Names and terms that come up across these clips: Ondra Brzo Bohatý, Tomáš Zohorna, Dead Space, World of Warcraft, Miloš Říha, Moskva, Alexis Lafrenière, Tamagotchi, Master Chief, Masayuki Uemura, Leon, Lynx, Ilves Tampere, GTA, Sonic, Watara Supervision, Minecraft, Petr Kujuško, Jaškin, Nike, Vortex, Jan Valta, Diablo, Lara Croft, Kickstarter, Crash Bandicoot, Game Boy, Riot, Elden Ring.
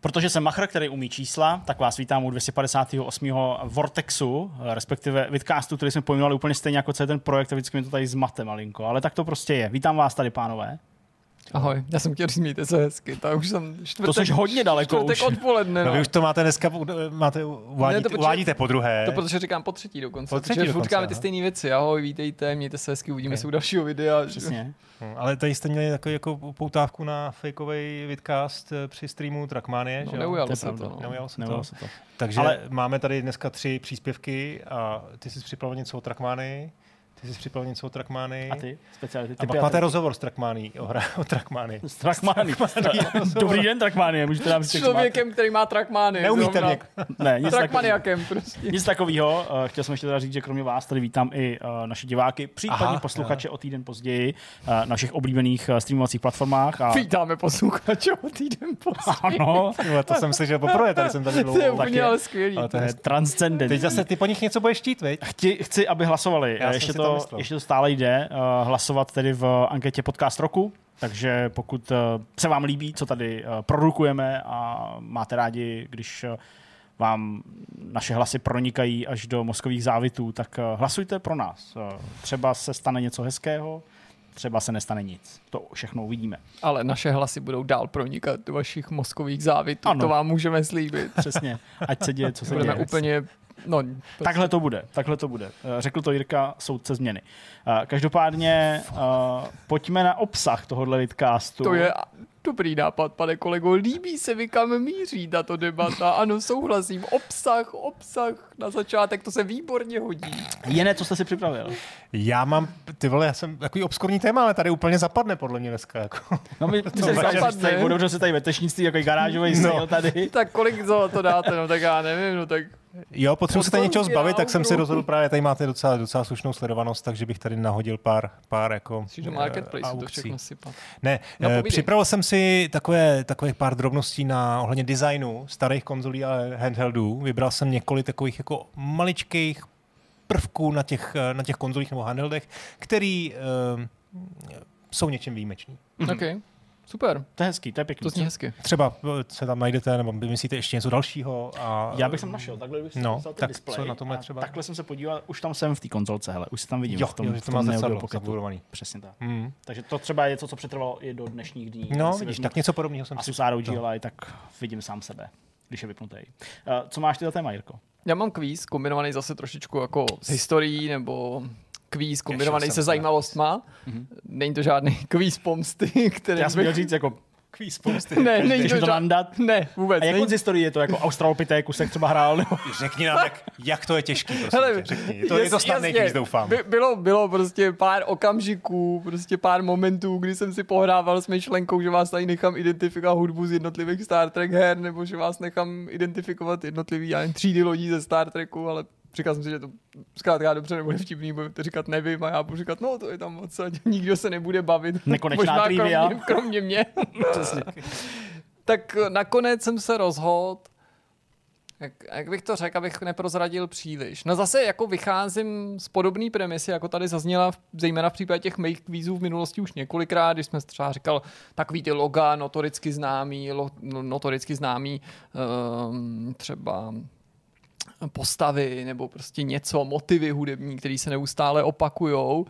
Protože jsem machr, který umí čísla, tak vás vítám u 258. Vortexu, respektive Vidcastu, který jsme pojmenovali úplně stejně jako celý ten projekt, a vždycky mi to tady zmate malinko, ale tak to prostě je. Vítám vás tady, pánové. Ahoj, já jsem chtěl říct, mějte se hezky, tak už jsem čtvrtek, to jsi hodně daleko už. Odpoledne. No. No, vy už to máte dneska, uvádíte po druhé. To protože říkám po třetí dokonce, protože potkáme ty stejné věci. Ahoj, vítejte, mějte se hezky, uvidíme se u dalšího videa. Přesně. Ale tady jste měli takovou jako poutávku na fakeovej vidcast při streamu Trackmanie. No, neujalo se to. Takže ale máme tady dneska 3 příspěvky a ty jsi připravil něco o Trackmanii. A ty? Speciality. A pak máte rozhovor s Trackmanií. O Trackmanii. S Trackmanií. Dobrý den, Trackmanie. Můžete nám říct. S člověkem, který má Trackmanii. Neumíte mě. Ne, nic Trackmaniakem prostě. Nic takového. Chtěl jsem ještě teda říct, že kromě vás tady vítám i naše diváky, případně posluchače o týden později na všech oblíbených streamovacích platformách. A vítáme posluchače o týden později. Ano, to jsem slyšel poprvé, tady jsem tady dlouho. To je úplně ale skvělý. Ale to je transcendentní. Teď zase ty po nich něco budeš chtít, viď? Chci, aby hlasovali. Ještě to stále jde hlasovat tedy v anketě Podcast roku, takže pokud se vám líbí, co tady produkujeme a máte rádi, když vám naše hlasy pronikají až do mozkových závitů, tak hlasujte pro nás. Třeba se stane něco hezkého, třeba se nestane nic. To všechno uvidíme. Ale naše hlasy budou dál pronikat do vašich mozkových závitů. Ano. To vám můžeme slíbit. Přesně. Ať se děje, co se budeme děje. Úplně. No, takhle to bude. Řekl to Jirka, soudce změny. Každopádně pojďme na obsah tohohle vidcastu. To je dobrý nápad, pane kolego. Líbí se mi, kam míří tato debata. Ano, souhlasím. Obsah na začátek, to se výborně hodí. Jene, co jste si připravil? Já mám, ty vole, já jsem takový obskurní téma, ale tady úplně zapadne podle mě dneska. Jako. No my se zapadne. Budou, že se tady vetešnictví, jako garážový styl tady. Tak kolik to dáte, no tak já nevím, no tak. Jo, potřebuji se tady něčeho zbavit, tak jsem si rozhodl právě, tady máte docela slušnou sledovanost, takže bych tady nahodil pár jako do marketplace to všechno sypat. Ne, připravil jsem si takových pár drobností na ohledně designu starých konzolí a handheldů. Vybral jsem několik takových jako maličkých prvků na těch konzolích nebo handheldech, který jsou něčím výjimečný. Okay. Super. To je hezký, to je pěkný. To zní hezky. Třeba se tam najdete, nebo myslíte ještě něco dalšího. A já bych tam našel, takhle bych si dostal ten displej. Takhle jsem se podíval, už tam jsem v té konzolce, hele, už se tam vidím. Jo, že to má zrcadlo zabudovaný. Přesně tak. Takže to třeba je to, co přetrvalo i do dnešních dní. No, vidíš, tak něco podobného jsem si vzádou dělal, tak vidím sám sebe, když je vypnutý. Co máš ty za téma, Jirko? Já mám kvíz, kombinovaný zase trošičku jako s historií nebo kvíz kombinovaný se zajímavostma. Není to žádný kvíz pomsty, který já jsem měl říct jako kvíz pomsty. Ne, není to žádat. Ne, vůbec. A jak moc historie je to jako Australopithecus, jak třeba hrál? Nebo řekni nám, jak to je těžký, prosím tě, řekni. Je to snadný kvíz, doufám. Bylo prostě pár okamžiků, prostě pár momentů, kdy jsem si pohrával s myšlenkou, že vás tady nechám identifikovat hudbu z jednotlivých Star Trek her, nebo že vás nechám identifikovat jednotlivý, já nevím, třídy lodí ze Star Treku, ale říkal jsem si, že to zkrátka dobře nebude vtipný, budete říkat nevím a já budu říkat, no to je tam moc, nikdo se nebude bavit. Nekonečná trivia. Kromě mě. Přesně. Tak nakonec jsem se rozhodl, jak bych to řekl, abych neprozradil příliš. No zase jako vycházím z podobné premisy, jako tady zazněla, zejména v případě těch mých kvízů v minulosti už několikrát, když jsme třeba říkal takový ty loga notoricky známý třeba postavy nebo prostě něco, motivy hudební, které se neustále opakujou.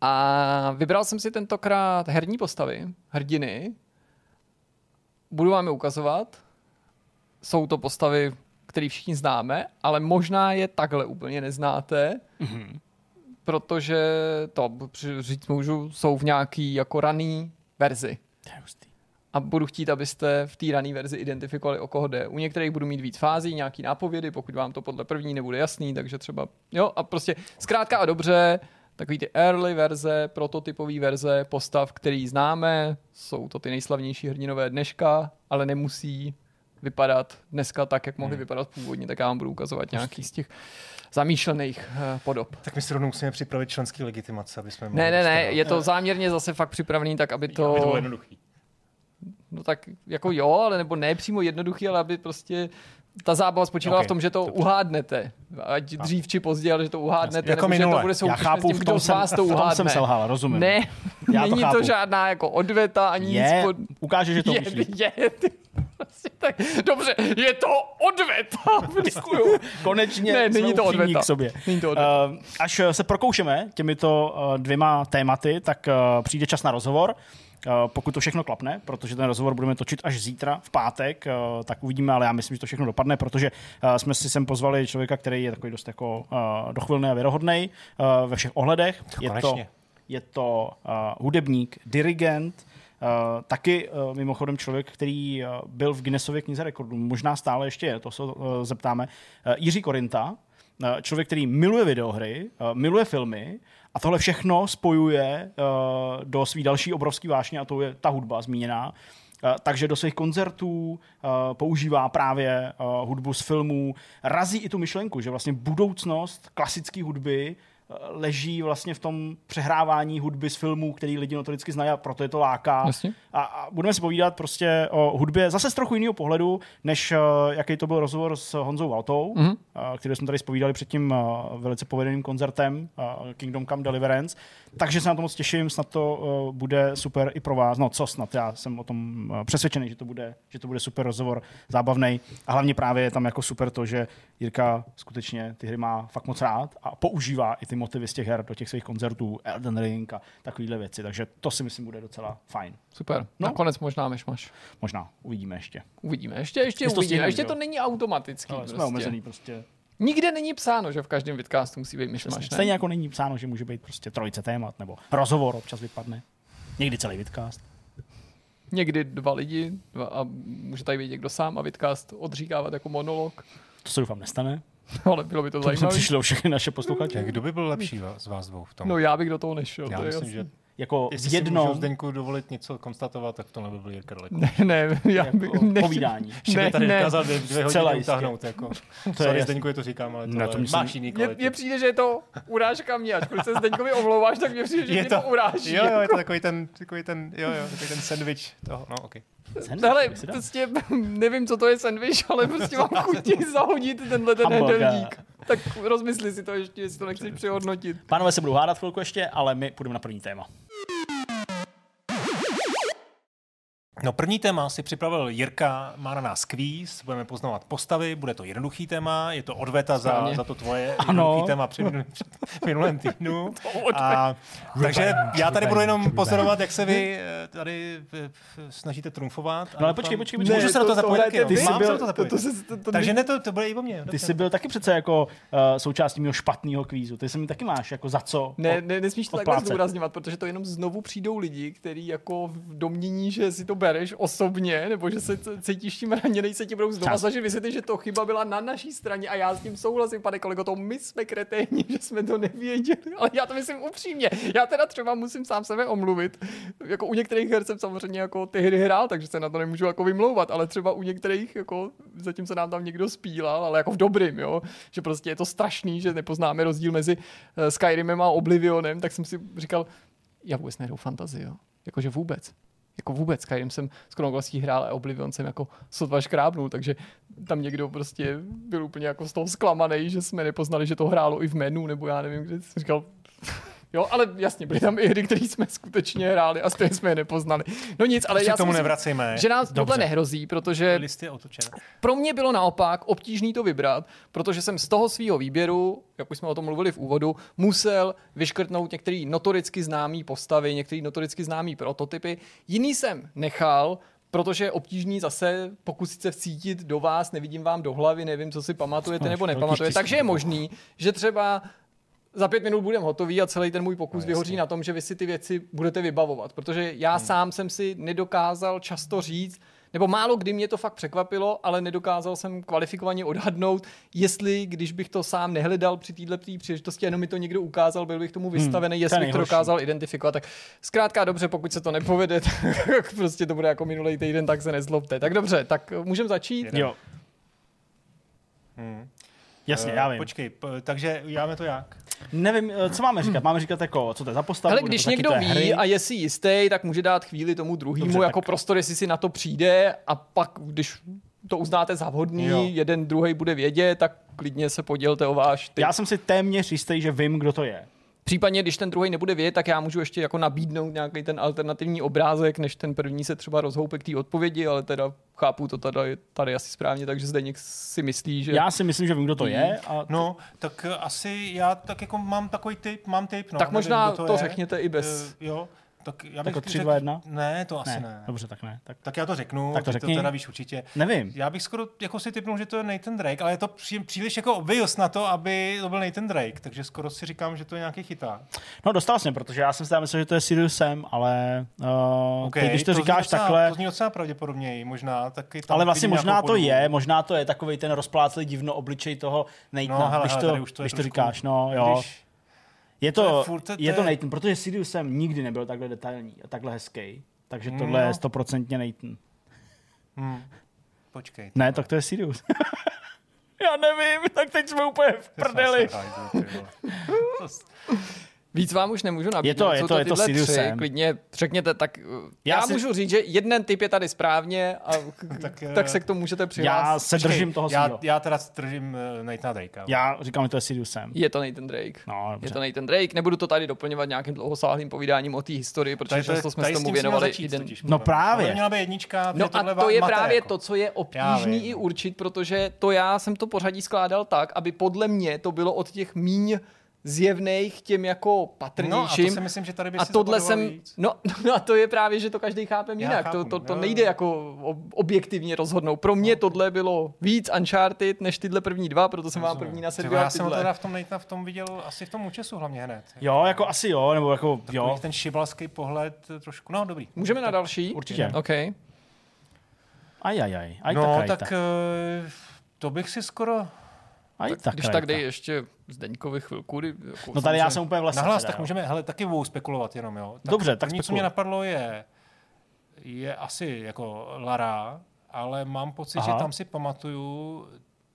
A vybral jsem si tentokrát herní postavy, hrdiny. Budu vám je ukazovat. Jsou to postavy, které všichni známe, ale možná je takhle úplně neznáte, protože to říct můžu, jsou v nějaký jako raný verzi. A budu chtít, abyste v té rané verzi identifikovali, o koho jde. U některých budu mít víc fází, nějaký nápovědy, pokud vám to podle první nebude jasný, takže třeba, jo, a prostě zkrátka a dobře, takový ty early verze, prototypové verze, postav, který známe, jsou to ty nejslavnější hrdinové dneška, ale nemusí vypadat dneska tak, jak mohly vypadat původně, tak já vám budu ukazovat nějaký z těch zamýšlených podob. Tak my si rovnou musíme připravit členský legitimace, aby jsme mohli. Ne, je to záměrně zase fakt připravený, tak aby to bylo jednoduchý. No tak jako jo, ale nebo ne přímo jednoduchý, ale aby prostě ta zábava spočívala v tom, že to uhádnete. Ať dřív či později, ale že to uhádnete. Jako minule. To bude současně s tím, kdo z vás to uhádne. V tom jsem selhala, rozumím. Ne, není to žádná jako odveta ani nic. Ukáže, že to umyslí. Tak dobře, je to odveta. Děkuju. Konečně ne, není to odveta. K sobě. Není to odveta. Až se prokoušeme těmito dvěma tématy, tak přijde čas na rozhovor. Pokud to všechno klapne, protože ten rozhovor budeme točit až zítra v pátek, tak uvidíme, ale já myslím, že to všechno dopadne, protože jsme si sem pozvali člověka, který je takový dost jako dochvilný a věrohodnej ve všech ohledech. Je to hudebník, dirigent, taky mimochodem člověk, který byl v Guinnessově knize rekordů, možná stále ještě je, to se zeptáme, Jiří Korynta, člověk, který miluje videohry, miluje filmy a tohle všechno spojuje do svý další obrovský vášně a to je ta hudba zmíněná. Takže do svých koncertů používá právě hudbu z filmů. Razí i tu myšlenku, že vlastně budoucnost klasické hudby leží vlastně v tom přehrávání hudby z filmů, který lidi notoricky znají a proto je to láká. Vlastně. A budeme si povídat prostě o hudbě zase z trochu jiného pohledu, než jaký to byl rozhovor s Honzou Valtou, který jsme tady zpovídali před tím velice povedeným koncertem Kingdom Come Deliverance. Takže se na to moc těším, snad to bude super i pro vás. No co snad, já jsem o tom přesvědčený, že to bude super rozhovor, zábavnej. A hlavně právě je tam jako super to, že Jirka skutečně ty hry má fakt moc rád a používá i ty motivy z těch her do těch svých koncertů, Elden Ring a takovýhle věci, takže to si myslím bude docela fajn. Super, no? Nakonec možná myšmaš. Možná, uvidíme ještě. Uvidíme, ještě to není automatický. Ale prostě. Jsme omezený prostě. Nikde není psáno, že v každém vidcastu musí být myšmaš, ne? Stejně jako není psáno, že může být prostě trojice témat, nebo rozhovor občas vypadne. Někdy celý vidcast. Někdy dva lidi a může tady být někdo sám a vidcast odříkávat jako monolog. To se doufám nestane. Ale bylo by to zajímavé. Přišlo všechny naše posluchače. Kdo by byl lepší z vás dvou v tom? No já bych do toho nešel. Já to myslím, že jako jestli jednou... si můžu Zdeňku dovolit něco konstatovat, tak to nebyl Jirka daleko. Ne, já bych... Povídání. Ještě by tady dokázal 2 hodiny utáhnout. Jako. Sorry, Zdeňku, je to říkám, ale tohle máš jiný kvalitě. Mně přijde, že je to urážka mě, ačkoliv se Zdeňkovi omlouváš, tak mně přijde, že je to uráží. Jo, je to takový ten sandwich toho, no okej. Hele, prostě nevím, co to je sandwich, ale prostě mám chuť zahodit tenhle ten hedelník. Tak rozmysli si to ještě, jestli to nechceš přehodnotit. Pánové se budou hádat chvilku ještě, ale my půjdeme na první téma. No, první téma si připravil Jirka, má na nás kvíz, budeme poznávat postavy, bude to jednoduchý téma, je to odveta za to tvoje jednoduchý téma před minulém týdnu. Takže já tady budu jenom pozorovat, jak se vy tady snažíte trumfovat. No ale počkej, můžu se na to zapojit? Mám se na to zapojit. Takže ne, to bude i o mně. Ty jsi byl taky přece jako součástí mého špatného kvízu, ty se mi taky máš jako za co odplácet. Ne, nesmíš to takhle zdůrazňovat, protože to jenom znovu přijdou lidi, kteří jako v domnění, že si to bereš osobně, nebo že se cítíš tím raněnej, se ti budou znova snažit vysvětlit, že to chyba byla na naší straně a já s tím souhlasím, pane kolego, to my jsme kreténi, že jsme to nevěděli, ale já to myslím upřímně. Já teda třeba musím sám sebe omluvit. Jako u některých her jsem samozřejmě jako ty hry hrál, takže se na to nemůžu jako vymlouvat, ale třeba u některých jako zatímco nám tam někdo spílal, ale jako v dobrým, jo, že prostě je to strašný, že nepoznáme rozdíl mezi Skyrimem a Oblivionem, tak jsem si říkal, já vůbec nehrou fantazii, jo. Jakože vůbec. Jako vůbec, Skyrim jsem skoro vlastní hrál a Oblivion jsem jako sotva škrábnul, takže tam někdo prostě byl úplně jako z toho zklamanej, že jsme nepoznali, že to hrálo i v menu, nebo já nevím, kde jsem říkal... Jo, ale jasně, byly tam i hry, které jsme skutečně hráli a stejně jsme je nepoznali. No nic, ale já si myslím, že nám tohle nehrozí, protože pro mě bylo naopak obtížný to vybrat, protože jsem z toho svého výběru, jak už jsme o tom mluvili v úvodu, musel vyškrtnout některé notoricky známé postavy, některé notoricky známé prototypy. Jiný jsem nechal, protože je obtížný zase pokusit se vcítit do vás, nevidím vám do hlavy, nevím, co si pamatujete nebo nepamatujete. Takže je možný, že třeba za 5 minut budem hotový a celý ten můj pokus vyhoří na tom, že vy si ty věci budete vybavovat, protože já sám jsem si nedokázal často říct, nebo málo kdy mě to fakt překvapilo, ale nedokázal jsem kvalifikovaně odhadnout, jestli, když bych to sám nehledal při této příležitosti, jenom mi to někdo ukázal, byl bych tomu vystavený, jestli bych to dokázal identifikovat. Tak zkrátka dobře, pokud se to nepovede, tak prostě to bude jako minulý týden, tak se nezlobte. Tak dobře, tak můžeme začít? Jo. Jasně, já vím. Počkej, takže uděláme to jak? Nevím, co máme říkat? Máme říkat jako, co to je za postavu? Ale když někdo ví hry? A je si jistý, tak může dát chvíli tomu druhému jako tak... prostor, jestli si na to přijde a pak, když to uznáte za vhodný, jeden druhej bude vědět, tak klidně se podělte o váš. Já jsem si téměř jistý, že vím, kdo to je. Případně, když ten druhý nebude vědět, tak já můžu ještě jako nabídnout nějaký ten alternativní obrázek, než ten první se třeba rozhoupe k té odpovědi, ale teda chápu to tady asi správně, takže Zdeněk si myslí, že... Já si myslím, že vím, kdo to je. A... No, tak asi já tak jako mám takový typ, no. Tak možná nevím, to řekněte i bez... Jo. Tak já bych jako 3, 2, 1? Ne, to asi ne. Dobře, tak ne. Tak já to řeknu, tak to teda víš určitě. Nevím. Já bych skoro jako si tipnul, že to je Nathan Drake, ale je to příliš jako obvious na to, aby to byl Nathan Drake, takže skoro si říkám, že to je nějaký chyták. No dostal jsem, protože já jsem si myslel, že to je Sirius Sam, ale okay, když to říkáš docela, takhle... To zní docela pravděpodobněji, možná. Taky tam ale vlastně možná to je takovej ten rozpláclý divno obličej toho Nathana, když to říkáš, no jo. Je to Nathan, protože Sirius Sam nikdy nebyl takhle detailní a takhle hezký. Takže tohle je 100% Nathan. Počkej. Ne, tak to je Sirius. Já nevím, tak teď jsme úplně v prdeli. Víc vám už nemůžu nabídnout. Je to Sirius Sam. Klidně řekněte, tak já můžu říct, že jeden typ je tady správně a tak se k tomu můžete přihlásit. Já se držím toho svého. Já teda držím Nathana Drakea. Já říkám, že to je Sirius Sam. Je to Nathan Drake. No, je to Nathan Drake. Nebudu to tady doplňovat nějakým dlouhosáhlým povídáním o té historii, protože často jsme se tomu věnovali. No právě. Měla by jednička. No a to je právě to, co je obtížný i určit, protože to já jsem to pořadí skládal tak, aby podle mě to bylo od těch míň zjevných těm jako patrnějším. No a to si myslím, že tady by si zapodoval víc. No a to je právě, že to každý chápe jinak. Chápu, to nejde jako objektivně rozhodnout. Pro mě tohle bylo víc Uncharted než tyhle první dva, proto jsem vám první nasedil tyhle. Já jsem teda v tom viděl asi v tom účesu hlavně hned. Jo, jako asi jo, nebo jako jo. Ten šibalský pohled trošku, no dobrý. Můžeme na další? Určitě. Okay. No tak to bych si skoro... Tak, když tak dej ještě Zdeňkovi chvilku. No tady já jsem úplně vlastně. Nahlas, tak můžeme taky spekulovat jenom, jo. Tak dobře, tak spekuluj. Co mě napadlo je asi jako Lara, ale mám pocit, že tam si pamatuju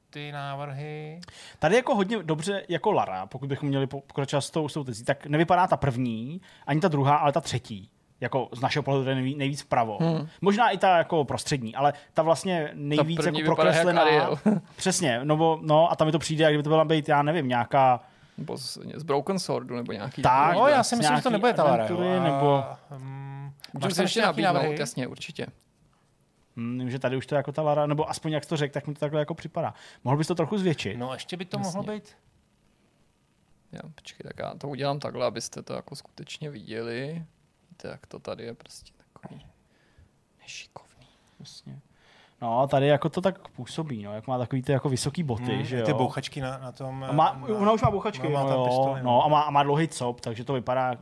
ty návrhy. Tady jako hodně dobře jako Lara, pokud bychom měli pokračovat s tou tezí, tak nevypadá ta první, ani ta druhá, ale ta třetí. Jako z našeho pohledu je nejvíc vpravo. Možná i ta jako prostřední, ale ta vlastně nejvíc ta jako prokreslená. Přesně, no a tam mi to přijde, jak kdyby to byla být, já nevím, nějaká... Nebo z Broken Swordu, nebo nějaký... Tak, no, já si myslím, že to nebude ta Lara. Nebo... Můžu se ještě nabídnout, jasně, určitě. Že tady už to jako ta Lara, nebo aspoň jak jsi to řekl, tak mi to takhle jako připadá. Mohl bys to trochu zvětšit? No, ještě by to mohlo být... Já, počkej, tak já to udělám takhle, abyste to jako skutečně viděli. Tak to tady je prostě takový nešikovný. Vlastně. No, tady jako to tak působí, no, jak má takový ty jako vysoký boty, že jo. Ty bouchačky na tom. Ona už má bouchačky, a má dlouhý cop, takže to vypadá,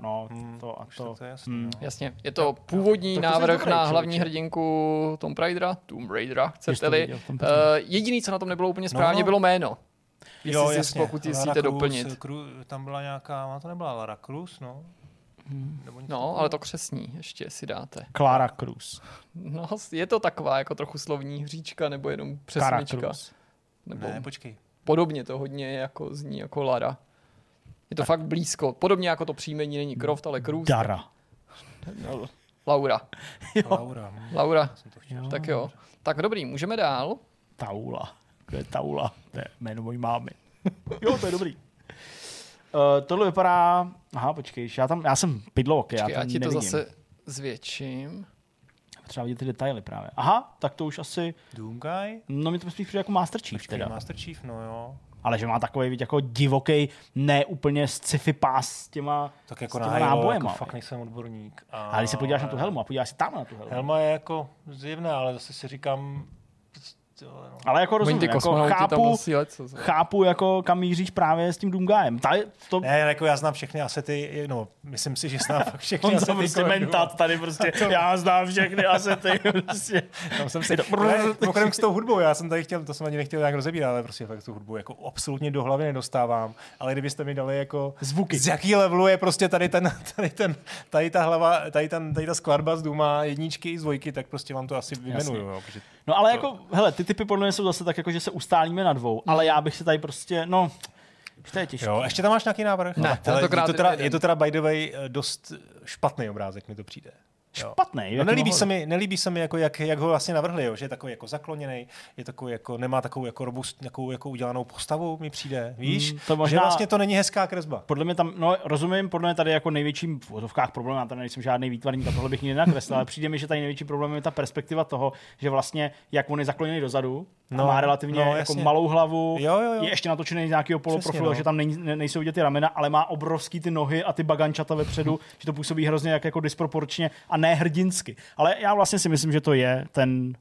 to je jasný, jasně. Je to původní návrh na hlavní hrdinku Tomb Raidera, chcete-li. Jediný, co na tom nebylo úplně správně, bylo jméno. Pokud jistíte doplnit. Tam byla nějaká, to nebyla Lara Croft, no. Ale to křesní ještě si dáte. Clara Cruz. No, je to taková jako trochu slovní hříčka, nebo jenom přesnička. Nebo ne, počkej. Podobně to hodně jako zní jako Lara. Je to fakt blízko. Podobně jako to příjmení není Croft, ale Cruz. Dara. No, Laura. Laura. Tak jo. Tak dobrý, můžeme dál. Taula. To je Taula. To je jméno mojí mámy. Jo, to je dobrý. Tohle vypadá... Aha, počkej, já jsem pidlovok, já to nevidím. Já ti to zase zvětším. Třeba vidět ty detaily právě. Aha, tak to už asi... Doom Guy? No mi to spíš přijde jako Master Chief teda. Master Chief, no jo. Ale že má takový, víc jako divoký, ne úplně sci-fi pás s těma tak jako nábojema. Jako fakt nejsem odborník. A když se podíváš na tu helmu a podíváš si tam na tu helmu. Helma je jako zjevná, ale zase si říkám... Ale jako rozumím, jako chápu jako kam míříš právě s tím Doomguyem. Ne, jako já znám všechny asety, no, myslím si, že znám fakt všechny asety. On se mentat tady prostě, já znám všechny asety. Prostě. Tam jsem si s tou hudbou, já jsem tady chtěl, to jsem ani nechtěl nějak rozebírat, ale prostě fakt tu hudbu jako absolutně do hlavy nedostávám. Ale kdybyste mi dali jako zvuky, z jaký levelu je prostě tady ta skladba z Dooma, jedničky i dvojky, tak prostě vám to asi vymenuju. Jo, no ale jako, hele, ty typy podle mě jsou zase tak, jako, že se ustálíme na dvou, ale já bych se tady prostě, no, to je těžké. Jo, ještě tam máš nějaký návrh? Ne, je to teda by the way dost špatný obrázek, mi to přijde. Špatný. No, nelíbí se mi jako jak ho vlastně navrhli, jo, že je takový jako zakloněný, je takový jako nemá takovou jako robustní, jako udělanou postavu, mi přijde, víš? To možná, že vlastně to není hezká kresba. Podle mě tam, no rozumím, podle mě tady jako největším v ozovkách problém, já tady nejsem žádný výtvarník, tohle bych nikdy nenakreslil, ale přijde mi, že tady největší problém je ta perspektiva toho, že vlastně jak on je zakloněný dozadu, no, má relativně jako malou hlavu, jo. Je ještě natočený z nějakého poloprofilu, že tam nejsou vidět ty ramena, ale má obrovský ty nohy a ty bagančata vepředu, že to působí hrozně jako disproporčně a ne hrdinsky. Ale já vlastně si myslím, že to je ten...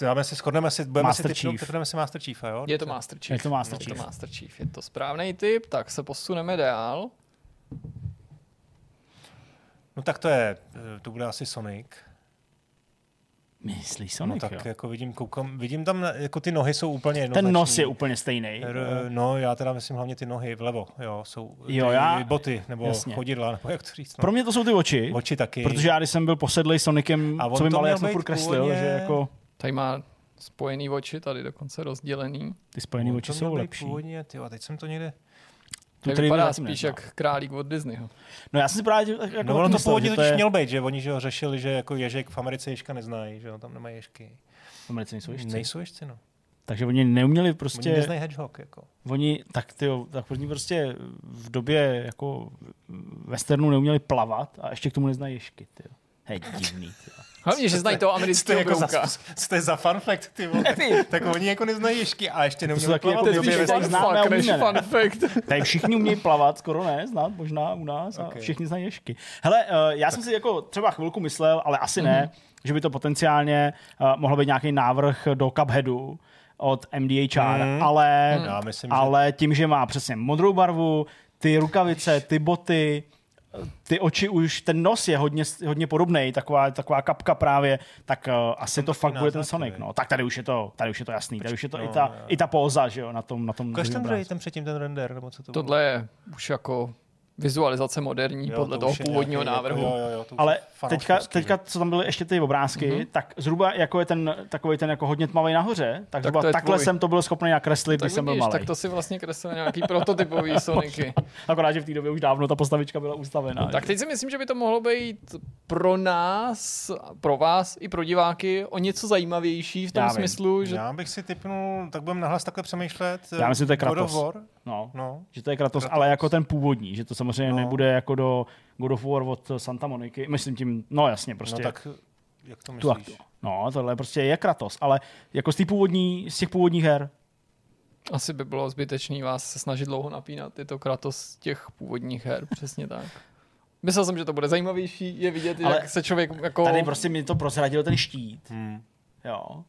Dáme si, shodneme si, budeme Master si typnout, typneme si Master Chiefa, jo? Je to Master Chief. Je to správný typ, tak se posuneme dál. No tak to bude asi Sonic. Myslí Sonic, no, tak jo. Jako vidím tam, jako ty nohy jsou úplně jednoznačný. Ten nos je úplně stejný. No, já teda myslím hlavně ty nohy vlevo, jo, jsou boty, nebo jasně. Chodidla, nebo jak to říct. No. Pro mě to jsou ty oči. Oči taky. Protože já, když jsem byl posedlej Sonicem, co by malé, já jsem furt kreslil, že jako... Tady má spojený oči, tady dokonce rozdělený. Ty spojený oči jsou lepší. Původně, tyjo, a teď jsem to někde... To vypadá spíš jak králík od Disneyho. No já jsem si právě... Jako no ono to původně totiž měl být, že oni že ho řešili, že jako ježek v Americe ježka neznají, že jo, tam nemají ježky. V Americe nejsou ježci? Nejsou ježci, no. Takže oni neuměli prostě... Oni neznají hedgehog, jako. Oni, tak oni prostě v době jako westernu neuměli plavat a ještě k tomu neznají ježky, tyjo. Hej, divný, tyjo. Hlavně, že znají toho amerického brouka. To je za fun fact, ty vole. Tak oni jako neznají ježky a ještě neumějí plavat. To je fun fact. Tady všichni umějí plavat, skoro ne, znát možná u nás a všichni znají ježky. Hele, já jsem si jako třeba chvilku myslel, ale asi ne, že by to potenciálně mohlo být nějaký návrh do Cupheadu od MDHR, ale tím, že má přesně modrou barvu, ty rukavice, ty boty... Ty oči už, ten nos je hodně podobnej, taková kapka právě, tak asi to fakt bude ten Sonic. No. Tak tady už je to jasný, tady už je to i ta póza, že jo, na tom ukaž ten druhý, ten předtím ten render, nebo co to bylo? Tohle je už jako vizualizace moderní, jo, podle toho původního návrhu. Jo, ale teďka, co tam byly ještě ty obrázky, tak zhruba jako je ten takový ten jako hodně tmavý nahoře, tak zhruba takhle jsem to byl schopný nakreslit, když jsem byl malý. Tak to si vlastně kreslil nějaký prototypový Soniky. Akorát, že v té době už dávno ta postavička byla ustavená. Tak teď si myslím, že by to mohlo být pro nás, pro vás i pro diváky o něco zajímavější v tom smyslu, že... Já bych si tipnul, tak budeme nahlas takhle přemýšlet. Já myslím, že to je Kratos. Že to je Kratos, ale jako ten původní, že to samozřejmě nebude jako do God of War od Santa Moniky. Myslím tím, no jasně, prostě. No tak jak to myslíš? No, tohle prostě je Kratos, ale jako z těch původních her. Asi by bylo zbytečný vás snažit dlouho napínat, je to Kratos z těch původních her, přesně tak. Myslel jsem, že to bude zajímavější, je vidět, ale jak se člověk jako... Tady prostě mi to prozradil ten štít. Jo.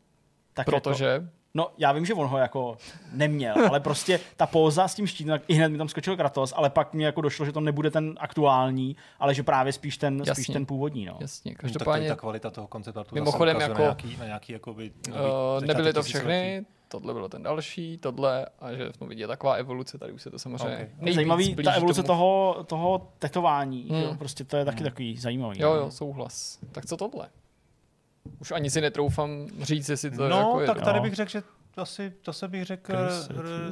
Tak protože... Jako... No, já vím, že on ho jako neměl, ale prostě ta póza s tím štítem, i hned mi tam skočil Kratos, ale pak mi jako došlo, že to nebude ten aktuální, ale že právě spíš ten původní, no. Jasně. Každopádně ta kvalita toho konceptu. Mimochodem jako na nějaký jakoby, nebyly to všechny. Tohle bylo ten další, tohle a že jsme viděli taková evoluce, tady už se to samozřejmě nejvíc zajímavý, ta evoluce toho tetování, jo, prostě to je taky takový zajímavý. Jo, souhlas. Tak co tohle? Už ani si netroufám říct, jestli to jako je. No, tak tady bych řekl, že asi to se bych řekl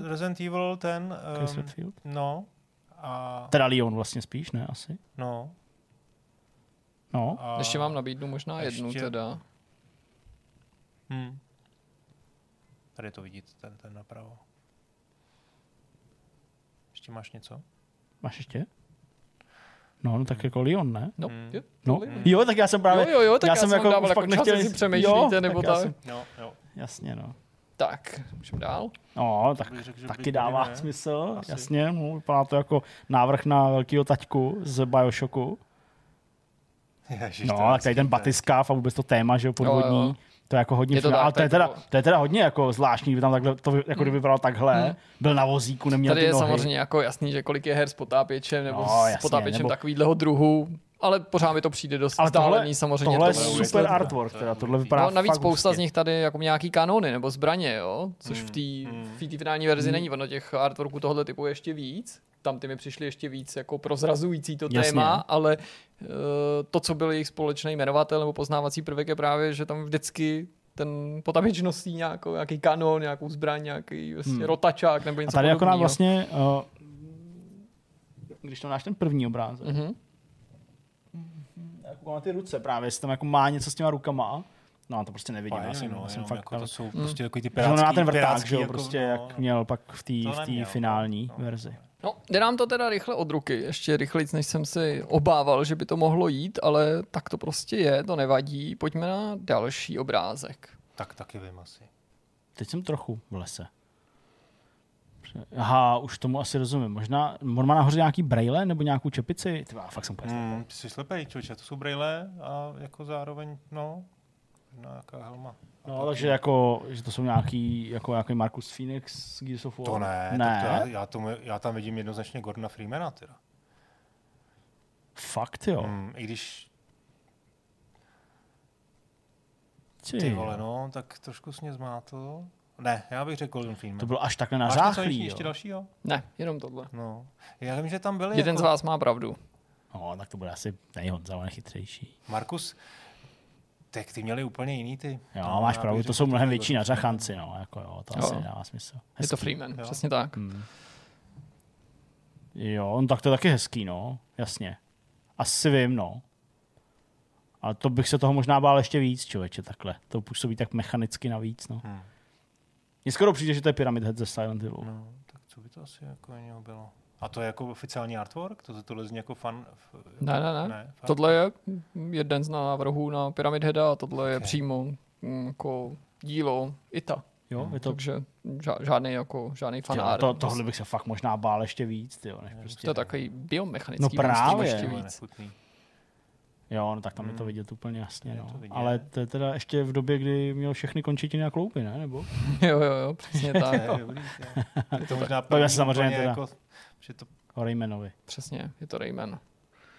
Resident Evil ten. No. A... Teda Leon vlastně spíš, ne? Asi. No. A... Ještě vám nabídnu možná ještě... jednu teda. Tady to vidíte, ten napravo. Ještě máš něco? Máš ještě? No, tak jako Leon, ne? No. Jo, tak já jsem právě... Jo, tak já jsem jako dával, jako nechtěl si přemýšlíte, nebo tak. Jo. Jasně, no. Tak, můžeme dál? No, tak taky dává smysl, asi. Jasně. No, vypadá to jako návrh na velkýho taťku z Bioshocku. Ježiš, no, tak tady ten batiskáv a vůbec to téma, že jo, podvodní. Jo. To je jako hodně ale to je teda hodně jako zvláštní, kdyby tam takhle to jako kdyby vypadalo takhle. Byl na vozíku, neměl ty nohy. Tady je samozřejmě jako jasný, že kolik je her s potápěčem nebo s potápěčem nebo... takovýhleho druhu, ale pořád mi to přijde dost vzdálený samozřejmě. Tohle je super artwork, teda tohle vypadá. No, navíc spousta z nich tady jako nějaký kanony nebo zbraně, jo, což v té finální verzi není, ono těch artworků tohoto typu je ještě víc. Tam ty mi přišly ještě víc jako prozrazující to téma, ale to, co byl jejich společný jmenovatel nebo poznávací prvek je právě, že tam vždycky ten potavěč nosí nějaký kanon, nějakou zbraň, nějaký rotačák nebo něco podobného. A tady jako nám vlastně, když to máš ten první obrázek, jako na ty ruce právě, jestli tam jako má něco s těma rukama. No, to prostě nevidím. Fajn, já jsem fakt jako to jsou prostě takový ty pirátský. Má ten vrták, že jo, prostě jak měl pak v té finální verzi. No, jde nám to teda rychle od ruky, ještě rychlejc, než jsem si obával, že by to mohlo jít, ale tak to prostě je, to nevadí. Pojďme na další obrázek. Tak taky vím asi. Teď jsem trochu v lese. Aha, už tomu asi rozumím. Možná, on má nahoře nějaký brejle nebo nějakou čepici? Ty fakt jsem úplně slepej. Jsi slepej, čoče, to jsou brejle a jako zároveň, no, nějaká helma. No, takže jako, že to jsou nějaký, jako Marcus Phoenix, Gears of War. To ne. Já tam vidím jednoznačně Gordona Freemana teda. Fakt jo. I když... Ty vole, no, tak trošku jsi mě zmátl. Ne, já bych řekl Golden Film. To bylo až takhle na záchlí. Ještě dalšího? Ne, jenom tohle. No. Já vím, že tam byli... Jeden jako... z vás má pravdu. No, tak to bude asi nejhodně, ale chytřejší. Markus, tak ty měli úplně jiný ty. Jo, no, máš pravdu, to jsou mnohem větší nařachanci, no, jako jo, to jo. Asi dává smysl. Hezký. Je to Freeman, jo. Přesně tak. Jo, on tak to je taky hezký, no, jasně. Asi vím, no. Ale to bych se toho možná bál ještě víc, člověče, takhle. To působí tak mechanicky navíc, no. Mně skoro přijde, že to je Pyramid Head ze Silent Hillu. No, tak co by to asi jako jiného bylo? A to je jako oficiální artwork? Tohle zní jako fan? Ne. Tohle je jeden z návrhů na Pyramid Heada a tohle je přímo jako dílo ITA. Jo, je to... Takže žádný fanár. Tohle bych se fakt možná bál ještě víc. Tyjo, než prostě... To je takový biomechanický. No právě. Ještě víc. Jo, no tak tam je to vidět úplně jasně, no. Ale to je teda ještě v době, kdy měl všechny končetiny a kloupy, ne? Nebo? jo, přesně tak. Je to možná samozřejmě teda. Jako, že to... O Raymanovi. Přesně, je to Rayman.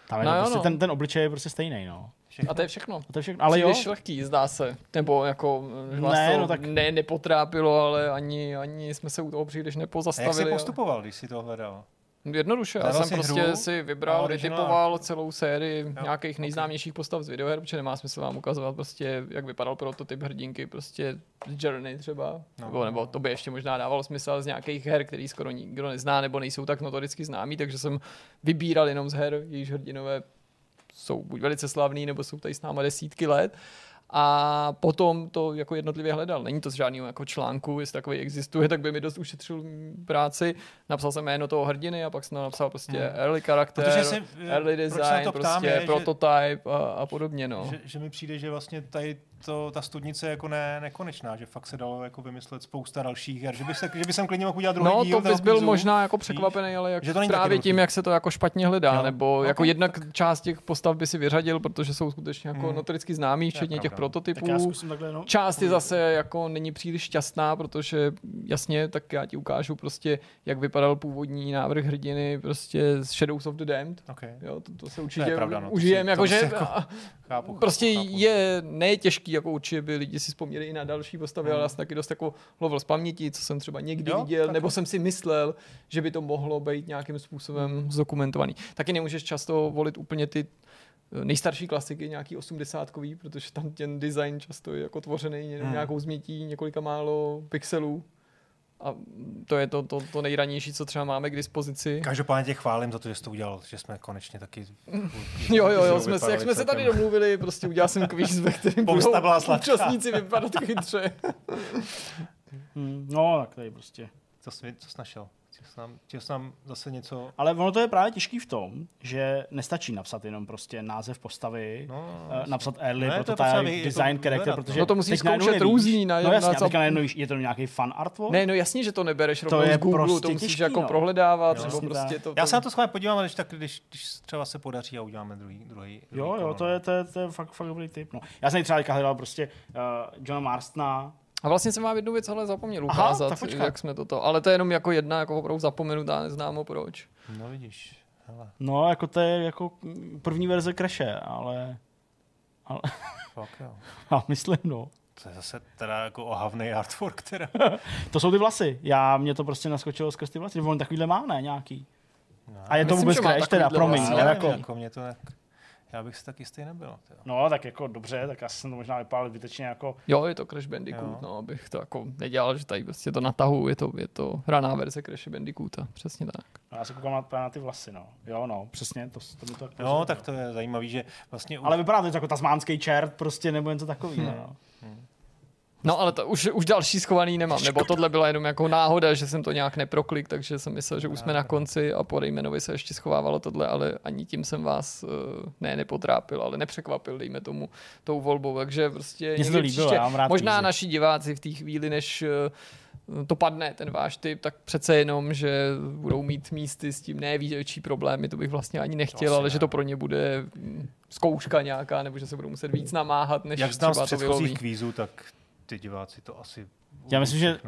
Tam je no, to prostě ten obličej je prostě stejný, no. Všechno. A to je všechno. Ale příliš lehký, zdá se. Nebo jako vás nepotrápilo, ale ani jsme se u toho příliš nepozastavili. A jak jsi postupoval, když jsi to hledal? Jednoduše, já jsem prostě si vybral, retypoval celou sérii nějakých nejznámějších postav z videoher, protože nemá smysl vám ukazovat prostě, jak vypadal prototyp hrdinky, prostě Journey třeba, nebo to by ještě možná dávalo smysl z nějakých her, který skoro nikdo nezná, nebo nejsou tak notoricky známý, takže jsem vybíral jenom z her, jejíž hrdinové jsou buď velice slavný, nebo jsou tady s náma desítky let. A potom to jako jednotlivě hledal. Není to z žádného jako článku, jestli takový existuje, tak by mi dost ušetřil práci. Napsal jsem jméno toho hrdiny a pak jsem napsal prostě early charakter, early design, prostě prototyp a podobně. No. Že mi přijde, že vlastně tady ta studnice je jako nekonečná, že fakt se dalo jako vymyslet spousta dalších her, že by jsem klidně mohl udělat druhý díl. No to bys byl možná jako překvapený, ale jak právě tím, jak se to jako špatně hledá, no, nebo okay, jako jednak tak. Část těch postav by si vyřadil, protože jsou skutečně jako notoricky známí, včetně těch prototypů. Část je zase jako není příliš šťastná, protože jasně, tak já ti ukážu prostě, jak vypadal původní návrh hrdiny prostě z Shadows of the Damned. Okay. Jo, to se určitě užijeme, jakože prostě je těžký. Jako určitě by lidi si vzpomněli i na další postavy, ale já jsem taky dost jako lovil z paměti, co jsem třeba někdy viděl, nebo jsem si myslel, že by to mohlo být nějakým způsobem zdokumentovaný. Taky nemůžeš často volit úplně ty nejstarší klasiky, nějaký 80-kový, protože tam ten design často je jako tvořený nějakou změtí několika málo pixelů. A to je to nejranější, co třeba máme k dispozici. Každopádně tě chválím za to, že jsi to udělal, že jsme konečně taky... Jo, jak jsme se tady domluvili, prostě udělal jsem kvíz, ve kterém budou účastníci vypadat chytře. No, tak tady prostě. Co jsi našel? Chtěl jsem zase něco... Ale ono to je právě těžký v tom, že nestačí napsat jenom prostě název postavy, napsat early, prototype, design, character, protože... No to musíš zkoušet různý. No jasně, teďka najednou je to nějaký fan artwork? Ne, no jasně, že to nebereš rovnou z Google, prostě to musíš těžký, jako prohledávat. Jo, prostě to... Já se na to schválně podívám, ale když třeba se podaří a uděláme druhý. Jo, to je fakt dobrý tip. Já jsem třeba hledal prostě Johna Marstona. A vlastně jsem vám jednu věc ale zapomněl ukázat, jak jsme toto. Ale to je jenom jako jedna, jako opravdu zapomenutá, neznámo proč. No vidíš. Hele. No, jako to je jako první verze Crashe, ale... Fakt jo. Já myslím, no. To je zase teda jako ohavnej artwork, teda. To jsou ty vlasy. Mě to prostě naskočilo skrz ty vlasy. On takovýhle má, ne, nějaký. No, a je to vůbec Crash, teda, promiň. Jako... Mě to ne... Já bych si tak jistý nebyl. Teda. No, tak jako dobře, tak já jsem to možná vypálil vytečně jako... Jo, je to Crash Bandicoot, no, abych to jako nedělal, že tady prostě to natahu, je to hraná verze Crash Bandicoota, přesně tak. No, já se koukám na ty vlasy, no. Jo, no, přesně, to mi to tak... No, tak to je zajímavý, že vlastně... Ale vypadá to jako tasmánský čert, prostě, nebo něco takový, no. No, ale to už další schovaný nemám, nebo tohle byla jenom jako náhoda, že jsem to nějak neproklik, takže jsem myslel, že už jsme na konci a po Raymanovi se ještě schovávalo tohle, ale ani tím jsem vás nepotrápil, ale nepřekvapil, dejme tomu, tou volbou, takže prostě líbilo, možná výzor. Naši diváci v té chvíli, než to padne, ten váš tip, tak přece jenom, že budou mít místy s tím největší problémy, to bych vlastně ani nechtěl, ale že to pro ně bude zkouška nějaká, nebo že se budou muset víc namáhat, než jak třeba to vyloví. Ty diváci to asi... Já myslím, že...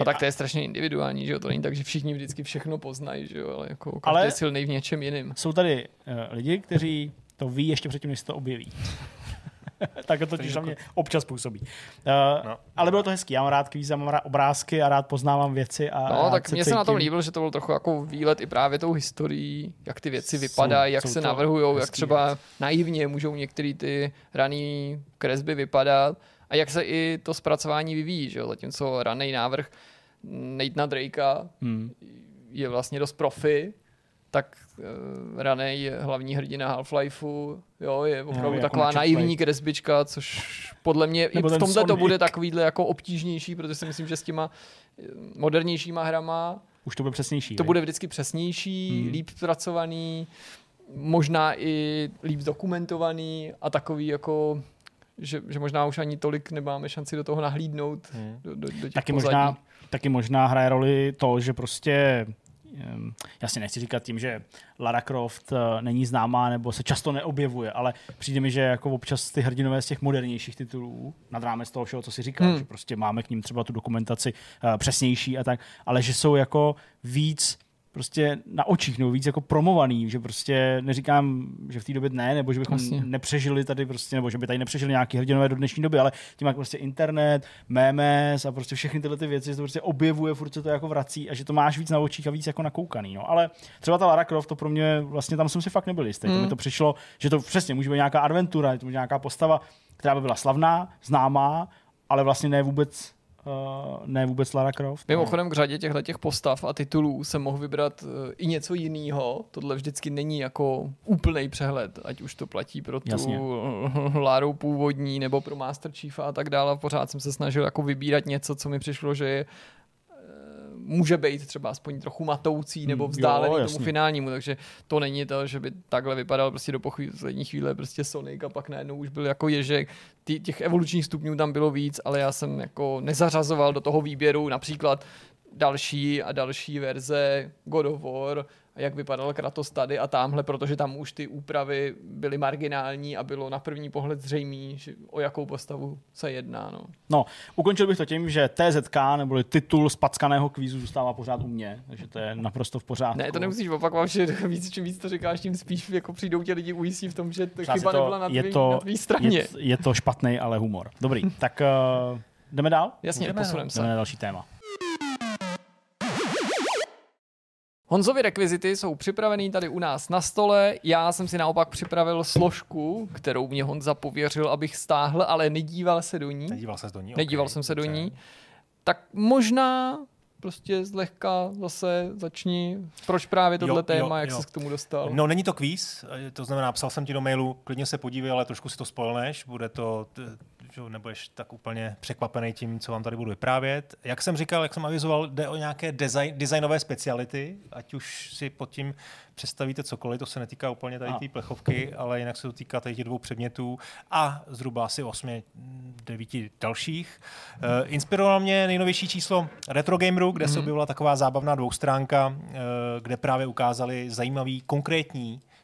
A tak to je strašně individuální, že jo? To není tak, že všichni vždycky všechno poznají, že jo? Ale jako každý je silný v něčem jiném. Jsou tady lidi, kteří to ví ještě předtím, než se to objeví. Tak to totiž na mě občas působí. Ale bylo to hezký. Já mám rád kvíze, mám rád obrázky a rád poznávám věci. A no, tak mně se na tom líbilo, že to byl trochu jako výlet i právě tou historií, jak ty věci vypadají, jak se navrhujou, jak třeba naivně můžou některé ty raný kresby vypadat. A jak se i to zpracování vyvíjí, že jo? Zatímco raný návrh Nathana Drakea je vlastně dost profi, tak raný hlavní hrdina Half-Lifeu je opravdu jako taková naivní kresbička, což podle mě i v tomhle to bude takovýhle jako obtížnější, protože si myslím, že s těma modernějšíma hrama už to bude přesnější. To bude vždycky přesnější, líp zpracovaný, možná i líp dokumentovaný a takový jako... Že možná už ani tolik nemáme šanci do toho nahlídnout. Do těch taky možná hraje roli to, že prostě, já si nechci říkat tím, že Lara Croft není známá nebo se často neobjevuje, ale přijde mi, že jako občas ty hrdinové z těch modernějších titulů, nad rámec toho všeho, co si říkal, že prostě máme k ním třeba tu dokumentaci přesnější a tak, ale že jsou jako víc... prostě na očích, nebo víc jako promovaný, že prostě neříkám, že v té době ne, nebo že bychom nepřežili tady prostě, nebo že by tady nepřežili nějaký hrdinové do dnešní doby, ale tím jak prostě internet, memes a prostě všechny tyhle ty věci se to prostě objevuje, furt se to jako vrací a že to máš víc na očích a víc jako nakoukaný, no, ale třeba ta Lara Croft, to pro mě vlastně tam jsem si fakt nebyl jistý, to mi to přišlo, že to přesně může být nějaká adventura, to může být nějaká postava, která by byla slavná, známá, ale vlastně ne vůbec Lara Croft. Mimochodem k řadě těchto postav a titulů jsem mohl vybrat i něco jiného. Tohle vždycky není jako úplný přehled, ať už to platí pro tu Láru původní nebo pro Master Chiefa a tak dále. Pořád jsem se snažil jako vybírat něco, co mi přišlo, že je, může být třeba aspoň trochu matoucí nebo vzdálený tomu finálnímu, takže to není to, že by takhle vypadal prostě do poslední chvíle prostě Sonic a pak najednou už byl jako ježek. Těch evolučních stupňů tam bylo víc, ale já jsem jako nezařazoval do toho výběru například další a další verze God of War, jak vypadal Kratos tady a tamhle, protože tam už ty úpravy byly marginální a bylo na první pohled zřejmý, o jakou postavu se jedná. No, ukončil bych to tím, že TZK, neboli titul spackaného kvízu, zůstává pořád u mě, takže to je naprosto v pořádku. Ne, to nemusíš opakovat, že čím víc to říkáš, tím spíš jako přijdou tě lidi ujistí v tom, že chyba nebyla na tvý straně. Je to špatný, ale humor. Dobrý, tak jdeme dál? Jasně, posuneme se. Jdeme na další téma. Honzovy rekvizity jsou připravený tady u nás na stole, já jsem si naopak připravil složku, kterou mě Honza pověřil, abych stáhl, ale nedíval se do ní. Nedíval jsem se do ní. Tak možná prostě zlehka zase začni, proč právě tohle téma, jak jsi k tomu dostal? No není to kvíz, to znamená, psal jsem ti do mailu, klidně se podívej, ale trošku si to spolneš, bude to... nebudeš tak úplně překvapený tím, co vám tady budu vyprávět. Jak jsem říkal, jak jsem avizoval, jde o nějaké designové speciality, ať už si pod tím představíte cokoliv, to se netýká úplně tady té plechovky, ale jinak se to týká tady těch dvou předmětů a zhruba asi 8-9 dalších. Inspirovalo mě nejnovější číslo Retro Gameru, kde se objevila taková zábavná dvoustránka, kde právě ukázali zajímavý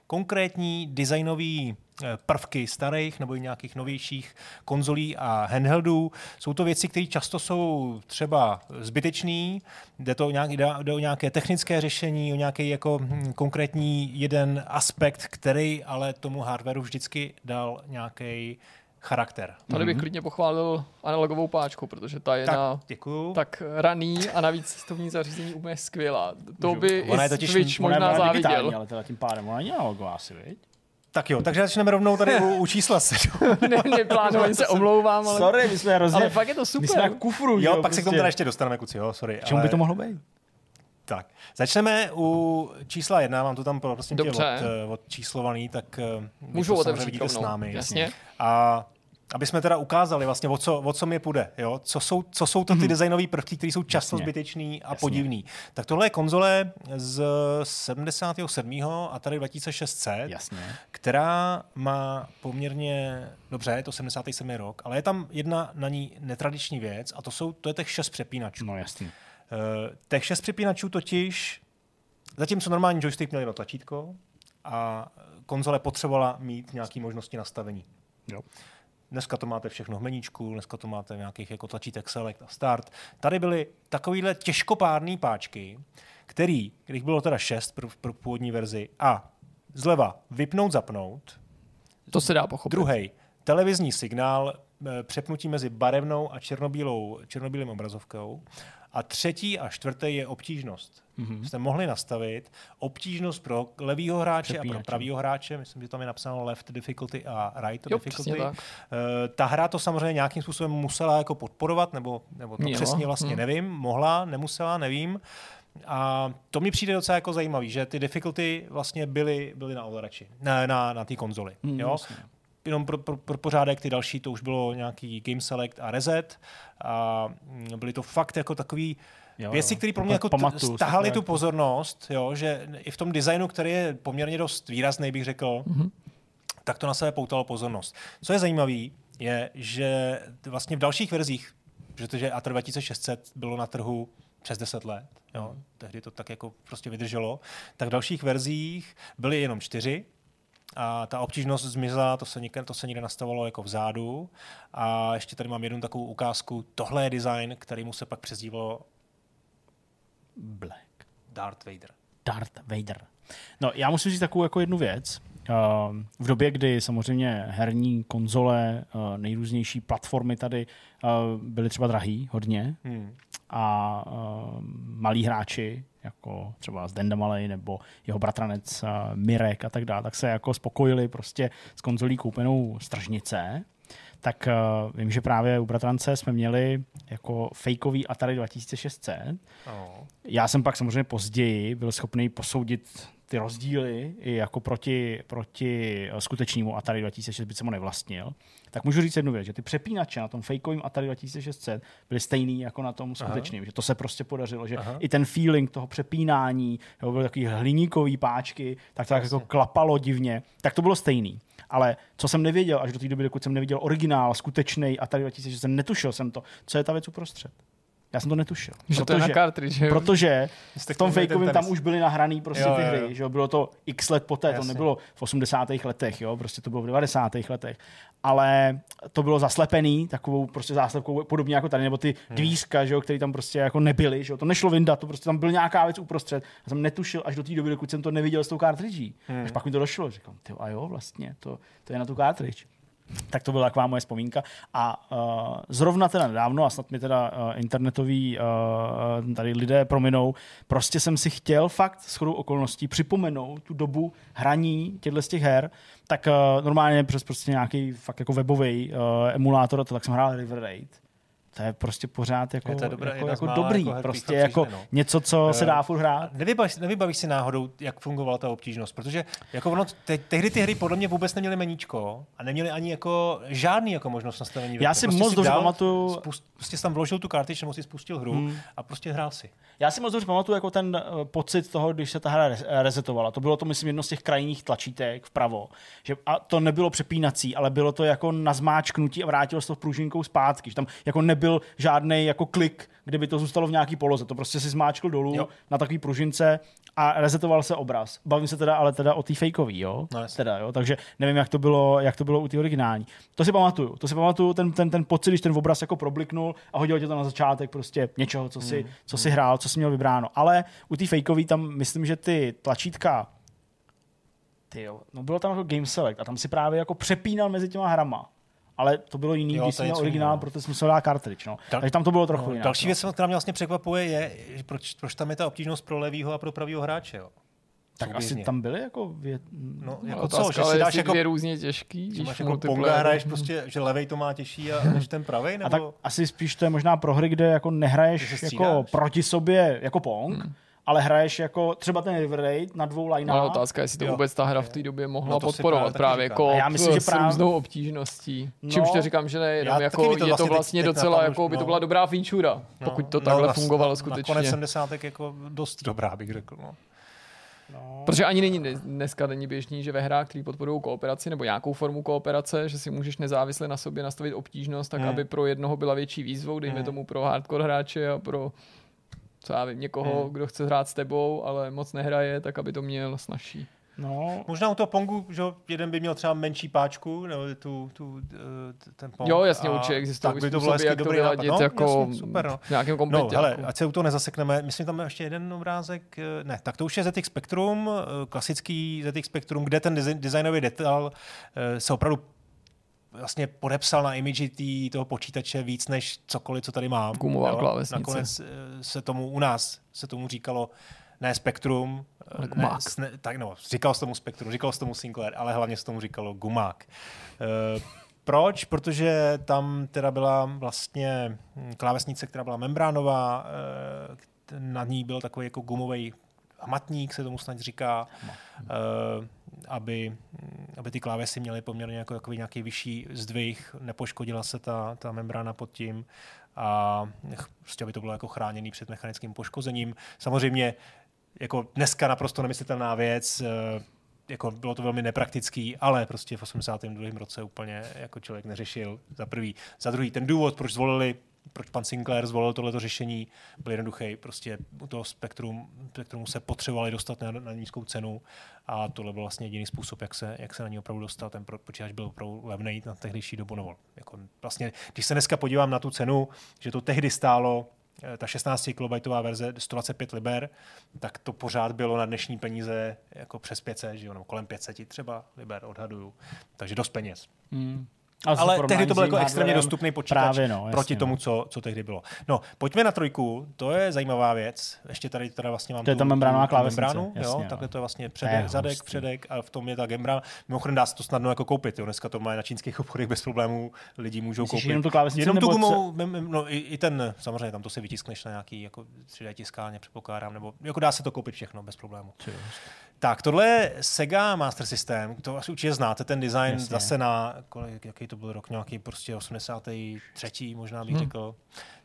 konkrétní designové prvky starých nebo i nějakých novějších konzolí a handheldů. Jsou to věci, které často jsou třeba zbytečné, jde o nějaké technické řešení, o nějaký jako konkrétní jeden aspekt, který ale tomu hardwareu vždycky dal nějaký charakter. Tady bych klidně pochválil analogovou páčku, protože ta je tak raný a navíc cestovní zařízení úplně skvělá. To by i Switch možná záviděl. Ona je digitální, ale teda tím pádem ona není analogová asi, viď? Tak jo, takže začneme rovnou tady u čísla 7. Neplánovaně se omlouvám, ale... Sorry, my jsme hrozně... Ale fakt je to super. My jsme na kufru, jo, pak prostě se k tomu teda ještě dostaneme, kuci, jo, sorry. Čemu by to mohlo být? Tak, začneme u čísla 1, mám to tam prostě odčíslovaný, tak... Můžu otevřít rovnou, s námi, jasně. A aby jsme teda ukázali vlastně, o co mi půjde, jo? Co jsou to ty designové prvky, které jsou často zbytečný a podivný. Tak tohle je konzole z 77. Atari 2600, která má poměrně, dobře, je to 77. rok, ale je tam jedna na ní netradiční věc a to je těch 6 přepínačů. No jasně. Těch 6 přepínačů totiž, zatímco normální joystick měl jenom tlačítko a konzole potřebovala mít nějaké možnosti nastavení. Jo. Dneska to máte všechno v meníčku, dneska to máte v nějakých jako tlačítek Select a Start. Tady byly takovýhle těžkopádný páčky, který, když bylo teda 6 pro původní verzi, a zleva vypnout, zapnout. To se dá pochopit. Druhý, televizní signál, přepnutí mezi barevnou a černobílým obrazovkou. A třetí a čtvrtý je obtížnost. Mm-hmm. Jste mohli nastavit obtížnost pro levýho hráče a pro pravýho hráče. Myslím, že tam je napsáno left difficulty a right difficulty. Ta hra to samozřejmě nějakým způsobem musela jako podporovat, nebo to přesně vlastně nevím. Mohla, nemusela, nevím. A to mi přijde docela jako zajímavý, že ty difficulty vlastně byly na ovladači, na té konzoli. Mm, jo? Jenom pro pořádek, ty další, to už bylo nějaký Game Select a Reset a byly to fakt jako takový věci, které pro mě jako stahaly tu pozornost, jo, že i v tom designu, který je poměrně dost výrazný, bych řekl, tak to na sebe poutalo pozornost. Co je zajímavé, je, že vlastně v dalších verzích, protože Atari 2600 bylo na trhu přes 10 let, jo, tehdy to tak jako prostě vydrželo, tak v dalších verzích byly jenom 4, a ta obtížnost zmizela, to se někde nastavovalo jako vzadu. A ještě tady mám jednu takovou ukázku. Tohle je design, který mu se pak přezdívalo Black. Darth Vader. No, já musím říct takovou jako jednu věc. V době, kdy samozřejmě herní konzole, nejrůznější platformy tady byly třeba drahý hodně a malí hráči, jako třeba Zdenda Malej nebo jeho bratranec Mirek a tak dále, tak se jako spokojili prostě s konzolí koupenou z tržnice. Tak vím, že právě u bratrance jsme měli jako fejkový Atari 2600. Oh. Já jsem pak samozřejmě později byl schopný posoudit ty rozdíly i jako proti skutečnímu Atari 2600, byť jsem ho nevlastnil. Tak můžu říct jednu věc, že ty přepínače na tom fejkovém Atari 2600 byly stejný jako na tom skutečným. Aha. Že to se prostě podařilo, že i ten feeling toho přepínání, jo, byly takový hliníkový páčky, tak to tak jako klapalo divně, tak to bylo stejný. Ale co jsem nevěděl, až do té doby, dokud jsem neviděl originál, skutečný Atari 2600, netušil jsem to, co je ta věc uprostřed. Já jsem to netušil. Protože, to je na cartridge, protože v tom fejkovém tam už byly nahraný prostě ty hry. Že bylo to x let poté, to nebylo v 80. letech, jo, prostě to bylo v 90. letech. Ale to bylo zaslepený takovou prostě záslepkou, podobně jako tady, nebo ty dvízka, že jo, které tam prostě jako nebyly. Že jo, to nešlo vyndat, to prostě tam byla nějaká věc uprostřed. Já jsem netušil až do té doby, dokud jsem to neviděl s tou cartridží. Až pak mi to došlo. Říkám, tyjo, a jo, vlastně, to je na tu cartridge. Tak to byla taková moje vzpomínka. A zrovna teda nedávno, a snad mi teda internetoví tady lidé prominou, prostě jsem si chtěl fakt shodou okolností připomenout tu dobu hraní těchto z těch her, tak normálně přes prostě nějaký fakt jako webový emulátor, a to tak jsem hrál River Raid. To je prostě pořád jako dobrý, jako prostě jako něco, co se dá furt hrát. Nevybavíš si náhodou, jak fungovala ta obtížnost, protože jako ono, tehdy ty hry podle mě vůbec neměly meníčko a neměly ani jako žádný jako možnost nastavení. Já si prostě moc dobře pamatuju... Prostě tam vložil tu kartič, nebo si spustil hru a prostě hrál si. Já si moc dobře pamatuju jako ten pocit toho, když se ta hra resetovala. To bylo to, myslím, jedno z těch krajních tlačítek vpravo. Že, a to nebylo přepínací, ale bylo to jako na zmáčknutí a vrátilo se to pružinkou zpátky. Že tam jako nebyl žádnej jako klik, kde by to zůstalo v nějaký poloze. To prostě si zmáčkl dolů na takový pružince a resetoval se obraz. Bavím se teda, ale teda o té fejkový, jo? No, teda, jo? Takže nevím, jak to bylo u té originální. To si pamatuju ten pocit, když ten obraz jako probliknul a hodil tě to na začátek prostě něčeho, co si hrál, co si měl vybráno. Ale u té fejkový tam myslím, že ty tlačítka, no bylo tam jako Game Select a tam si právě jako přepínal mezi těma hrama. Ale to bylo jiný, když jsem měl originál, protože jsem musel dát cartridge. No. Takže tam to bylo trochu jinak. Další věc, která mě vlastně překvapuje, je, proč tam je ta obtížnost pro levýho a pro pravýho hráče. Jo? Tak asi tam byly jako ale dáš jako dvě různě těžký, když máš jako ponga, hraješ prostě, že levej to má těžší a než ten pravej, nebo... A tak asi spíš to je možná pro hry, kde jako nehraješ jako proti sobě jako pong, ale hraješ jako třeba ten river raid na dvou lineách. Ale otázka, jestli to vůbec ta hra v té době mohla podporovat právě jako s různou obtížností. Čímž neříkám, že ne, jenom jako je to vlastně docela, jako by to byla dobrá feature, pokud to takhle fungovalo skutečně. Nakonec 70. jako dost dobrá, bych řekl. No. Protože ani není dneska denní běžný, že ve hrách, který podporují kooperaci nebo nějakou formu kooperace, že si můžeš nezávisle na sobě nastavit obtížnost, tak aby pro jednoho byla větší výzvou, dejme tomu pro hardcore hráče a pro co já vím, někoho, kdo chce hrát s tebou, ale moc nehraje, tak aby to měl snažší. No. Možná u toho pongu, že jeden by měl třeba menší páčku, nebo ten pong. Jo, jasně, určitě existují způsoby, jak to vyladit jako v nějakém kompletě. No, hele, ať se u toho nezasekneme. Myslím, tam je ještě jeden obrázek. Ne, tak to už je ZX Spectrum, klasický ZX Spectrum, kde ten designový detail se opravdu vlastně podepsal na imidži toho počítače víc než cokoliv, co tady mám. Gumová klávesnice. Nakonec u nás se tomu říkalo ne Spektrum, říkal se tomu Spektrum, říkal se tomu Sinclair, ale hlavně se tomu říkalo gumák. Proč? Protože tam teda byla vlastně klávesnice, která byla membránová, na ní byl takový jako gumový hmatník, se tomu snad říká, aby ty klávesy měly poměrně jako nějaký vyšší zdvih, nepoškodila se ta membrána pod tím a prostě aby to bylo jako chráněný před mechanickým poškozením. Samozřejmě jako dneska naprosto nemyslitelná věc, jako bylo to velmi nepraktický, ale prostě v 82. roce úplně jako člověk neřešil za prvý. Za druhý, ten důvod, proč pan Sinclair zvolil tohleto řešení, byl jednoduchý. Prostě u toho spektrumu se potřebovali dostat na nízkou cenu a tohle byl vlastně jediný způsob, jak se na ní opravdu dostat. Ten počítač byl opravdu levnej na tehdejší dobu. No, jako vlastně, když se dneska podívám na tu cenu, že to tehdy stálo ta 16 kilobajtová verze 125 liber, tak to pořád bylo na dnešní peníze jako přes 500, že ono, kolem 500 třeba liber odhaduju. Takže dost peněz. Ale tehdy to byl jako extrémně dostupný počítač proti tomu, co tehdy bylo. No, pojďme na trojku, to je zajímavá věc. Ještě tady teda vlastně mám tu membránu, takhle to je vlastně předek a v tom je ta membrána. Mimochodem dá se to snadno jako koupit, jo. Dneska to má na čínských obchodech bez problémů, lidi můžou koupit. Jenom tu gumu, no i ten, samozřejmě tam to si vytiskneš na nějaký jako 3D tiskárně, předpokládám, nebo jako dá se to koupit všechno bez problému. Tak, tohle je SEGA Master System, to asi určitě znáte, ten design. Jasně. Zase na, jaký to byl rok, nějaký prostě 83. možná bych řekl,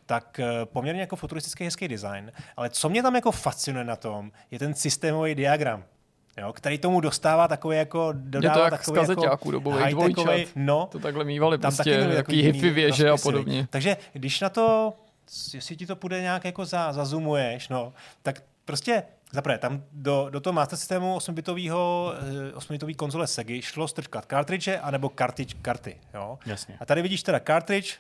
tak poměrně jako futuristický hezký design, ale co mě tam jako fascinuje na tom, je ten systémový diagram, jo, který tomu dostává takový jako, dodává takový jako... Je to jak z kazeťáků dobovej dvojčat, to takhle mývali prostě, takový hippie věže a podobně. Takže když na to, jestli ti to půjde nějak jako zazumuješ, no, tak prostě... Zaprvé, tam do toho master systému 8-bitové konzole SEGA šlo strčkat cartridge anebo karty. Jo? Jasně. A tady vidíš teda cartridge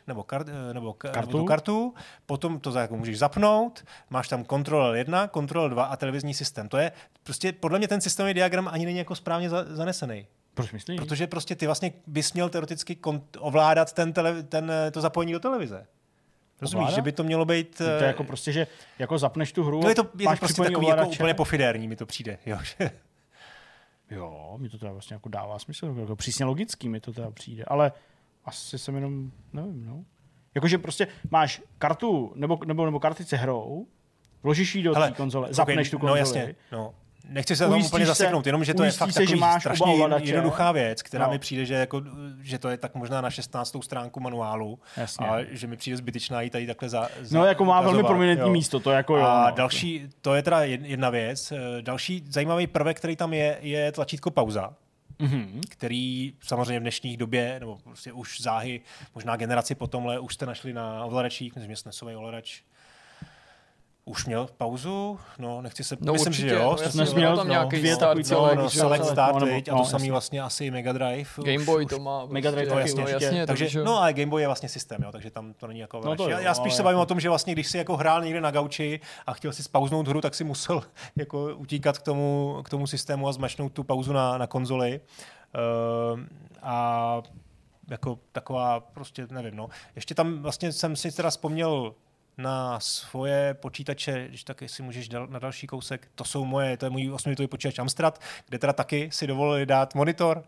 nebo kartu, potom to můžeš zapnout, máš tam Control 1, Control 2 a televizní systém. To je prostě, podle mě ten systémový diagram ani není jako správně zanesený. Proč myslíš? Protože prostě ty vlastně bys měl teoreticky ovládat to zapojení do televize. Rozumíš, že by to mělo být... To je jako prostě, že jako zapneš tu hru... No je to prostě takový jako úplně pofidérní, mi to přijde. Jo, mi to teda vlastně jako dává smysl. Jako přísně logický mi to teda přijde, ale asi jsem jenom, nevím, no. Jakože prostě máš kartu nebo kartice hrou, vložíš ji do té konzole, zapneš tu konzoli. No jasně, no. Nechci se tam úplně zaseknout, jenomže to je fakt takový strašně jednoduchá věc, která mi přijde, že to je tak možná na 16. stránku manuálu. Jasně. A že mi přijde zbytečná ji tady takhle No jako má velmi prominentní místo, to jako další, to je teda jedna věc. Další zajímavý prvek, který tam je tlačítko pauza. Mm-hmm. Který samozřejmě v dnešní době, nebo prostě už záhy, možná generaci po tomhle, už jste našli na ovladačích, myslím, že snesový ovladač. Už měl pauzu, no nechci se... No myslím, určitě, že jo. Měl tam nějaký select start, a to samý vlastně asi i Mega Drive. Game Boy to má... Mega Drive taky, jasně. Takže, no ale Game Boy je vlastně systém, jo, takže tam to není jako... Já spíš se bavím o tom, že vlastně když si jako hrál někde na gauči a chtěl si spauznout hru, tak si musel jako utíkat k tomu systému a zmačnout tu pauzu na konzoli. A jako taková prostě, nevím, no. Ještě tam vlastně jsem si teda vzpomněl na svoje počítače, když taky si můžeš na další kousek, to je můj 8-bitový počítač Amstrad, kde teda taky si dovolili dát monitor,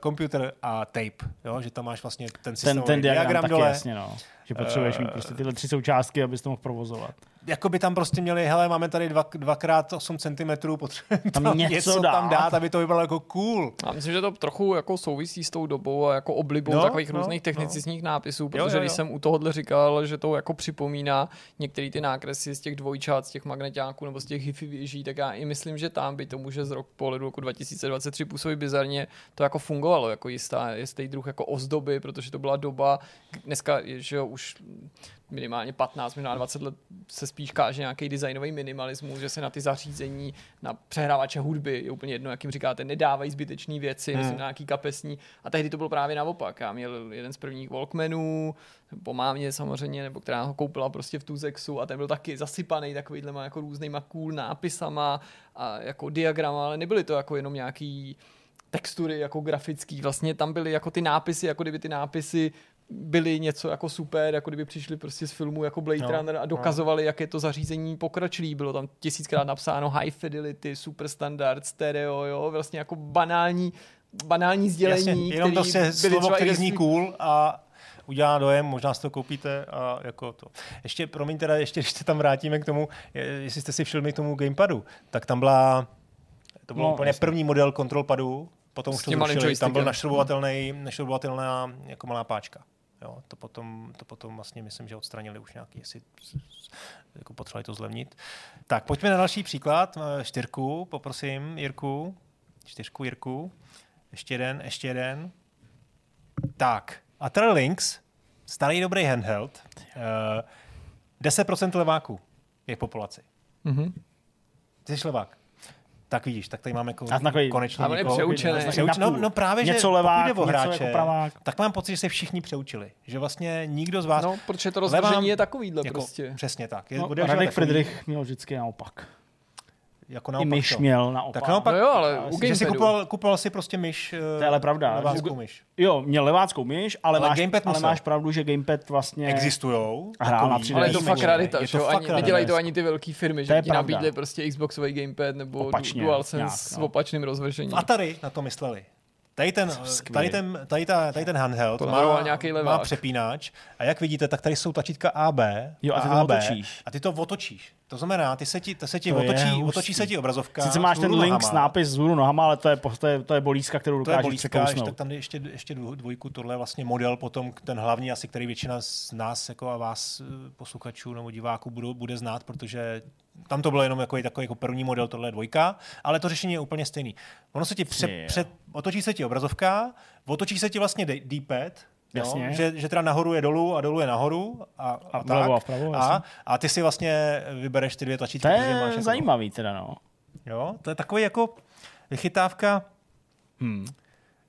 počítač a tape, jo? Že tam máš vlastně ten systémový diagram taky dole. Jasně, no. Že potřebuješ mít prostě tyhle tři součástky, abys to mohl provozovat. Jakoby tam prostě měli, hele, máme tady 2x8 cm, potřebujeme tam něco tam dát, aby to vypadalo jako cool. Já myslím, že to trochu jako souvisí s tou dobou a jako oblibou takových různých technicistních nápisů, protože když jsem u tohohle říkal, že to jako připomíná některé ty nákresy z těch dvojčát, z těch magneťáků nebo z těch hi-fi věží, tak já i myslím, že tam by to může z roku 2023 působit bizarně, to jako fungovalo jako jistý druh jako ozdoby, protože to byla doba, dneska že jo, už minimálně 15, minimálně 20 let se spíš káže nějaký designový minimalismus, že se na ty zařízení, na přehrávače hudby, je úplně jedno, jak jim říkáte, nedávají zbytečné věci, myslím, nějaký kapesní. A tehdy to bylo právě naopak. Já měl jeden z prvních Walkmanů, po mámě samozřejmě, nebo která ho koupila prostě v Tuzexu a ten byl taky zasypaný takovýhlema jako různýma cool nápisama a jako diagrama, ale nebyly to jako jenom nějaký textury jako grafický. Vlastně tam byly jako ty nápisy, jako kdyby ty nápisy byli něco jako super, jako kdyby přišli prostě z filmu jako Blade Runner a dokazovali, jak je to zařízení pokračilý. Bylo tam 1000krát napsáno high fidelity, super standard, stereo, jo, vlastně jako banální sdělení. Jasně, jenom to se slovo, který zní cool a udělá dojem, možná si to koupíte a jako to. Ještě, promiň teda, když se tam vrátíme k tomu, jestli jste si všimli k tomu gamepadu, tak tam byla, to byl úplně první model controlpadu, potom už to zrušili, tam byl našroubovatelná jako malá páčka. Jo, to potom vlastně myslím, že odstranili už nějaký, jestli jako potřebovali to zlevnit. Tak pojďme na další příklad, 4, poprosím Jirku. 4, Jirku. Ještě jeden. Tak, Atari Lynx, starý dobrý handheld, 10% leváků je v populaci. Mm-hmm. Ty jsi levák. Tak vidíš, tak tady máme konečně no právě, že něco levák, pokud jde o hráče, jako tak mám pocit, že se všichni přeučili. Že vlastně nikdo z vás... No, protože to rozložení je takovýhle jako, prostě. Přesně tak. Radek Friedrich měl vždycky naopak. Jako naopak, i myš to měl naopak. Tak naopak, no jo, ale že si kupoval si prostě myš, leváckou myš. Jo, měl leváckou myš, ale máš pravdu, že gamepad vlastně existujou. Ale je to fakt rarita, že jo? Nedělají to ani ty velké firmy, že ti nabídli prostě Xboxový gamepad nebo opačně, DualSense s opačným rozvržením. Atari na to mysleli. Tady ten handheld má přepínač a jak vidíte, tak tady jsou tlačítka AB a ty to otočíš. To znamená, otočí se ti obrazovka. Sice máš ten Link s nápis vzhůru nohama, ale to je bolízka, kterou dokážeš překousnout. Tak tam je ještě 2, tohle je vlastně model potom, ten hlavní asi, který většina z nás jako a vás posluchačů nebo diváků bude znát, protože tam to bylo jenom takový první model, tohle je 2, ale to řešení je úplně stejný. Ono se ti otočí se ti obrazovka, otočí se ti vlastně D-pad, no, že teda nahoru je dolů a dolů je nahoru a tak. A ty si vlastně vybereš ty 2 tlačítka. To je máš zajímavý teda, no. Jo, to je takový jako vychytávka.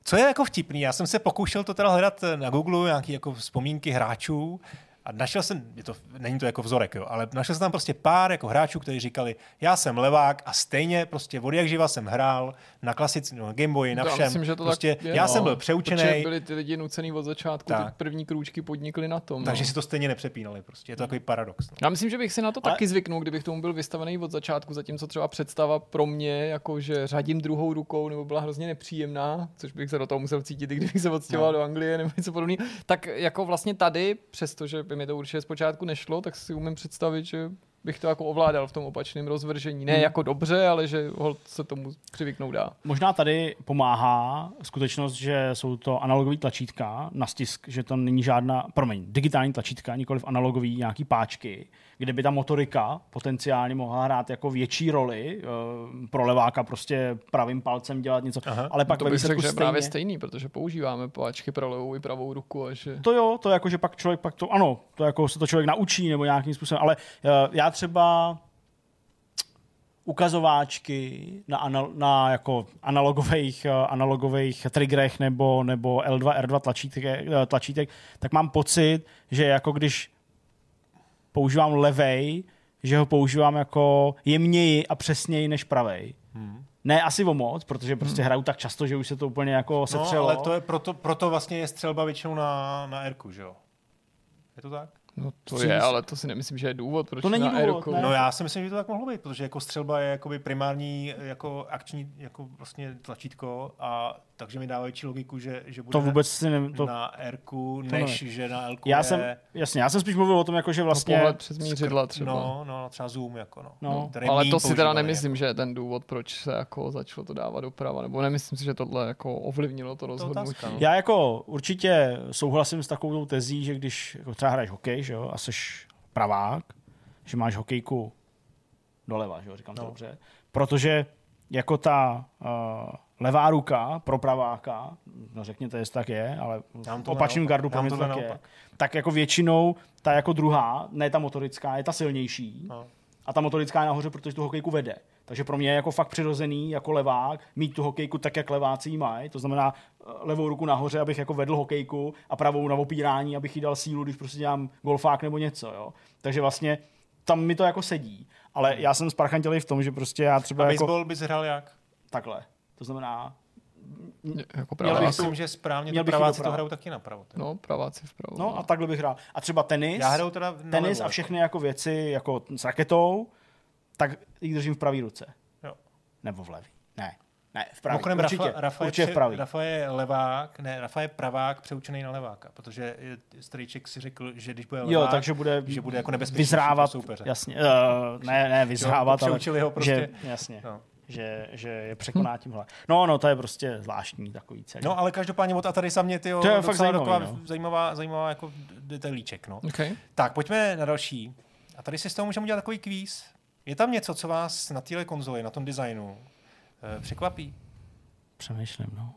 Co je jako vtipný, já jsem se pokoušel to teda hledat na Googlu, nějaký jako vzpomínky hráčů a našel jsem, není to jako vzorek, jo, ale našel jsem tam prostě pár jako hráčů, kteří říkali, já jsem levák a stejně prostě od jak živa jsem hrál na klasickém Game Boyi, na všem. Myslím, prostě já jsem byl přeučený. Protože byli ty lidi nucený od začátku, tak. Ty první krůčky podnikli na tom. Takže si to stejně nepřepínali prostě. Je to takový paradox. No. Já myslím, že bych si na to taky zvyknul, kdybych tomu byl vystavený od začátku, zatímco třeba představa pro mě, jako že řadím druhou rukou, nebo byla hrozně nepříjemná, což bych se do toho musel cítit, kdybych se odstěhoval do Anglie nebo něco podobného. Tak jako vlastně tady, přestože mi to určitě zpočátku nešlo, tak si umím představit, že bych to jako ovládal v tom opačném rozvržení. Ne jako dobře, ale že se tomu přivyknout dá. Možná tady pomáhá skutečnost, že jsou to analogové tlačítka na stisk, že to není digitální tlačítka, nikoliv analogový nějaký páčky, kde by ta motorika potenciálně mohla hrát jako větší roli, pro leváka prostě pravým palcem dělat něco. Aha. Ale pak to bych řekl, že je právě stejný, protože používáme páčky pro levou i pravou ruku. Že... To jo, to jako, že pak člověk to jako se to člověk naučí nebo nějakým způsobem, ale já třeba ukazováčky na jako analogových triggerech nebo L2, R2 tlačítek, tak mám pocit, že jako když používám levej, že ho používám jako jemněji a přesněji než pravej. Ne asi o moc, protože prostě hraju tak často, že už se to úplně jako setřelo. No, ale to je proto vlastně je střelba většinou na R-ku, že jo? Je to tak? No to je, ale to si nemyslím, že je důvod, proč to není na důvod, ne? No já si myslím, že to tak mohlo být, protože jako střelba je jakoby primární jako akční jako vlastně tlačítko a takže mi dá větší logiku, že bude to vůbec si nevím, to... na Rku než to že na Lku. Já jsem spíš mluvil o tom, jako že vlastně pohled přes mířidla třeba. No, třeba zoom jako no. Ale to si teda nemyslím, jako, že je ten důvod, proč se jako začalo to dávat doprava, nebo nemyslím si, že tohle jako ovlivnilo to rozhodnutí. Já jako určitě souhlasím s takovou tezí, že když jako třeba hraješ hokej, že jo, a seš pravák, že máš hokejku doleva, že jo, říkám to dobře, protože jako ta levá ruka pro praváka, no řekněte, jestli tak je, ale v opačném gardu pro mě to tak je, tak jako většinou ta jako druhá, ne ta motorická, je ta silnější a ta motorická je nahoře, protože tu hokejku vede. Takže pro mě je jako fakt přirozený jako levák mít tu hokejku tak, jak leváci ji mají. To znamená levou ruku nahoře, abych jako vedl hokejku a pravou na opírání, abych jí dal sílu, když prostě dělám golfák nebo něco. Jo? Takže vlastně tam mi to jako sedí. Ale já jsem sparchantělý v tom, že prostě já třeba a baseball bys hrál jak? Takhle. To znamená... Jako já myslím, že správně to praváci to hrajou taky napravo. No, praváci vpravo. No a takhle bych hrál. A třeba tenis. Já hraju teda tenis nalevo, a všechny jako věci jako s raketou, tak ji držím v pravý ruce. Jo. Nebo v levý. Ne, v pravý. Mokrem Rafa je levák, ne, Rafa je pravák přeučený na leváka, protože strejček si řekl, že když bude levák, jo, takže bude jako nebezpečný vyzrávat, soupeře. Jasně. Ne, vyzrávat, jo, ale ho prostě, že, jasně. No. Že je překoná tímhle. No, to je prostě zvláštní takový celý. No, ale každopádně od Atari sami je to je fakt zajímavá jako detailíček, no. Okay. Tak, pojďme na další. A tady si s toho můžeme udělat takový kvíz. Je tam něco, co vás na téhle konzoli, na tom designu překvapí? Přemýšlím, no.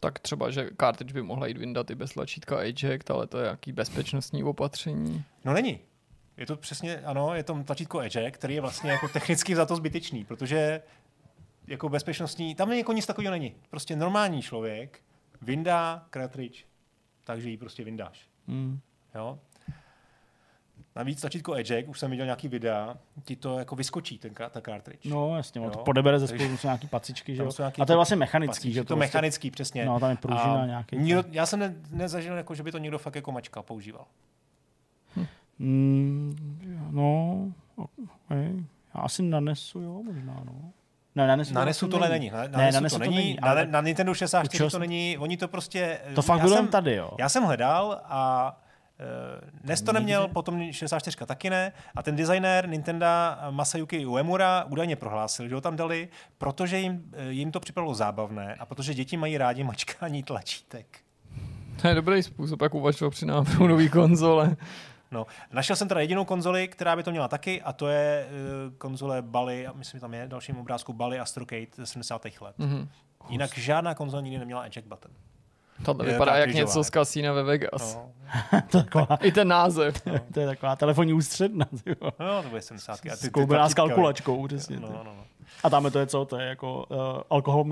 Tak třeba, že cartridge by mohla jít vyndat i bez tlačítka eject, ale to je jaký bezpečnostní opatření. No není. Je to přesně, ano, je to tlačítko eject, který je vlastně jako technicky za to zbytečný, protože jako bezpečnostní, tam jako nic takového není. Prostě normální člověk vyndá cartridge, takže ji prostě vyndáš. Mm. Jo? Navíc tlačítko eject, už jsem viděl nějaký videa, ti to jako vyskočí ta cartridge. No jasně, to podebere ze spolu nějaký pacičky, že jo. A to je vlastně mechanický, že to mechanický, přesně. No, tam je pružina nějaký. Já jsem nezažil jako, že by to někdo fakt jako mačka používal. No, okay. Já asi nanesu, jo, možná, no. Ne, nanesu to není. Nanesu to není. Ale na Nintendo 64 to není. Oni to prostě... To fakt bylo tady, jo. Já jsem hledal a NES to neměl, potom 64 taky ne. A ten designér Nintendo Masayuki Uemura údajně prohlásil, že ho tam dali, protože jim to připadalo zábavné a protože děti mají rádi mačkání tlačítek. To je dobrý způsob, jak uvažovat při nápadu nový konzole. No, našel jsem teda jedinou konzoli, která by to měla taky, a to je konzole Bally, myslím, že tam je v dalším obrázku Bally Astrocade ze 70. let. Mm-hmm. Jinak žádná konzole nikdy neměla eject button. Tohle vypadá jak něco z Kasína ve Vegas. No. I ten název. No. To je taková telefonní ústředna. No, to bude 70. Skoubená s kalkulačkou. No. A tam to je co? To je jako alkohol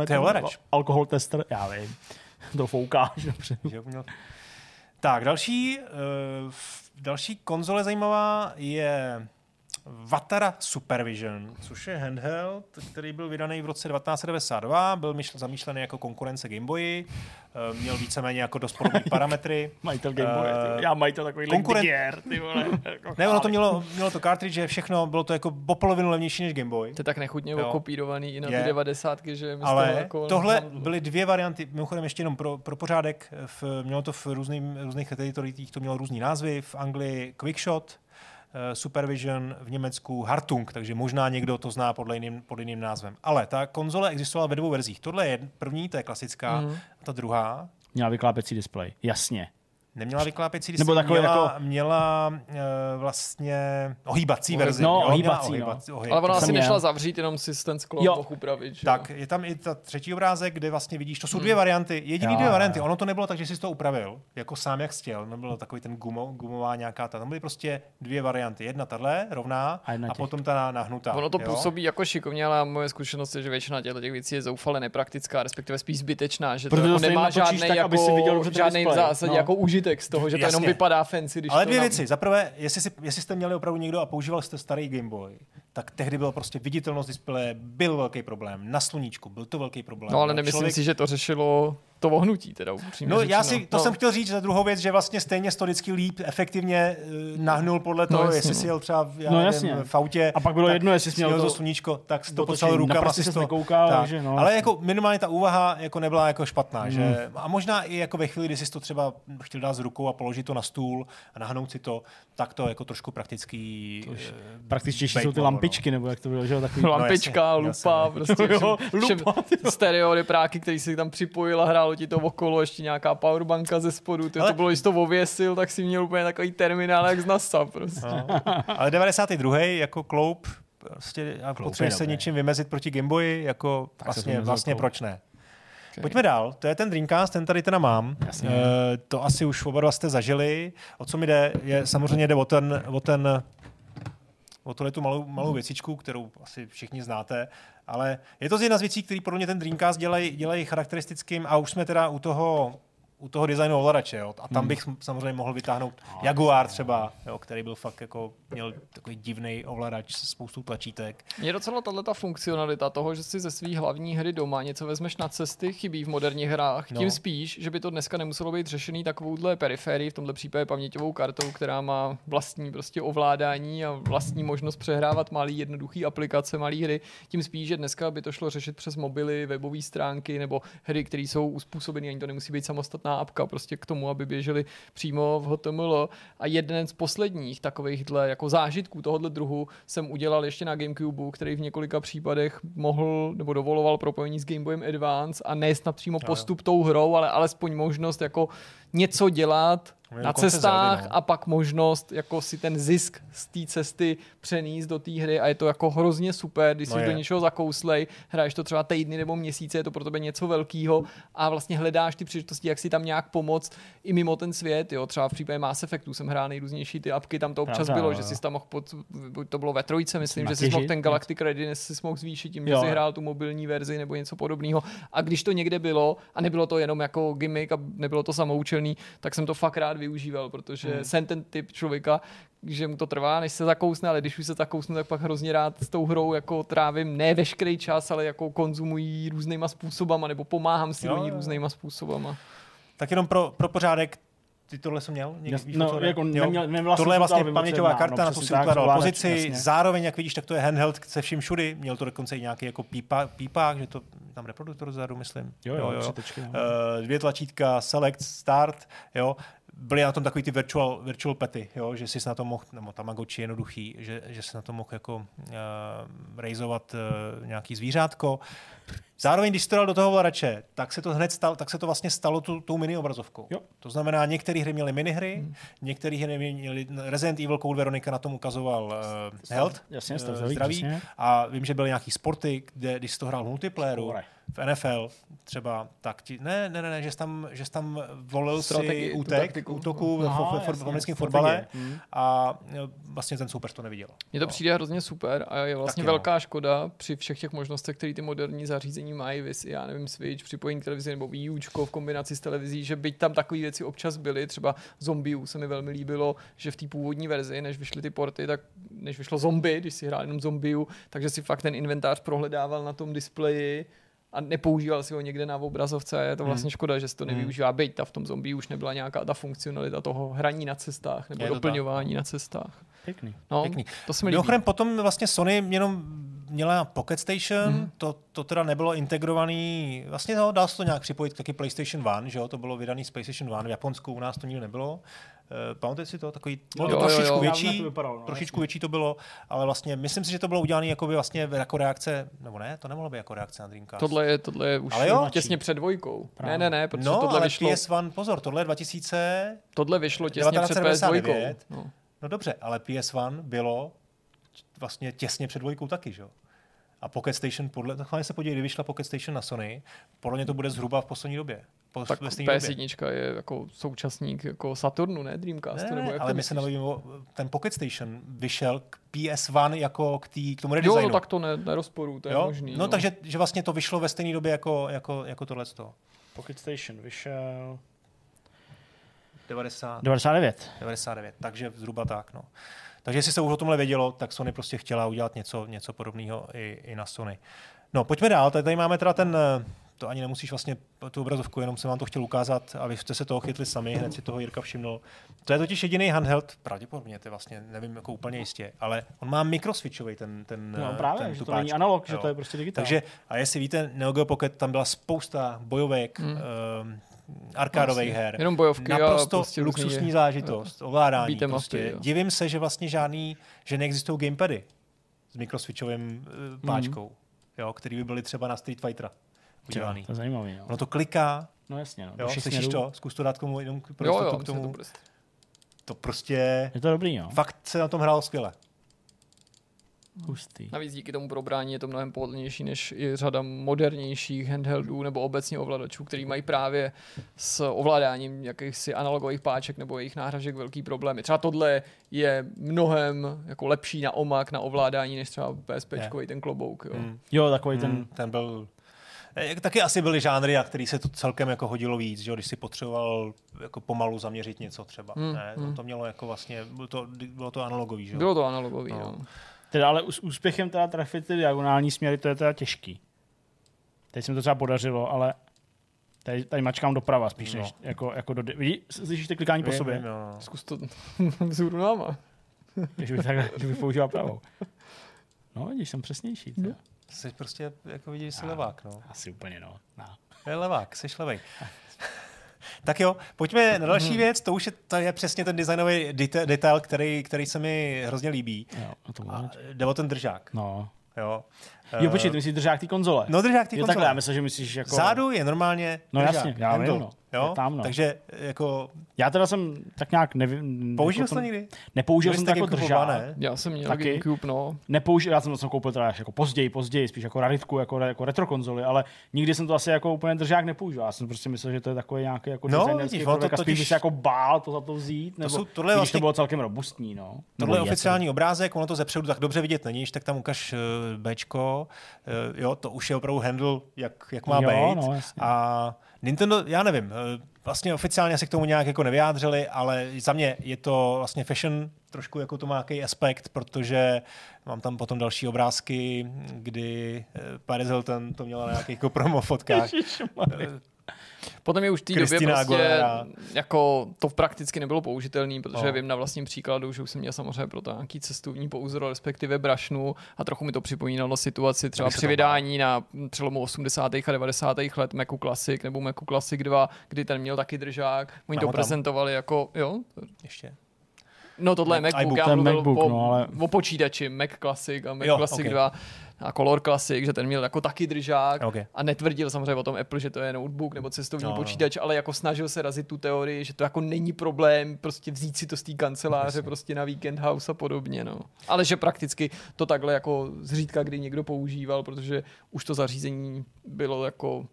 tester. Já vím. To foukáš. Tak, další konzole zajímavá je Watara Supervision, což je handheld, který byl vydaný v roce 1992, byl zamýšlený jako konkurence Game Boyi, měl víceméně jako dost podobné parametry. Majitel Game Boy, já majitel takový digier, ty vole. Ne, ono to mělo to cartridge, všechno, bylo to jako o polovinu levnější než Game Boy. To je tak nechutně okopírovaný i na ty 90ky, že... Ale jako tohle byly dvě varianty, mimochodem ještě jenom pro pořádek, mělo to v různých editoritích, to mělo různý názvy, v Anglii Quickshot, Supervision, v Německu Hartung, takže možná někdo to zná pod jiným názvem. Ale ta konzole existovala ve dvou verzích. Tohle je první, ta je klasická, a ta druhá... Měla vyklápěcí displej, jasně. Neměla vyklápěcí displej, měla vlastně ohýbací verzi. No, ohýbací. Ale ona asi nešla zavřít, jenom si ten sklon upravit. Tak, je tam i ta třetí obrázek, kde vlastně vidíš, to jsou dvě varianty, dvě varianty. Ono to nebylo tak, že jsi to upravil, jako sám jak chtěl. Nebylo takový ten gumová nějaká ta. Tam byly prostě dvě varianty. Jedna tahle, rovná, a potom ta nahnutá. Ono to působí jako šikovně, ale moje zkušenost je, že většina těch věcí je zoufale nepraktická, respektive spíš zbytečná, že to nemá žádný v zásadě jako z toho, že to jenom vypadá fancy. Když ale dvě věci. Za prvé, jestli jste měli opravdu někdo a používal jste starý Game Boy, tak tehdy byla prostě viditelnost displeje, byl velký problém. Na sluníčku byl to velký problém. No ale nemyslím si, že to řešilo to ohnutí teda upřímně. No řečeno. Jsem chtěl říct za druhou věc, že vlastně stejně to vždycky líp efektivně nahnul podle toho, jestli si jel třeba v autě. A pak bylo jedno, jestli jsi měl to sluníčko, tak si to poslal rukama, si to nekoukal, takže no. Ale jako minimálně ta úvaha jako nebyla jako špatná, že a možná i jako ve chvíli, kdy jsi to třeba chtěl dát s rukou a položit to na stůl a nahnout si to, tak to jako trošku praktický. Praktičtější jsou ty lampičky, nebo jak to bylo, že takový lampička, lupa, prostě stereory, práky, který si tam připojil a hrálo ti to okolo, ještě nějaká powerbanka ze spodu, ty to bylo, když to ověsil, tak si měl úplně takový terminál jak z NASA prostě. Ale 92. jako kloup, prostě potřebuješ se něčím vymezit proti Game Boyi, jako vlastně proč ne. Okay. Pojďme dál, to je ten Dreamcast, ten tady teda mám. To asi už oba dva jste zažili. O co mi jde, je samozřejmě jde o tohle tu malou věcičku, kterou asi všichni znáte, ale je to z jedna z věcí, který podobně ten Dreamcast dělají charakteristickým, a už jsme teda u toho designu ovladače, jo. A tam bych samozřejmě mohl vytáhnout Jaguar třeba, jo, který byl fakt jako, měl takový divný ovladač se spoustou tlačítek. Mě docela tato funkcionalita toho, že si ze svý hlavní hry doma něco vezmeš na cesty, chybí v moderních hrách. Tím spíš, že by to dneska nemuselo být řešený takovouhle periférií, v tomhle případě paměťovou kartou, která má vlastní prostě ovládání a vlastní možnost přehrávat malý jednoduchý aplikace, malý hry. Tím spíš, že dneska by to šlo řešit přes mobily, webové stránky nebo hry, které jsou uspůsobeny, ani to nemusí být samostatná apka prostě k tomu, aby běželi přímo v HTML. A jeden z posledních takovýchhle jako zážitků tohohle druhu jsem udělal ještě na GameCube, který v několika případech mohl nebo dovoloval propojení s Game Boyem Advance a nejsem přímo postup tou hrou, ale alespoň možnost jako něco dělat na cestách a pak možnost jako si ten zisk z té cesty přenést do té hry, a je to jako hrozně super, když jsi do něčeho zakouslej, hraješ to třeba týdny nebo měsíce, je to pro tebe něco velkého a vlastně hledáš ty příležitosti, jak si tam nějak pomoct i mimo ten svět, jo, třeba v případě Mass Effectu jsem hrál nejrůznější ty apky, tam to občas bylo, že jsi tam mohl to bylo ve trojce, myslím, že jsi mohl ten Galactic Readiness si mohl zvýšit tím, že jsi hrál tu mobilní verzi nebo něco podobného. A když to někde bylo a nebylo to jenom jako gimmick a nebylo to samoučelný, tak jsem to fakt rád využíval, protože jsem ten typ člověka, že mu to trvá, než se zakousne, ale když už se zakousnu, tak pak hrozně rád s tou hrou jako trávím ne veškerý čas, ale jako konzumuji různýma způsobama, nebo pomáhám si do ní různýma způsobama. Tak jenom pro pořádek, ty tohle jsem měl? Tohle je vlastně paměťová karta, na to si ukládal pozici, zároveň, jak vidíš, tak to je handheld se vším všudy, měl to dokonce i nějaký jako pípák, že to tam reproduktor vzadu, myslím. Dvě tlačítka, select, start, jo. Byly na tom takový ty virtual pety, jo? Že jsi na tom mohl, nebo Tamagotchi jednoduchý, že jsi na tom mohl jako rejzovat nějaký zvířátko. Zároveň, když jsi to dal do toho vladače, tak se to vlastně stalo tou mini obrazovkou. Jo. To znamená, některé hry měly minihry, některé hry měly Resident Evil, Cold Veronica na tom ukazoval health, zdraví. A vím, že byly nějaký sporty, kde když jsi to hrál v multiplayeru, v NFL třeba, tak ti, ne, že jsi tam volil strategii, si útek, útoku v americkém fotbale a vlastně ten soupeř to neviděl. Mně to přijde hrozně super a je vlastně velká škoda při všech těch možnostech, které ty moderní zařízení mají, já nevím, Switch, připojení k televizi nebo Wii Učko v kombinaci s televizí, že byť tam takové věci občas byly, třeba Zombiu se mi velmi líbilo, že v té původní verzi, než vyšly ty porty, tak než vyšlo zombie, když si hrál jenom Zombiu, takže si fakt ten inventář prohledával na tom displeji a nepoužíval si ho někde na obrazovce, je to vlastně škoda, že se to nevyužívá. Byť ta v tom Zombie už nebyla nějaká ta funkcionalita toho hraní na cestách nebo doplňování na cestách. Pěkný. To se mi líbí. Mimochodem potom vlastně Sony jenom měla Pocket Station, to teda nebylo integrovaný, vlastně dá se to nějak připojit k taky PlayStation 1, že jo, to bylo vydaný z PlayStation 1, v Japonsku u nás to nikdy nebylo. Pamatujete si to? Takový trošičku větší, to bylo, ale vlastně myslím si, že to bylo udělané jako by vlastně jako reakce, nebo ne, to nemohlo být jako reakce na Dreamcast. Tohle je už těsně před dvojkou. Právě. Ne, protože tohle vyšlo. No, PS1, pozor, tohle je 2000. Tohle vyšlo těsně před PS2. No dobře, ale PS1 bylo vlastně těsně před dvojkou taky, že jo? A Pocket Station, takhle se podívej, kdy vyšla Pocket Station na Sony, podle mě to bude zhruba v poslední době. Tak PS1 je jako současník jako Saturnu, ne Dreamcastu? Ne, ale my se nebavíme, ten Pocket Station vyšel k PS1 jako k tomu redesignu. Jo, tak to nerozporu, to je možný. No takže že vlastně to vyšlo ve stejné době jako tohleto. Pocket Station vyšel 99. Takže zhruba tak, no. Takže jestli se už o tomhle vědělo, tak Sony prostě chtěla udělat něco podobného i na Sony. No, pojďme dál. Tady máme teda ten to ani nemusíš vlastně tu obrazovku, jenom jsem vám to chtěl ukázat a vy jste se toho chytli sami, hned si toho Jirka všimnul. To je totiž jediný handheld, pravděpodobně, to je vlastně, nevím jako úplně jistě, ale on má mikroswitchový ten no právě, ten že to není analog, jo. Že to je prostě digitál. Takže, a jestli víte, Neo Geo Pocket, tam byla spousta bojovek, arkádových her. Jenom bojovky, naprosto prostě luxusní zážitost, ovládání. Prostě. Divím se, že vlastně žádný, že neexistují gamepady s mikroswitchovým páčkou, jo, který by byly třeba na Street Fightera udělaný. To je zajímavý. No. Ono to kliká. No jasně. No. Jo, slyšíš to? Zkus to dát komu jenom k tomu. To prostě... Je to dobrý, jo. Fakt se na tom hrálo skvěle. Hustý. Navíc díky tomu probrání je to mnohem pohodlnější než i řada modernějších handheldů nebo obecně ovladačů, který mají právě s ovládáním jakýchsi analogových páček nebo jejich náhražek velký problémy. Třeba tohle je mnohem jako lepší na omak, na ovládání, než třeba PSPčkový ten klobouk. Jo, jo takový ten byl... Taky asi byly žánry, na který se to celkem jako hodilo víc, že? Když si potřeboval jako pomalu zaměřit něco třeba. To mělo jako vlastně... Bylo to analogový, že? Bylo to analogový, no. Jo. Teda ale s úspěchem teda trefit ty diagonální směry, to je teda těžký. Teď se mi to třeba podařilo, ale tady mačkám doprava spíš než jako do... Vidíš, slyšíš ty klikání po sobě? No. Zkus to vzhůru náma. Když bych používal pravou. No vidíš, jsem přesnější. No. Jsi prostě, jako vidíš, jsi levák. No. Asi úplně no. Je levák, jsi levej. Tak jo, pojďme na další věc, to je přesně ten designový detail, který se mi hrozně líbí. Jde o ten držák. No. Jo, počkej, ty myslíš držák té konzole. No, držák té konzole. Takhle, já myslím, že myslíš jako... Zádu je normálně držák. Jasně, já vím, tam, takže jako... Já teda jsem tak nějak nevím... Použil jsi to někdy? Nepoužil jsem to jako držák. Já jsem měl GameCube, já jsem to koupil teda jako později, spíš jako raritku, jako retro konzoli, ale nikdy jsem to asi jako úplně držák nepoužil. Já jsem prostě myslel, že to je takový nějaký jako designerský produkt, a spíš bych se jako bál to za to vzít, nebo když to bylo celkem robustní, no. Tohle je oficiální obrázek, ono to ze předu tak dobře vidět není, tak tam ukaž Bčko. Jo, to už je opravdu handle, jak má být. A Nintendo, já nevím, vlastně oficiálně se k tomu nějak jako nevyjádřili, ale za mě je to vlastně fashion, trošku jako to má nějaký aspekt, protože mám tam potom další obrázky, kdy Paris Hilton to měla na nějakých jako promo fotkách. Potom je už v té době prostě jako to prakticky nebylo použitelné, protože vím na vlastním příkladu, že už jsem měl samozřejmě pro to nějaký cestovní pouzdro, respektive brašnu a trochu mi to připomínalo situaci třeba při vydání na přelomu 80. a 90. let Macu Classic nebo Macu Classic 2, kdy ten měl taky držák, oni to prezentovali jako, jo? Ještě. No tohle je MacBook, já mluvil o počítači, Mac Classic a Mac Classic 2. A Color Classic, že ten měl jako taky držák a netvrdil samozřejmě o tom Apple, že to je notebook nebo cestovní počítač, ale jako snažil se razit tu teorii, že to jako není problém prostě vzít si to z té kanceláře prostě na Weekend House a podobně, no. Ale že prakticky to takhle jako zřídka kdy někdo používal, protože už to zařízení bylo jako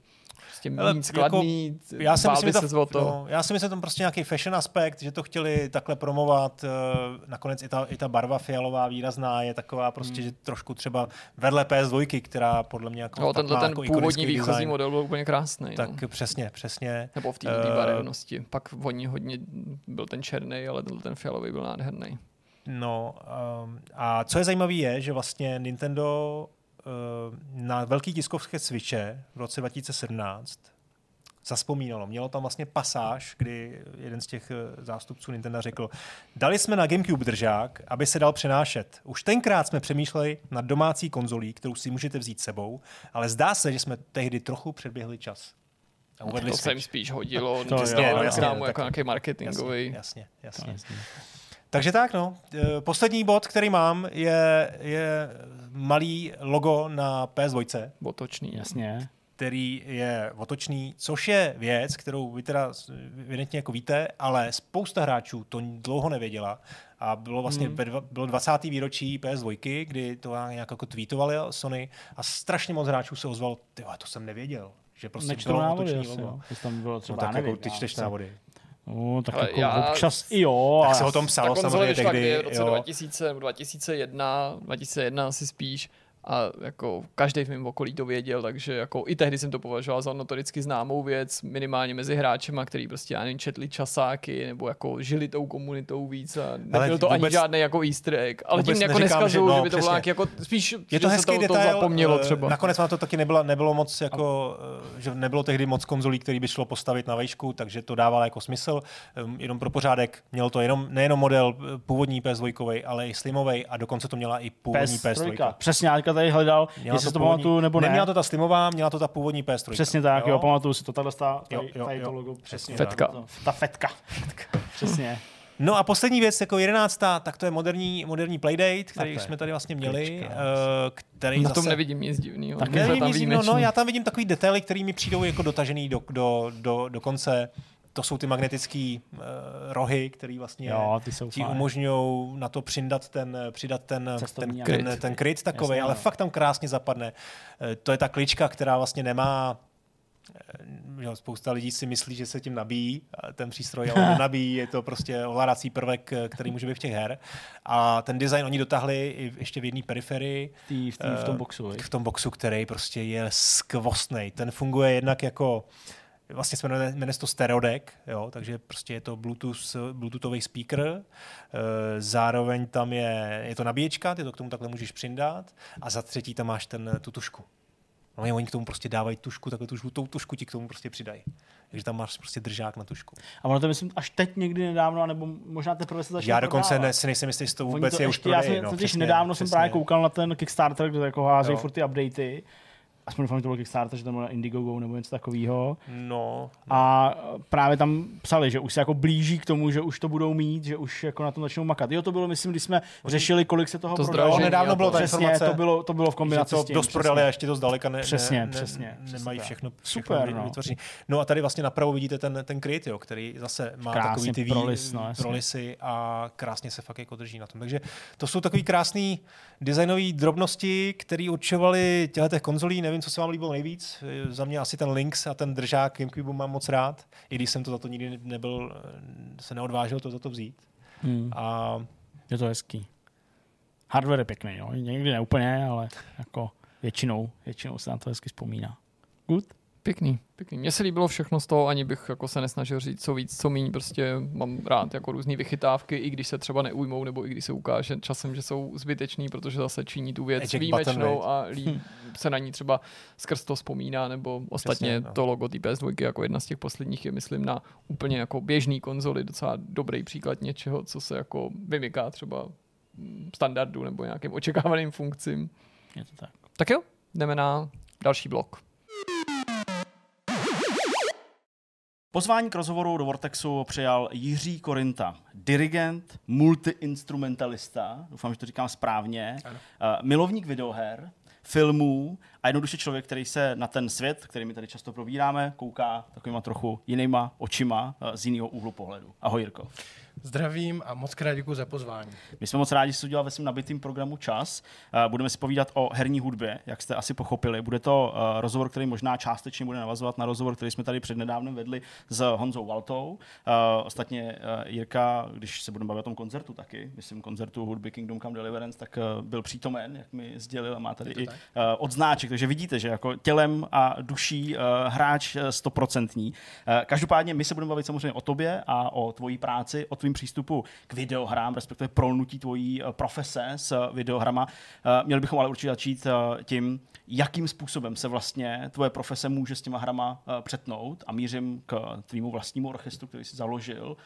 prostě méně skladný, báli se o to. No, já si myslím, že tam prostě nějaký fashion aspekt, že to chtěli takhle promovat, nakonec i ta barva fialová výrazná je taková prostě, že trošku třeba vedle PS2, která podle mě jako tenhle ten jako původní výchozí design, model byl úplně krásný. Tak no. Přesně. Nebo v té barevnosti. Pak voní hodně byl ten černý, ale tenhle ten fialový byl nádherný. No a co je zajímavé je, že vlastně Nintendo na velký tiskovské Switche v roce 2017 zazpomínalo. Mělo tam vlastně pasáž, kdy jeden z těch zástupců Nintendo řekl, dali jsme na GameCube držák, aby se dal přenášet. Už tenkrát jsme přemýšleli nad domácí konzolí, kterou si můžete vzít sebou, ale zdá se, že jsme tehdy trochu předběhli čas. To se jim spíš hodilo. Jako nějaký marketingový. Jasně. Takže tak, no. Poslední bod, který mám, je malý logo na PS2. Otočný, jasně. Který je otočný, což je věc, kterou vy teda evidentně jako víte, ale spousta hráčů to dlouho nevěděla. A bylo vlastně bylo 20. výročí PS2, kdy to nějak jako tweetovali Sony a strašně moc hráčů se ozvalo, to jsem nevěděl, že prostě to bylo otočný logo. Tam bylo třeba, nevím, ty čteš návody. No, tak ale jako občas jo. Tak se o tom psalo samozřejmě tehdy. V roce 2000 nebo 2001 asi spíš a jako každý v mém okolí to věděl, takže jako i tehdy jsem to považoval za notoricky známou věc, minimálně mezi hráčema, který prostě já nevím, četli časáky nebo jako žili tou komunitou víc a nebyl to ani žádný jako easter egg, ale tím jako neskazuju, že by to bylo jako spíš je to hezký detail, to zapomnělo třeba. Nakonec vám to taky nebylo moc jako, že nebylo tehdy moc konzolí, který by šlo postavit na vejšku, takže to dávalo jako smysl, jenom pro pořádek, měl to jenom nejenom model původní PS2, ale i slimovej a dokonce to měla i původní PS3. Přesně, tady hledal, měla jestli to pamatuju nebo ne. Neměla to ta slimová, měla to ta původní PS3. Přesně tak, jo, pamatuju si to, tady to logo. Přesně, fetka. Ta fetka. Přesně. No a poslední věc, jako 11. tak to je moderní Playdate, který jsme tady vlastně měli. Který na tom zase... nevidím nic divného. Já tam vidím takový detaily, které mi přijdou jako dotažený do konce. To jsou ty magnetické rohy, které vlastně ti umožňují na to přidat ten kryt takovej, jasně, ale fakt tam krásně zapadne. To je ta klička, která vlastně nemá... Spousta lidí si myslí, že se tím nabíjí ten přístroj, ale nabíjí, je to prostě ovládací prvek, který může být v těch her. A ten design oni dotáhli i ještě v jedné periferii. V tom boxu. V tom boxu, který prostě je skvostnej. Ten funguje jednak jako... Vlastně se jmenuje to stereo deck, jo, takže prostě je to bluetoothový speaker, zároveň tam je to nabíječka, ty to k tomu takhle můžeš přindat a za třetí tam máš tu tušku. No, oni k tomu prostě dávají tušku, takhle tu žlutou tušku ti k tomu prostě přidají. Takže tam máš prostě držák na tušku. A ono to myslím až teď někdy nedávno, nebo možná teprve se začne. Já dokonce si nejsem jistý, jestli to vůbec je už prodej. Já nedávno jsem právě koukal na ten Kickstarter, kde jako házejí furt ty updaty. Aspoň doufám, že to byl Kickstarter, že tam bylo na Indiegogo nebo něco takového. No. A právě tam psali, že už se jako blíží k tomu, že už to budou mít, že už jako na tom začnou makat. Jo, to bylo, myslím, když jsme řešili, kolik se toho prodalo. Nedávno bylo ta informace. To bylo v kombinaci s tím. Dost prodali a ještě to zdaleka ne, nemají všechno super vytvořené. No a tady vlastně napravo vidíte ten kryt, jo, který zase má krásný takový ty prolisy a krásně se fakt jako drží na tom. Takže to jsou takový krásný designové drobnosti, které určovaly těchto konzolí. Nevím, co se vám líbilo nejvíc. Za mě asi ten Lynx a ten držák GameCube mám moc rád, i když jsem to za to nikdy nebyl, se neodvážil to za to vzít. A... Je to hezký. Hardware je pěkný, jo. Někdy neúplně, ale jako většinou se na to hezky vzpomíná. Good? Pěkný. Mně se líbilo všechno z toho, ani bych jako se nesnažil říct, co víc, co míň. Prostě mám rád jako různý vychytávky, i když se třeba neujmou, nebo i když se ukáže časem, že jsou zbytečný, protože zase činí tu věc výjimečnou a se na ní třeba skrz to vzpomíná, nebo ostatně to logo té PS2 jako jedna z těch posledních je, myslím, na úplně jako běžný konzoli docela dobrý příklad něčeho, co se jako vymyká třeba standardu nebo nějakým očekávaným funkcím. Je to tak. Tak jo, jdeme na další blok. Pozvání k rozhovoru do Vortexu přijal Jiří Korynta, dirigent, multiinstrumentalista, doufám, že to říkám správně, milovník videoher, filmů a jednoduše člověk, který se na ten svět, který my tady často probíráme, kouká takovýma trochu jinýma očima z jiného úhlu pohledu. Ahoj, Jirko. Zdravím a moc krát děkuji za pozvání. My jsme moc rádi, že jste udělal ve svém nabitým programu čas. Budeme si povídat o herní hudbě, jak jste asi pochopili. Bude to rozhovor, který možná částečně bude navazovat na rozhovor, který jsme tady přednedávnem vedli s Honzou Valtou. Ostatně Jirka, když se budeme bavit o tom koncertu taky, myslím koncertu hudby Kingdom Come Deliverance, tak byl přítomen, jak mi sdělil, a má tady i odznáček, takže vidíte, že jako tělem a duší hráč 100%. Každopádně my se budeme bavit samozřejmě o tobě a o tvojí práci, o tvým přístupu k videohrám, respektive prolnutí tvojí profese s videohrama. Měli bychom ale určitě začít tím, jakým způsobem se vlastně tvoje profese může s těma hrama přetnout, a mířím k tvýmu vlastnímu orchestru, který jsi založil,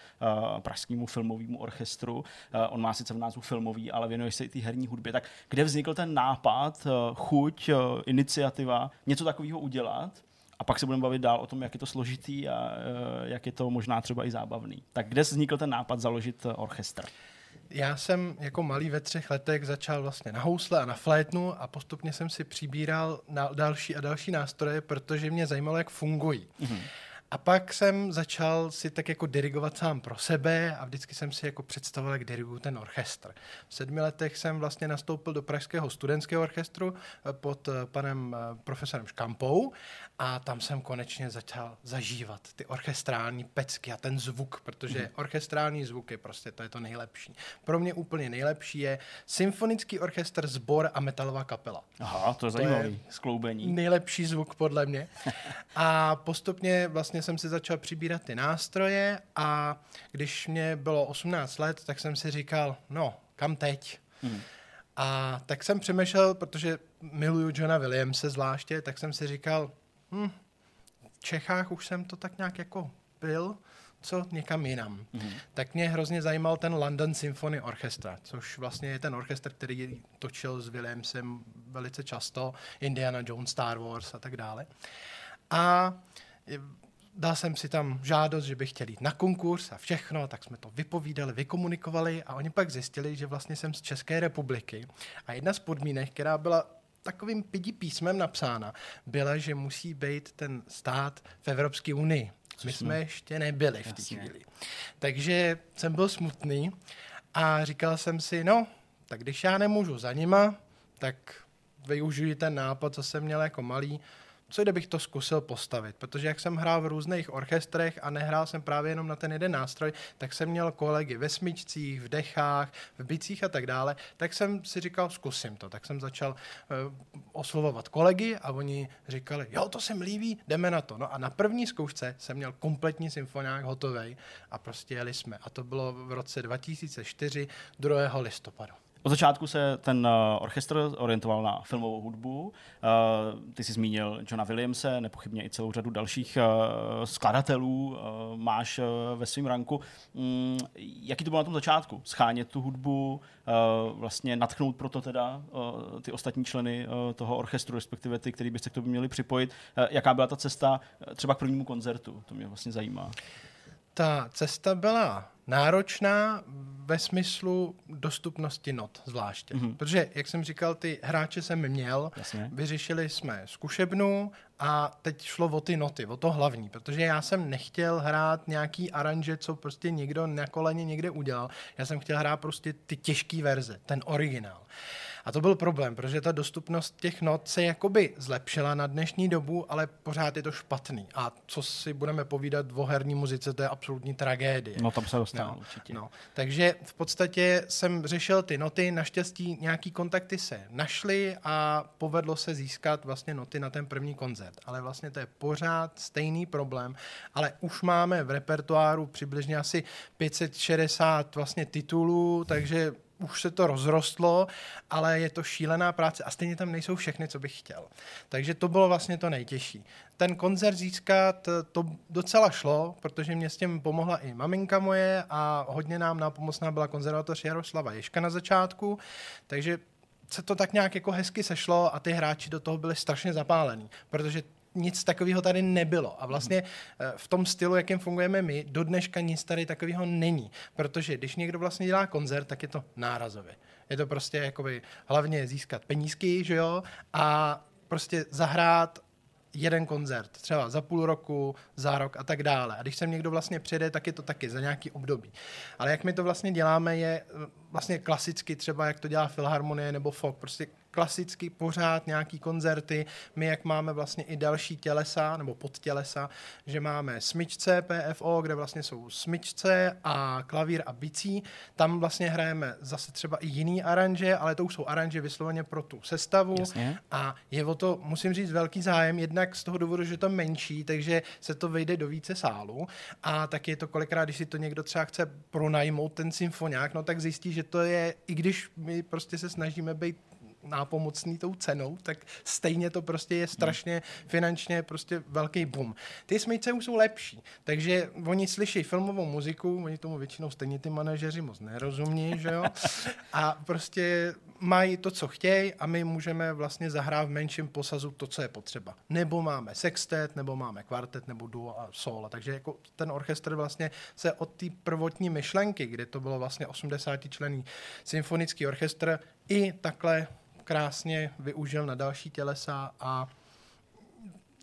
Pražskému filmovému orchestru. On má sice v názvu filmový, ale věnuje se i té herní hudbě. Tak kde vznikl ten nápad, chuť, iniciativa něco takového udělat? A pak se budeme bavit dál o tom, jak je to složitý a jak je to možná třeba i zábavný. Tak kde vznikl ten nápad založit orchestr? Já jsem jako malý ve 3 letech začal vlastně na housle a na flétnu a postupně jsem si přibíral na další a další nástroje, protože mě zajímalo, jak fungují. Mm-hmm. A pak jsem začal si tak jako dirigovat sám pro sebe a vždycky jsem si jako představoval, jak diriguju ten orchestr. V 7 letech jsem vlastně nastoupil do pražského studentského orchestru pod panem profesorem Škampou a tam jsem konečně začal zažívat ty orchestrální pecky a ten zvuk, protože orchestrální zvuk je prostě, to je to nejlepší. Pro mě úplně nejlepší je symfonický orchestr, sbor a metalová kapela. Aha, to je zajímavý skloubení. Nejlepší zvuk podle mě. A postupně vlastně jsem si začal přibírat ty nástroje a když mě bylo 18 let, tak jsem si říkal, no, kam teď? Hmm. A tak jsem přemýšlel, protože miluju Johna Williamse zvláště, tak jsem si říkal, v Čechách už jsem to tak nějak jako byl, co někam jinam. Mm-hmm. Tak mě hrozně zajímal ten London Symphony Orchestra, což vlastně je ten orchestr, který točil s Williamsem velice často, Indiana Jones, Star Wars a tak dále. A dal jsem si tam žádost, že bych chtěl jít na konkurs a všechno, tak jsme to vypovídali, vykomunikovali a oni pak zjistili, že vlastně jsem z České republiky a jedna z podmínek, která byla takovým pidi písmem napsána, byla, že musí být ten stát v Evropské unii. My jsme ještě nebyli v té chvíli. Takže jsem byl smutný a říkal jsem si, no, tak když já nemůžu za nima, tak využiju ten nápad, co jsem měl jako malý, co kdybych to zkusil postavit, protože jak jsem hrál v různých orchestrech a nehrál jsem právě jenom na ten jeden nástroj, tak jsem měl kolegy ve smyčcích, v dechách, v bicích a tak dále, tak jsem si říkal, zkusím to, tak jsem začal oslovovat kolegy a oni říkali, jo, to se mi líbí, jdeme na to. No a na první zkoušce jsem měl kompletní symfoniák hotovej a prostě jeli jsme a to bylo v roce 2004, 2. listopadu. Od začátku se ten orchestr orientoval na filmovou hudbu. Ty jsi zmínil Johna Williamse, nepochybně i celou řadu dalších skladatelů máš ve svém ranku. Jaký to bylo na tom začátku? Schánět tu hudbu, vlastně natchnout proto teda ty ostatní členy toho orchestru, respektive ty, který byste k tomu měli připojit. Jaká byla ta cesta třeba k prvnímu koncertu? To mě vlastně zajímá. Ta cesta byla náročná ve smyslu dostupnosti not zvláště. Mm-hmm. Protože, jak jsem říkal, ty hráče jsem měl, vyřešili jsme zkušebnu a teď šlo o ty noty, o to hlavní, protože já jsem nechtěl hrát nějaký aranže, co prostě někdo na koleně někde udělal. Já jsem chtěl hrát prostě ty těžké verze, ten originál. A to byl problém, protože ta dostupnost těch not se jakoby zlepšila na dnešní dobu, ale pořád je to špatný. A co si budeme povídat o herní muzice, to je absolutní tragédie. No tam se dostalo určitě. No. Takže v podstatě jsem řešil ty noty, naštěstí nějaký kontakty se našly a povedlo se získat vlastně noty na ten první koncert. Ale vlastně to je pořád stejný problém, ale už máme v repertoáru přibližně asi 560 vlastně titulů, takže už se to rozrostlo, ale je to šílená práce a stejně tam nejsou všechny, co bych chtěl. Takže to bylo vlastně to nejtěžší. Ten koncert získat, to docela šlo, protože mě s tím pomohla i maminka moje a hodně nám nápomocná byla konzervatoř Jaroslava Ježka na začátku, takže se to tak nějak jako hezky sešlo a ty hráči do toho byli strašně zapálení, protože nic takového tady nebylo. A vlastně v tom stylu, jakým fungujeme my, do dneška nic tady takového není. Protože když někdo vlastně dělá koncert, tak je to nárazově. Je to prostě jakoby hlavně získat penízky, že jo? A prostě zahrát jeden koncert, třeba za půl roku, za rok a tak dále. A když sem někdo vlastně přijede, tak je to taky za nějaký období. Ale jak my to vlastně děláme, je vlastně klasicky třeba, jak to dělá Filharmonie nebo folk, prostě klasicky pořád nějaký koncerty. My jak máme vlastně i další tělesa nebo podtělesa, že máme smyčce PFO, kde vlastně jsou smyčce a klavír a bicí. Tam vlastně hrajeme zase třeba i jiný aranže, ale to už jsou aranže vysloveně pro tu sestavu. Jasně. A je o to, musím říct, velký zájem, jednak z toho důvodu, že to menší, takže se to vejde do více sálu. A tak je to kolikrát, když si to někdo třeba chce pronajmout ten symfoniák, no tak zjistí, že to je, i když my prostě se snažíme být nápomocný tou cenou, tak stejně to prostě je strašně finančně prostě velký boom. Ty smyčce už jsou lepší, takže oni slyší filmovou muziku, oni tomu většinou stejně ty manažeři moc nerozumí, že jo? A prostě mají to, co chtějí a my můžeme vlastně zahrát v menším posazu to, co je potřeba. Nebo máme sextet, nebo máme kvartet, nebo duo a solo. Takže jako ten orchestr vlastně se od té prvotní myšlenky, kde to bylo vlastně 80-členný symfonický orchestr, i takhle krásně využil na další tělesa a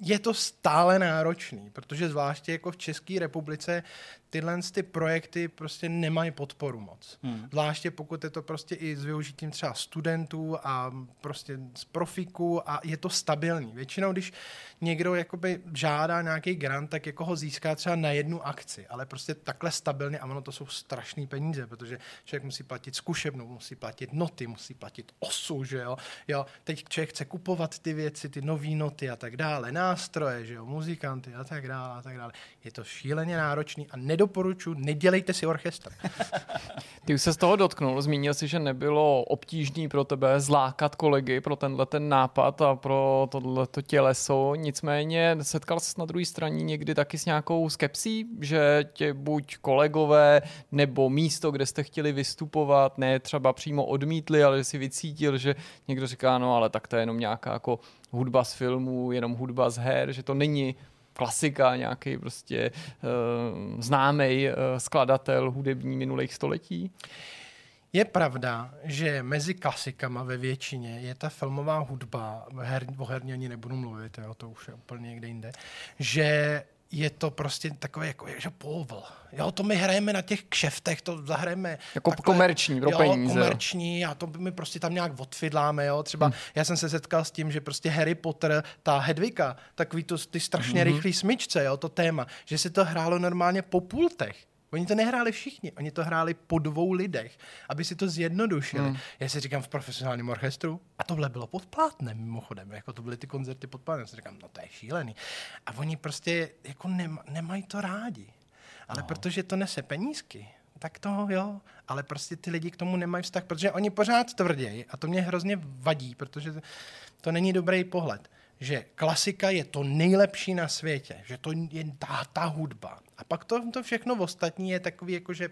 je to stále náročný, protože zvláště jako v České republice tyhle ty projekty prostě nemají podporu moc. Zvláště pokud je to prostě i s využitím třeba studentů a prostě z profiku a je to stabilní. Většinou, když někdo jakoby žádá nějaký grant, tak jako ho získá třeba na jednu akci, ale prostě takhle stabilně, a ono to jsou strašný peníze, protože člověk musí platit zkušebnu, musí platit noty, musí platit osu, že jo. Jo, teď člověk chce kupovat ty věci, ty nový noty a tak dále, nástroje, že jo, muzikanty a tak dále a tak dále. Je to šíleně náročný a nedoporučuji, nedělejte si orchestr. Ty už se z toho dotknul, zmínil jsi, že nebylo obtížný pro tebe zlákat kolegy pro tenhle ten nápad a pro tohleto těleso, nicméně setkal ses na druhé straně někdy taky s nějakou skepsí, že tě buď kolegové nebo místo, kde jste chtěli vystupovat, ne třeba přímo odmítli, ale že si vycítil, že někdo říká, no ale tak to je jenom nějaká jako hudba z filmů, jenom hudba z her, že to není klasika, nějaký prostě známý skladatel hudební minulých století? Je pravda, že mezi klasikama ve většině je ta filmová hudba, o herní ani nebudu mluvit, jo, to už je úplně někde jinde, že je to prostě takové jako že povol. Jo, to my hrajeme na těch kšeftech, to zahrajeme jako takhle, komerční, pro peníze. Komerční, a to my prostě tam nějak odfidláme, jo. Třeba já jsem se setkal s tím, že prostě Harry Potter, ta Hedvika, takový to ty strašně rychlý smyčce, jo, to téma, že se to hrálo normálně po pultech. Oni to nehráli všichni, oni to hráli po dvou lidech, aby si to zjednodušili. Já si říkám v profesionálním orchestru, a tohle bylo pod plátnem mimochodem, jako to byly ty koncerty pod plátnem, si říkám, no to je šílený. A oni prostě jako nemají to rádi, ale protože to nese penízky, tak to jo, ale prostě ty lidi k tomu nemají vztah, protože oni pořád tvrději, a to mě hrozně vadí, protože to není dobrý pohled, že klasika je to nejlepší na světě, že to je ta hudba. A pak to všechno ostatní je takový, jakože,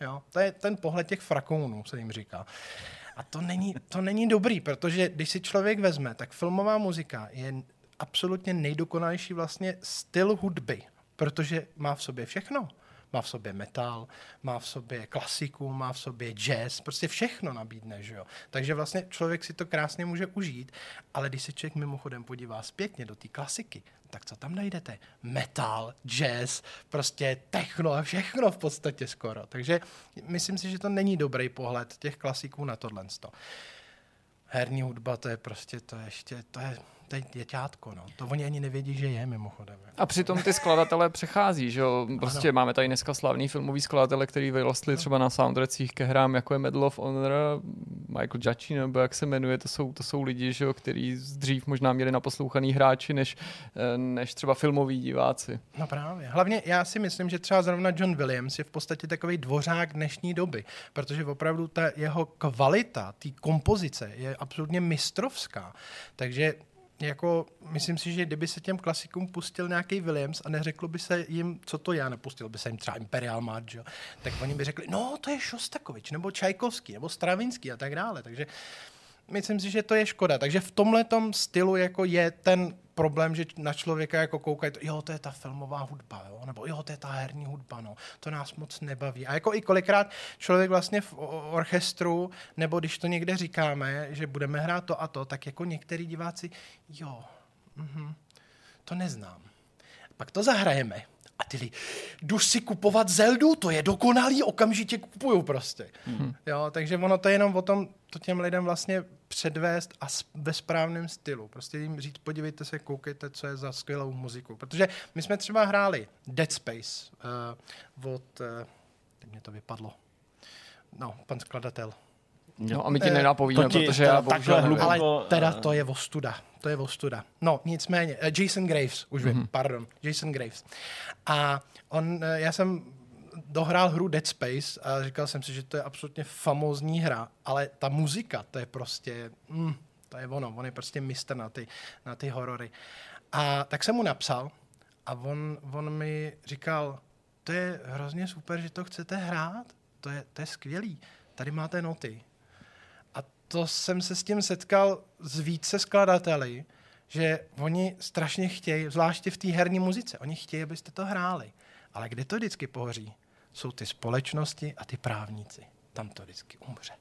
jo, to je ten pohled těch frakounů, se jim říká. A to není dobrý, protože když si člověk vezme, tak filmová muzika je absolutně nejdokonalejší vlastně styl hudby, protože má v sobě všechno. Má v sobě metal, má v sobě klasiku, má v sobě jazz, prostě všechno nabídne, že jo. Takže vlastně člověk si to krásně může užít, ale když se člověk mimochodem podívá zpětně do té klasiky, tak co tam najdete? Metal, jazz, prostě techno a všechno v podstatě skoro. Takže myslím si, že to není dobrý pohled těch klasiků na tohle. Herní hudba, to je prostě, to je děťátko, no. To oni ani nevědí, že je mimochodem. A přitom ty skladatelé přechází, že jo? Prostě ano. Máme tady dneska slavný filmový skladatele, který vyrostli třeba na soundtrackích ke hrám, jako je Medal of Honor, Michael Giacchino, nebo jak se jmenuje, to jsou lidi, že jo, který dřív možná měli naposlouchaný hráči, než třeba filmoví diváci. No právě. Hlavně já si myslím, že třeba zrovna John Williams je v podstatě takový dvořák dnešní doby, protože opravdu ta jeho kvalita, té kompozice je absolutně mistrovská. Takže jako, myslím si, že kdyby se těm klasikům pustil nějaký Williams a neřeklo by se jim, co to já nepustil, by se jim třeba Imperial March, jo, tak oni by řekli, no to je Šostakovič, nebo Čajkovský, nebo Stravinský a tak dále, takže myslím si, že to je škoda. Takže v tomhletom stylu jako je ten problém, že na člověka jako koukají, jo, to je ta filmová hudba, jo, nebo jo, to je ta herní hudba, no, to nás moc nebaví. A jako i kolikrát člověk vlastně v orchestru, nebo když to někde říkáme, že budeme hrát to a to, tak jako některý diváci, jo, to neznám. Pak to zahrajeme. A ty lidi, jdu si kupovat Zeldu, to je dokonalý, okamžitě kupuju prostě. Jo, takže ono to je jenom o tom, to těm lidem vlastně předvést a ve správném stylu. Prostě jim říct, podívejte se, koukejte, co je za skvělou muziku. Protože my jsme třeba hráli Dead Space teď mě to vypadlo. No, pan skladatel. No a my ti nenapovíme, protože já bohužel hluboko. Ale teda to je ostuda. No, nicméně, Jason Graves, už vím, pardon, Jason Graves. A já jsem dohrál hru Dead Space a říkal jsem si, že to je absolutně famózní hra, ale ta muzika, to je prostě, to je ono, on je prostě mistr na ty horory. A tak jsem mu napsal a on mi říkal, to je hrozně super, že to chcete hrát, to je skvělý, tady máte noty. To jsem se s tím setkal s více skladateli, že oni strašně chtějí, zvláště v té herní muzice, oni chtějí, abyste to hráli. Ale kde to vždycky pohoří, jsou ty společnosti a ty právníci. Tam to vždycky umře.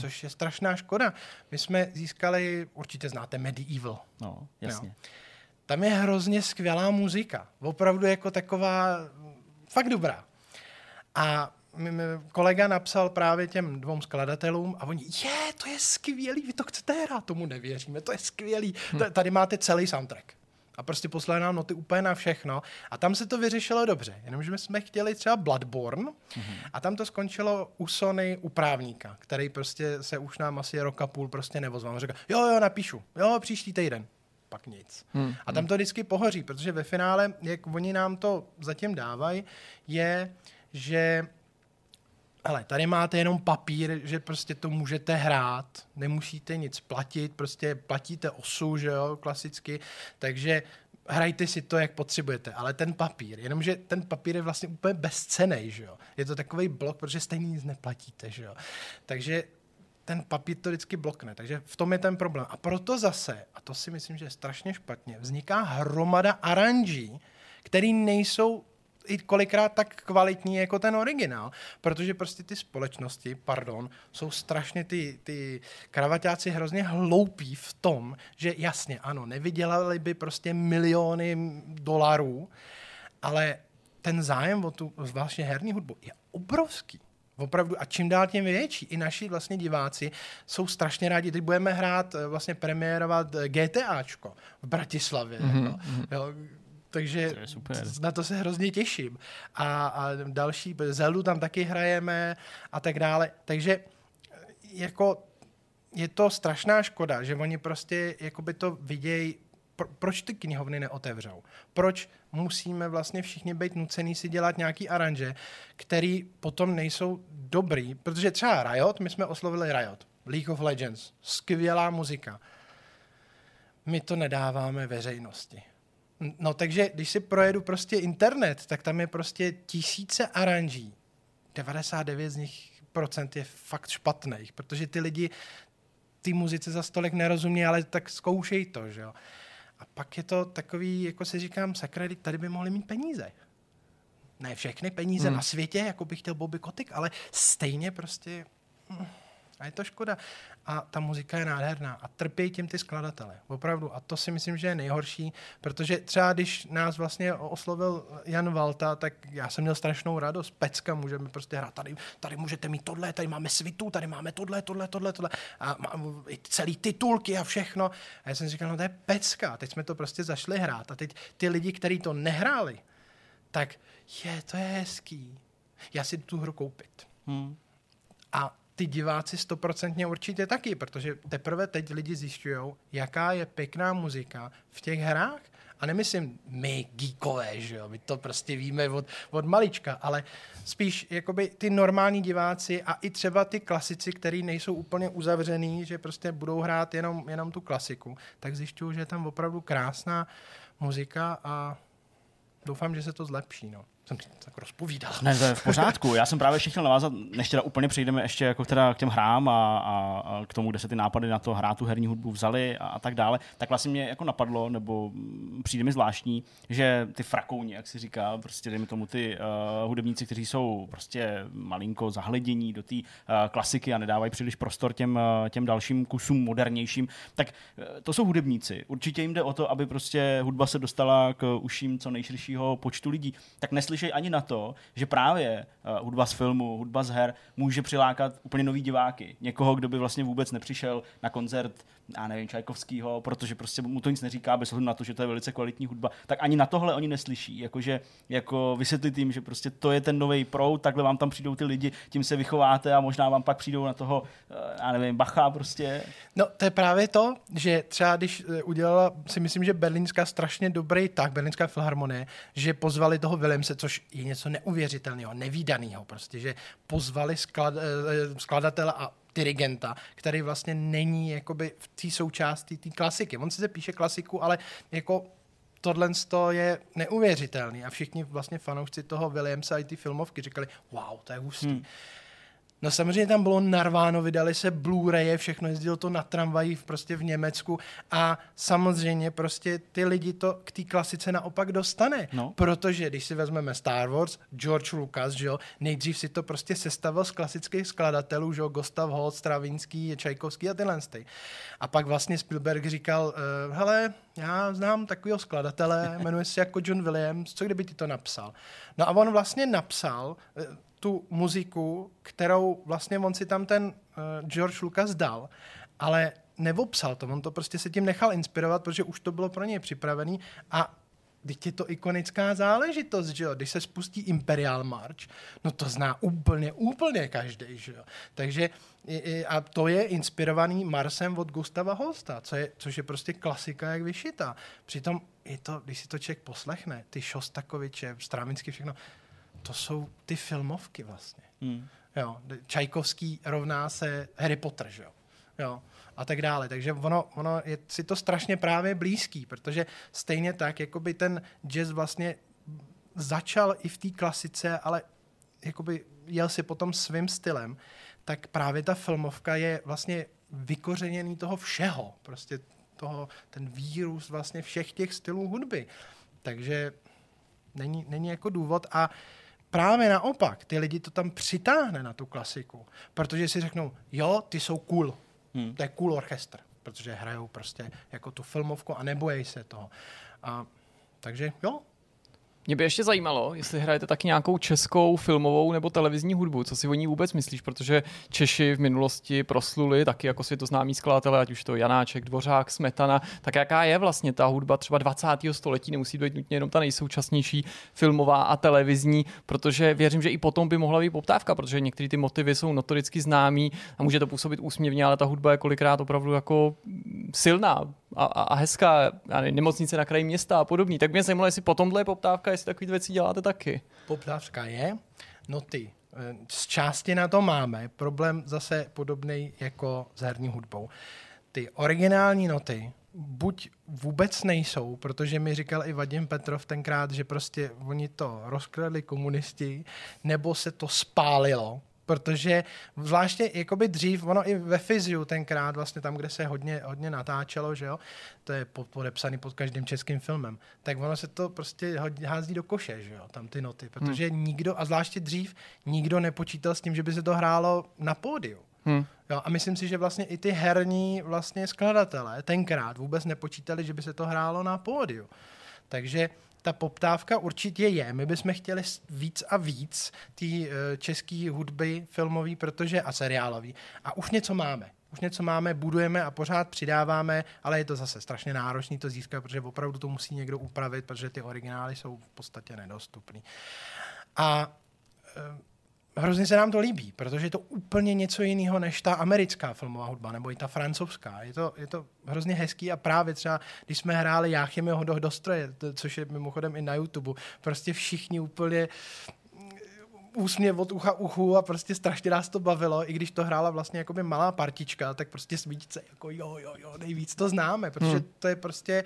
Což je strašná škoda. My jsme získali, určitě znáte Medieval. No, jasně. Jo. Tam je hrozně skvělá muzika. Opravdu jako taková fakt dobrá. A kolega napsal právě těm dvou skladatelům a oni, to je skvělý, vy to chcete hrát, tomu nevěříme, to je skvělý. Tady máte celý soundtrack. A prostě poslali nám noty úplně na všechno. A tam se to vyřešilo dobře. Jenomže jsme chtěli třeba Bloodborne a tam to skončilo u Sony, u právníka, který prostě se už nám asi rok a půl prostě nevozval. On řekl, jo, napíšu, příští týden. Pak nic. A tam to vždycky pohoří, protože ve finále, jak oni nám to zatím dávají, je, že hele, tady máte jenom papír, že prostě to můžete hrát, nemusíte nic platit, prostě platíte osu, že jo, klasicky, takže hrajte si to, jak potřebujete, ale ten papír, jenomže ten papír je vlastně úplně bezcennej, že jo. Je to takovej blok, protože stejně nic neplatíte, že jo. Takže ten papír to vždycky blokne, takže v tom je ten problém. A proto zase, a to si myslím, že je strašně špatně, vzniká hromada aranží, který nejsou i kolikrát tak kvalitní jako ten originál, protože prostě ty společnosti, jsou strašně ty kravaťáci hrozně hloupí v tom, že jasně, ano, nevydělali by prostě miliony dolarů, ale ten zájem o tu zvláště herní hudbu je obrovský. Opravdu a čím dál tím větší. I naši vlastně diváci jsou strašně rádi. Teď budeme hrát, vlastně premiérovat GTAčko v Bratislavě. Jo. Takže to na to se hrozně těším. A další, Zeldu tam taky hrajeme a tak dále. Takže jako je to strašná škoda, že oni prostě jakoby to vidějí, proč ty knihovny neotevřou? Proč musíme vlastně všichni být nucený si dělat nějaký aranže, který potom nejsou dobrý? Protože třeba Riot, my jsme oslovili Riot, League of Legends, skvělá muzika. My to nedáváme veřejnosti. No takže, když si projedu prostě internet, tak tam je prostě 1000 aranží. 99% z nich je fakt špatných, protože ty lidi ty muzice za stolek nerozumí, ale tak zkoušej to, že jo. A pak je to takový, jako si říkám, sakra, tady by mohli mít peníze. Ne všechny peníze na světě, jako by chtěl Bobby Kotick, ale stejně prostě... A je to škoda. A ta muzika je nádherná. A trpějí tím ty skladatelé. Opravdu. A to si myslím, že je nejhorší, protože třeba když nás vlastně oslovil Jan Valta, tak já jsem měl strašnou radost. Pecka, můžeme prostě hrát. Tady můžete mít tohle, tady máme svitu, tady máme tohle. A celý titulky a všechno. A já jsem říkal, no to je pecka. Teď jsme to prostě zašli hrát. A teď ty lidi, kteří to nehráli, tak to je hezký. Já si tu hru koupit. A ty diváci 100% určitě taky, protože teprve teď lidi zjišťujou, jaká je pěkná muzika v těch hrách. A nemyslím my geekové, že jo, my to prostě víme od malička, ale spíš jakoby ty normální diváci a i třeba ty klasici, který nejsou úplně uzavřený, že prostě budou hrát jenom tu klasiku, tak zjišťují, že je tam opravdu krásná muzika a doufám, že se to zlepší, no. Jsem tak rozpovídal. Ne, to je v pořádku. Já jsem právě ještě chtěl navázat, než teda úplně přejdeme ještě jako teda k těm hrám a k tomu, kde se ty nápady na to hrát tu herní hudbu vzaly a tak dále, tak vlastně mě jako napadlo, nebo přijde mi zvláštní, že ty frakouni, jak se říká, prostě dejme tomu ty hudebníci, kteří jsou prostě malinko zahledění do té klasiky a nedávají příliš prostor těm dalším kusům modernějším, tak to jsou hudebníci. Určitě jim jde o to, aby prostě hudba se dostala k uším co nejširšího počtu lidí. Tak neslyšej ani na to, že právě hudba z filmu, hudba z her může přilákat úplně nový diváky. Někoho, kdo by vlastně vůbec nepřišel na koncert, já nevím, Čajkovskýho, protože prostě mu to nic neříká, bez ohledu na to, že to je velice kvalitní hudba, tak ani na tohle oni neslyší. Jakože jako vysvětlit jim, že prostě to je ten novej proud, takhle vám tam přijdou ty lidi, tím se vychováte a možná vám pak přijdou na toho, já nevím, Bacha prostě. No to je právě to, že třeba když udělala, si myslím, že berlínská strašně dobrý tak, berlínská filharmonie, že pozvali toho Williamse, což je něco neuvěřitelného, nevídaného prostě, že pozvali skladatele a dirigenta, který vlastně není jakoby v té součásti té klasiky. On sice píše klasiku, ale jako tohle je neuvěřitelný a všichni vlastně fanoušci toho Williamsa i ty filmovky říkali, wow, to je hustý. No samozřejmě tam bylo narváno, vydali se Blu-raye, všechno jezdilo to na tramvaji prostě v Německu a samozřejmě prostě ty lidi to k té klasice naopak dostane, no. Protože když si vezmeme Star Wars, George Lucas, že jo, nejdřív si to prostě sestavil z klasických skladatelů, že jo, Gustav Holst, Stravinský, Čajkovský a tyhle stej. A pak vlastně Spielberg říkal, hele, já znám takového skladatele, jmenuje se jako John Williams, co kdyby ti to napsal? No a on vlastně napsal tu muziku, kterou vlastně on si tam ten George Lucas dal, ale neopsal to, on to prostě se tím nechal inspirovat, protože už to bylo pro něj připravený a teď je to ikonická záležitost, že jo? Když se spustí Imperial March, no to zná úplně každý, že jo? Takže a to je inspirovaný Marsem od Gustava Holsta, což je prostě klasika jak vyšitá. Přitom je to, když si to člověk poslechne, ty Šostakoviče, Stravinsky, všechno, to jsou ty filmovky vlastně. Hmm. Jo, Čajkovský rovná se Harry Potter, že jo? Jo, a tak dále. Takže ono je si to strašně právě blízký, protože stejně tak, jakoby ten jazz vlastně začal i v té klasice, ale jakoby jel si potom svým stylem, tak právě ta filmovka je vlastně vykořeněný toho všeho, prostě toho, ten vírus vlastně všech těch stylů hudby. Takže není jako důvod a právě naopak, ty lidi to tam přitáhne na tu klasiku, protože si řeknou, jo, ty jsou cool. To je cool orchestr, protože hrajou prostě jako tu filmovku a nebojí se toho. A, takže jo. Mě by ještě zajímalo, jestli hrajete taky nějakou českou filmovou nebo televizní hudbu, co si o ní vůbec myslíš, protože Češi v minulosti prosluli taky jako světoznámí skladatelé, ať už to Janáček, Dvořák, Smetana, tak jaká je vlastně ta hudba třeba 20. století, nemusí být nutně jenom ta nejsoučasnější filmová a televizní, protože věřím, že i potom by mohla být poptávka, protože některé ty motivy jsou notoricky známý a může to působit úsměvně, ale ta hudba je kolikrát opravdu jako silná a hezká, a Nemocnice na kraji města a podobně. Tak mě zajímalo, jestli po tomhle je poptávka, jestli takový věci děláte taky. Poptávka je, no ty, z části na to máme. Problém zase podobnej jako s herní hudbou. Ty originální noty buď vůbec nejsou, protože mi říkal i Vadim Petrov tenkrát, že prostě oni to rozkradli komunisti, nebo se to spálilo. Protože zvláště jakoby dřív, ono i ve Fyziu tenkrát, vlastně tam, kde se hodně natáčelo, že jo, to je podepsaný pod každým českým filmem, tak ono se to prostě hází do koše, že jo, tam ty noty, protože nikdo, a zvláště dřív, nikdo nepočítal s tím, že by se to hrálo na pódiu. Jo, a myslím si, že vlastně i ty herní vlastně skladatelé tenkrát vůbec nepočítali, že by se to hrálo na pódiu. Takže ta poptávka určitě je. My bychom chtěli víc a víc té české hudby filmové, protože a seriálové. A už něco máme. Budujeme a pořád přidáváme, ale je to zase strašně náročný to získat, protože opravdu to musí někdo upravit, protože ty originály jsou v podstatě nedostupný. A hrozně se nám to líbí, protože je to úplně něco jiného než ta americká filmová hudba, nebo i ta francouzská. Je to hrozně hezký a právě třeba, když jsme hráli Jáchym jeho dostroje, což je mimochodem i na YouTube, prostě všichni úplně úsměv od ucha uchu a prostě strašně nás to bavilo, i když to hrála vlastně jakoby malá partička, tak prostě smíčce jako jo, nejvíc to známe, protože to je prostě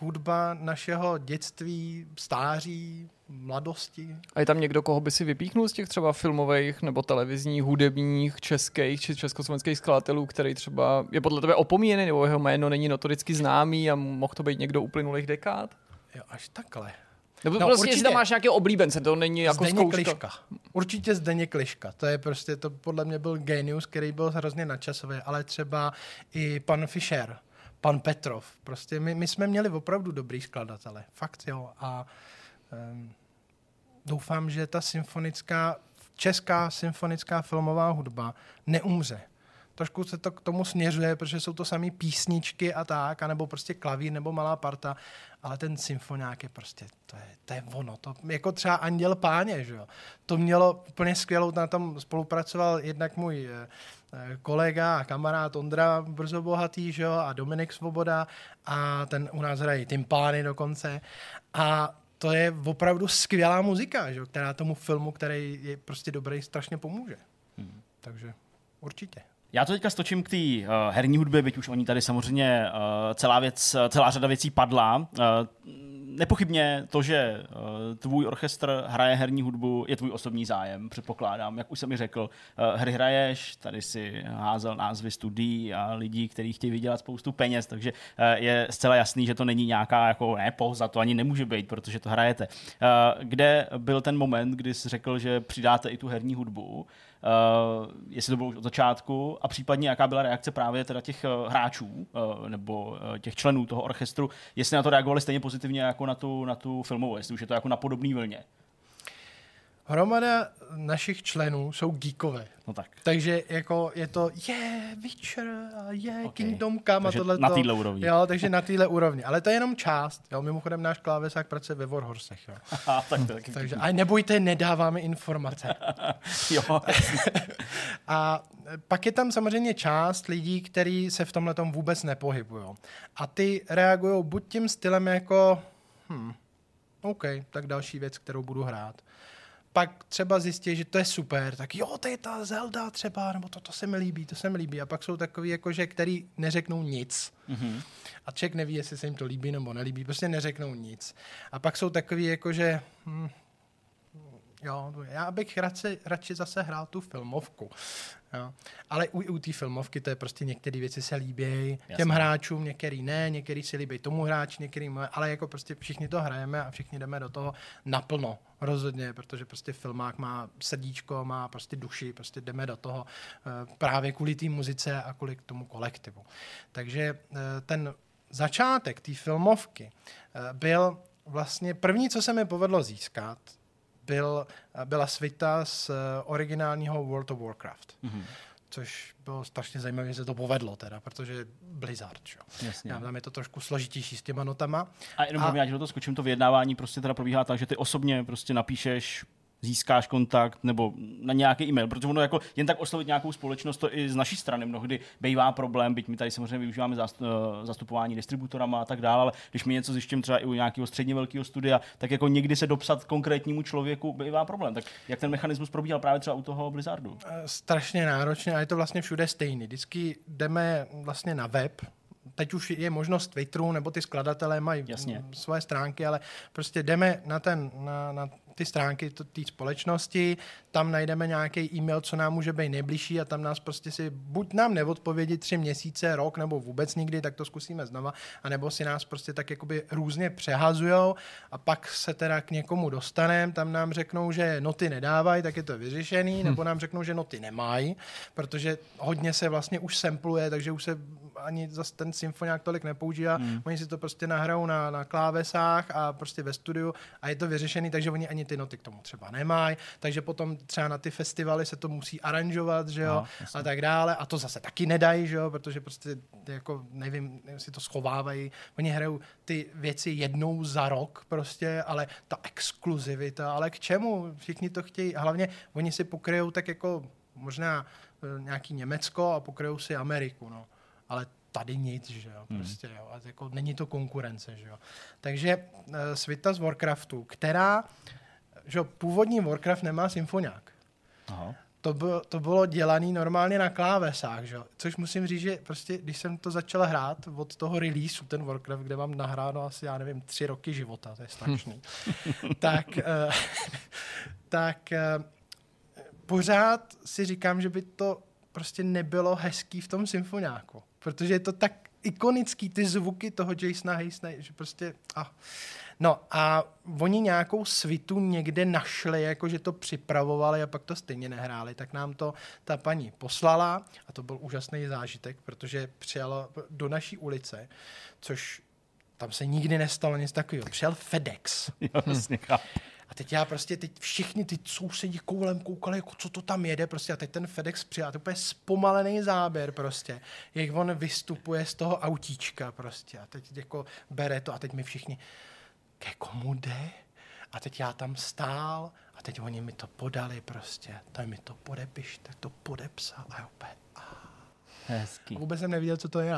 hudba našeho dětství, stáří, mladosti. A je tam někdo, koho by si vypíchnul z těch třeba filmových nebo televizních, hudebních, českých či československých skladatelů, který třeba je podle tebe opomíjený nebo jeho jméno není notoricky známý a mohl to být někdo uplynulých dekád? Jo, až takhle. Nebo no, prostě, jestli tam máš nějaký oblíbence, to není jako zkouška. Kliška. Určitě Zdeněk Kliška. To je prostě, to podle mě byl génius, který byl hrozně nadčasový, ale třeba i pan Fischer, pan Petrov. Prostě my jsme měli opravdu dobrý skladatele. Fakt jo. A doufám, že ta česká symfonická filmová hudba neumře. Trošku se to k tomu směřuje, protože jsou to samý písničky a tak, anebo prostě klavír nebo malá parta, ale ten symfoniák je prostě, to je ono. To, jako třeba Anděl Páně, že jo. To mělo úplně skvělou, na tom spolupracoval jednak můj kolega a kamarád Ondra Brzo Bohatý, že jo, a Dominik Svoboda a ten u nás hrají tympány dokonce. A to je opravdu skvělá muzika, že jo, která tomu filmu, který je prostě dobrý, strašně pomůže. Takže určitě. Já to teďka stočím k té herní hudbě, byť už o ní tady samozřejmě celá řada věcí padla. nepochybně to, že tvůj orchestr hraje herní hudbu, je tvůj osobní zájem, předpokládám. Jak už jsem mi řekl, hry hraješ, tady si házel názvy studií a lidí, kteří chtějí vydělat spoustu peněz, takže je zcela jasný, že to není nějaká jako poza, to ani nemůže být, protože to hrajete. Kde byl ten moment, kdy jsi řekl, že přidáte i tu herní hudbu, jestli to bylo už od začátku a případně jaká byla reakce právě teda těch hráčů nebo těch členů toho orchestru, jestli na to reagovali stejně pozitivně jako na tu filmovou, jestli už je to jako na podobný vlně. Hromada našich členů jsou geekové. No tak. Takže jako je to Witcher a Kingdom Come a tohleto. Na téhle úrovni. Jo, takže na téhle úrovni. Ale to je jenom část. Jo. Mimochodem náš klávesák pracuje ve Warhorsech. Jo. Aha, tak. Takže, a nebojte, nedáváme informace. Jo. A pak je tam samozřejmě část lidí, kteří se v tomhletom vůbec nepohybují. A ty reagují buď tím stylem jako OK, tak další věc, kterou budu hrát. Pak třeba zjistí, že to je super, tak jo, to je ta Zelda třeba, nebo to se mi líbí. A pak jsou takový, jakože, který neřeknou nic. Mm-hmm. A člověk neví, jestli se jim to líbí nebo nelíbí, prostě neřeknou nic. A pak jsou takový, jakože, jo, já bych radši zase hrál tu filmovku. Jo. Ale u té filmovky to je prostě některé věci se líbí těm hráčům, některý ne, některý si líbí tomu hráči, některý ne, ale jako prostě všichni to hrajeme a všichni jdeme do toho naplno, rozhodně, protože prostě filmák má srdíčko, má prostě duši, prostě jdeme do toho právě kvůli té muzice a kvůli tomu kolektivu. Takže ten začátek té filmovky byl vlastně první, co se mi povedlo získat, byla svita z originálního World of Warcraft. Mm-hmm. Což bylo strašně zajímavé, že se to povedlo teda, protože Blizzard, jo. Tam je to trošku složitější s těma notama. A jenom pro mě, ať do toho skočím, to vyjednávání prostě teda probíhá tak, že ty osobně prostě napíšeš, získáš kontakt nebo na nějaký e-mail, protože ono jako jen tak oslovit nějakou společnost, to i z naší strany mnohdy bývá problém, byť my tady samozřejmě využíváme zastupování distributorama a tak dále, ale když my něco zjištím třeba i u nějakého středně velkého studia, tak jako někdy se dopsat konkrétnímu člověku bývá problém. Tak jak ten mechanismus probíhal právě třeba u toho Blizzardu? Strašně náročně a je to vlastně všude stejný. Vždycky jdeme vlastně na web. Teď už je možnost Twitteru, nebo ty skladatelé mají své stránky, ale prostě jdeme na ty stránky té společnosti, tam najdeme nějaký e-mail, co nám může být nejbližší a tam nás prostě si buď nám neodpovědí 3 měsíce, rok, nebo vůbec nikdy, tak to zkusíme znova, anebo si nás prostě tak jakoby různě přehazujou a pak se teda k někomu dostaneme, tam nám řeknou, že noty nedávají, tak je to vyřešený, nebo nám řeknou, že noty nemají, protože hodně se vlastně už sampluje, takže už se ani zase ten symfoniák tolik nepoužívá, oni si to prostě nahrajou na klávesách a prostě ve studiu a je to vyřešený, takže oni ani ty noty k tomu třeba nemají, takže potom třeba na ty festivaly se to musí aranžovat, že jo, a tak dále, a to zase taky nedají, že jo, protože prostě jako nevím, si to schovávají, oni hrajou ty věci jednou za rok prostě, ale ta exkluzivita, ale k čemu? Všichni to chtějí, hlavně oni si pokryjou tak jako možná nějaký Německo a pokryjou si Ameriku, no, ale tady nic, že jo, prostě, jo, a jako není to konkurence, že jo. Takže svita z Warcraftu, která, že původní Warcraft nemá symfoniák. Aha. To bylo dělané normálně na klávesách, že? Což musím říct, že prostě, když jsem to začal hrát od toho release, ten Warcraft, kde mám nahráno asi, já nevím, 3 roky života, to je strašný, tak pořád si říkám, že by to prostě nebylo hezký v tom symfoniáku, protože je to tak ikonický, ty zvuky toho Jasona Gravese, že prostě... No a oni nějakou svitu někde našli, jakože to připravovali a pak to stejně nehráli, tak nám to ta paní poslala a to byl úžasný zážitek, protože přijela do naší ulice, což tam se nikdy nestalo nic takového. Přijel FedEx. Jo, vlastně a teď já prostě, teď všichni ty sousedí koulem koukali, jako co to tam jede prostě a teď ten FedEx přijel, to je zpomalený záběr prostě, jak on vystupuje z toho autíčka prostě a teď jako bere to a teď my všichni ke komu jde? A teď já tam stál a teď oni mi to podali prostě, tady mi to podepiš, tak to podepsal a já opět. Hezký. Vůbec jsem neviděl, co to je,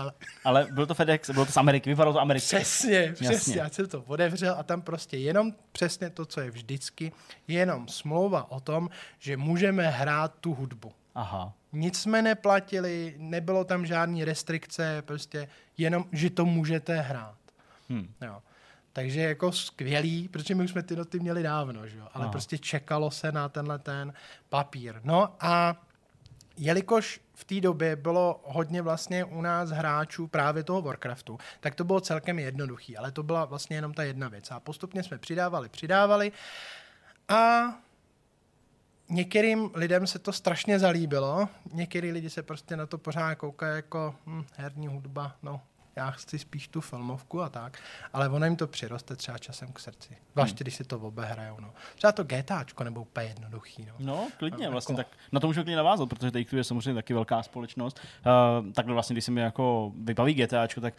ale byl to FedEx, bylo to z Ameriky, vypadalo to americké. Přesně, já jsem to otevřel a tam prostě jenom přesně to, co je vždycky, jenom smlouva o tom, že můžeme hrát tu hudbu. Aha. Nic jsme neplatili, nebylo tam žádný restrikce, prostě jenom, že to můžete hrát. Jo. Takže jako skvělý, protože my už jsme ty noty měli dávno, že jo? Ale aha, prostě čekalo se na tenhle ten papír. No a jelikož v té době bylo hodně vlastně u nás hráčů právě toho Warcraftu, tak to bylo celkem jednoduchý, ale to byla vlastně jenom ta jedna věc. A postupně jsme přidávali a některým lidem se to strašně zalíbilo. Některý lidi se prostě na to pořád koukají jako herní hudba, no já chci spíš tu filmovku a tak, ale ono jim to přiroste třeba časem k srdci. Zvláště, když si to obehrajou. No. Třeba to GTAčko nebo úplně jednoduchý. No, no klidně no, vlastně. Jako... Tak na to můžu klidně navázat, protože Take-Two je samozřejmě taky velká společnost. Takhle vlastně, když se mi jako vybaví GTAčko, tak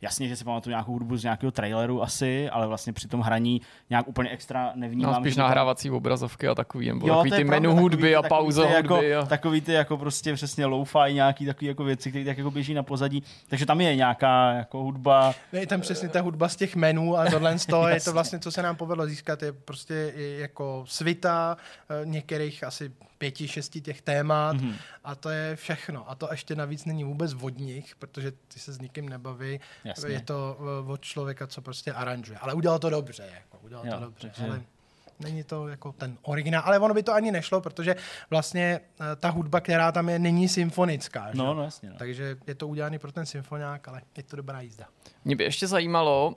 jasně, že si pamatuju nějakou hudbu z nějakého traileru asi, ale vlastně při tom hraní nějak úplně extra nevnímám. No, spíš nahrávací obrazovky a takový, nebo jo, takový ty menu hudby a pauza hudby. Jako, takový ty jako prostě přesně lo-fi nějaký takový jako věci, které tak jako běží na pozadí. Takže tam je nějaká jako hudba. Je tam přesně ta hudba z těch menů a tohle z toho je to vlastně, co se nám povedlo získat, je prostě jako svita některých asi 5-6 těch témat a to je všechno. A to ještě navíc není vůbec od nich, protože ty se s nikým nebaví. Jasně. Je to od člověka, co prostě aranžuje. Ale udělal to dobře. Jako, udělal to dobře. Ale není to jako ten originál, ale ono by to ani nešlo, protože vlastně ta hudba, která tam je, není symfonická. Že? No, vlastně. No. Takže je to udělané pro ten symfoniák, ale je to dobrá jízda. Mě by ještě zajímalo,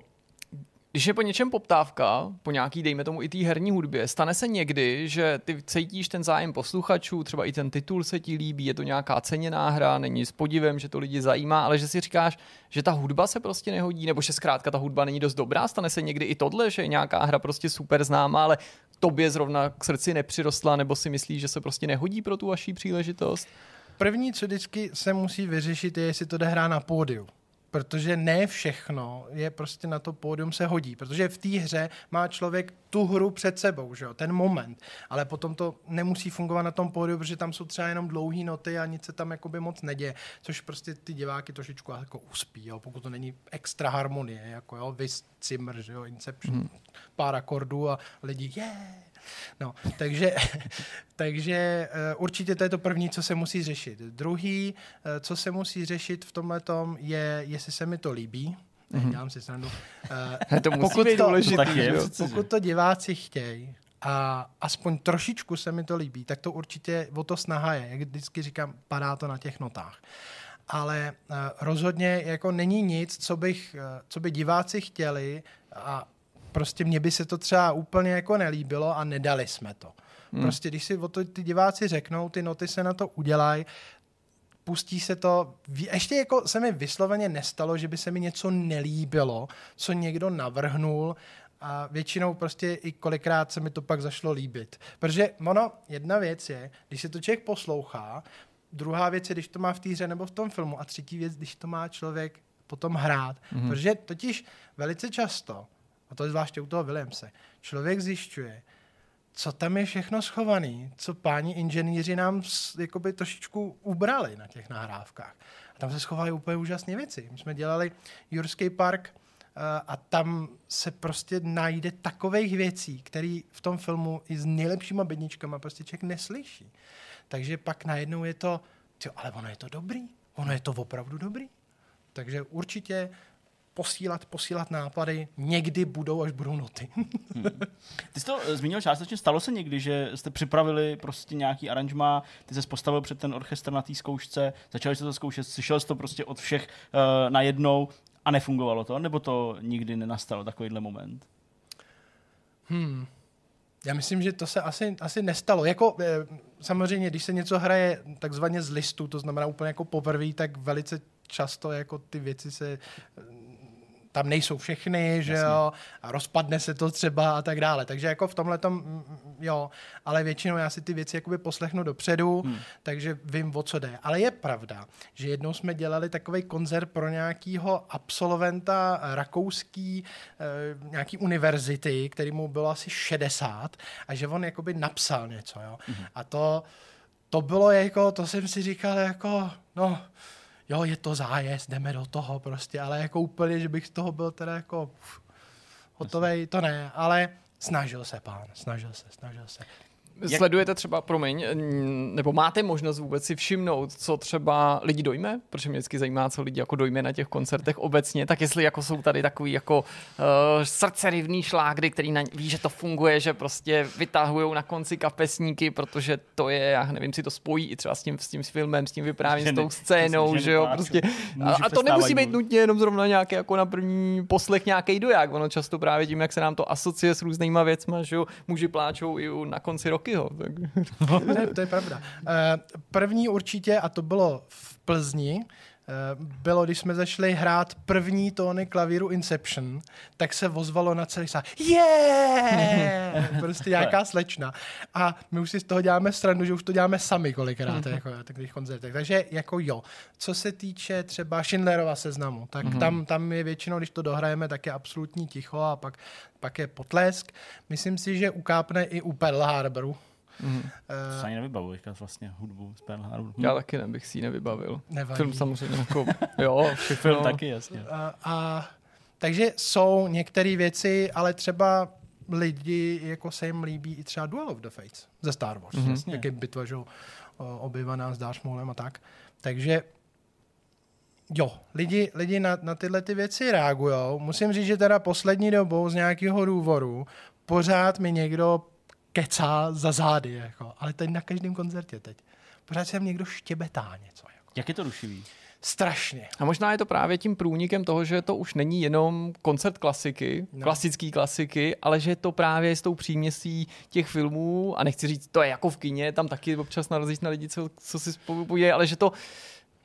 když je po něčem poptávka, po nějaký, dejme tomu, i té herní hudbě, stane se někdy, že ty cítíš ten zájem posluchačů, třeba i ten titul se ti líbí, je to nějaká ceněná hra, není s podivem, že to lidi zajímá, ale že si říkáš, že ta hudba se prostě nehodí, nebo že zkrátka ta hudba není dost dobrá, stane se někdy i tohle, že je nějaká hra prostě super známá, ale tobě zrovna k srdci nepřirostla, nebo si myslíš, že se prostě nehodí pro tu vaši příležitost? První, co vždycky se musí vyřešit, je, jestli to jde hrát na pódiu. Protože ne všechno je prostě na to pódium se hodí, protože v té hře má člověk tu hru před sebou, že jo, ten moment, ale potom to nemusí fungovat na tom pódiu, protože tam jsou třeba jenom dlouhé noty a nic se tam jakoby moc neděje, což prostě ty diváky trošičku jako uspí, jo, pokud to není extra harmonie, jako jo, Hans Zimmer, že jo, Inception, pár akordů a lidi, No, takže určitě to je to první, co se musí řešit. Druhý, co se musí řešit v tomhletom, je, jestli se mi to líbí. Dělám si srandu. To musí být důležitý. Pokud to diváci chtějí a aspoň trošičku se mi to líbí, tak to určitě o to snaha je. Jak vždycky říkám, padá to na těch notách. Ale rozhodně jako není nic, co by diváci chtěli a prostě mně by se to třeba úplně jako nelíbilo a nedali jsme to. Prostě když si o to ty diváci řeknou, ty noty se na to udělají, pustí se to. Ještě jako se mi vysloveně nestalo, že by se mi něco nelíbilo, co někdo navrhnul a většinou prostě i kolikrát se mi to pak zašlo líbit. Protože ono, jedna věc je, když se to člověk poslouchá, druhá věc je, když to má v té hře nebo v tom filmu a třetí věc, když to má člověk potom hrát. Protože totiž velice často, a to je zvláště u toho Williamse, člověk zjišťuje, co tam je všechno schovaný, co páni inženýři nám jakoby trošičku ubrali na těch nahrávkách. A tam se schovají úplně úžasné věci. My jsme dělali Jurský park a tam se prostě najde takových věcí, které v tom filmu i s nejlepšíma bedničkama prostě člověk neslyší. Takže pak najednou je to, ale ono je to dobrý, ono je to opravdu dobrý. Takže určitě posílat nápady, někdy budou, až budou noty. Ty jsi to zmínil částečně, stalo se někdy, že jste připravili prostě nějaký aranžma, ty ses postavil před ten orchestr na té zkoušce, začali jste to zkoušet, slyšel jsi to prostě od všech najednou a nefungovalo to? Nebo to nikdy nenastalo, takovýhle moment? Já myslím, že to se asi nestalo. Jako, samozřejmě, když se něco hraje takzvaně z listu, to znamená úplně jako poprvé, tak velice často jako ty věci se... Tam nejsou všechny, že jo, a rozpadne se to třeba a tak dále. Takže jako v tomhletom, jo, ale většinou já si ty věci jakoby poslechnu dopředu, takže vím, o co jde. Ale je pravda, že jednou jsme dělali takovej koncert pro nějakýho absolventa rakouský, nějaký univerzity, který mu bylo asi 60 a že on jakoby napsal něco, jo. A to bylo jako, to jsem si říkal jako, no... Jo, je to zájezd, jdeme do toho prostě, ale jako úplně, že bych z toho byl teda jako hotovej, to ne, ale snažil se pán, snažil se. Sledujete třeba, promiň, nebo máte možnost vůbec si všimnout, co třeba lidi dojme? Protože mě vždycky zajímá, co lidi jako dojme na těch koncertech obecně, tak jestli jako jsou tady takový jako srdcerivný šlágry, který ví, že to funguje, že prostě vytahujou na konci kapesníky, protože to je, já nevím, si to spojí i třeba s tím filmem, s tím vyprávěním, s tou scénou, že jo, prostě. A to nemusí být nutně jenom zrovna nějaký jako na první poslech nějaký doják, ono často právě tím, jak se nám to asociuje s různýma věcma, že jo, muži pláčou i na konci roku. Ne, to je pravda. První určitě, a to bylo v Plzni, bylo, když jsme zašli hrát první tóny klavíru Inception, tak se ozvalo na celý sál. Yeah! Prostě nějaká slečna. A my už si z toho děláme srandu, že už to děláme sami kolikrát, jako na takových koncertech. Takže jako jo. Co se týče třeba Schindlerova seznamu, tak tam je většinou, když to dohrajeme, tak je absolutní ticho a pak je potlesk. Myslím si, že ukápne i u Pearl Harboru. To se ani nevybavuji, vlastně hudbu z Pearl Harboru. Já taky nebych si ji nevybavil. Nevadí. Film samozřejmě jako, jo, film taky, jasně. Takže jsou některé věci, ale třeba lidi, jako se jim líbí i třeba Duel of the Fates ze Star Wars. Taky bitva, že obývaná s Darth Maulem a tak. Takže jo, lidi na tyhle ty věci reagujou. Musím říct, že teda poslední dobou z nějakého důvodu pořád mi někdo kecá za zády, jako. Ale to je na každém koncertě teď. Pořád se tam někdo štěbetá něco. Jako. Jak je to rušivý? Strašně. A možná je to právě tím průnikem toho, že to už není jenom koncert klasiky, klasický klasiky, ale že je to právě s tou příměsí těch filmů, a nechci říct, to je jako v kině, tam taky občas narazíš na lidi, co si spojuje, ale že to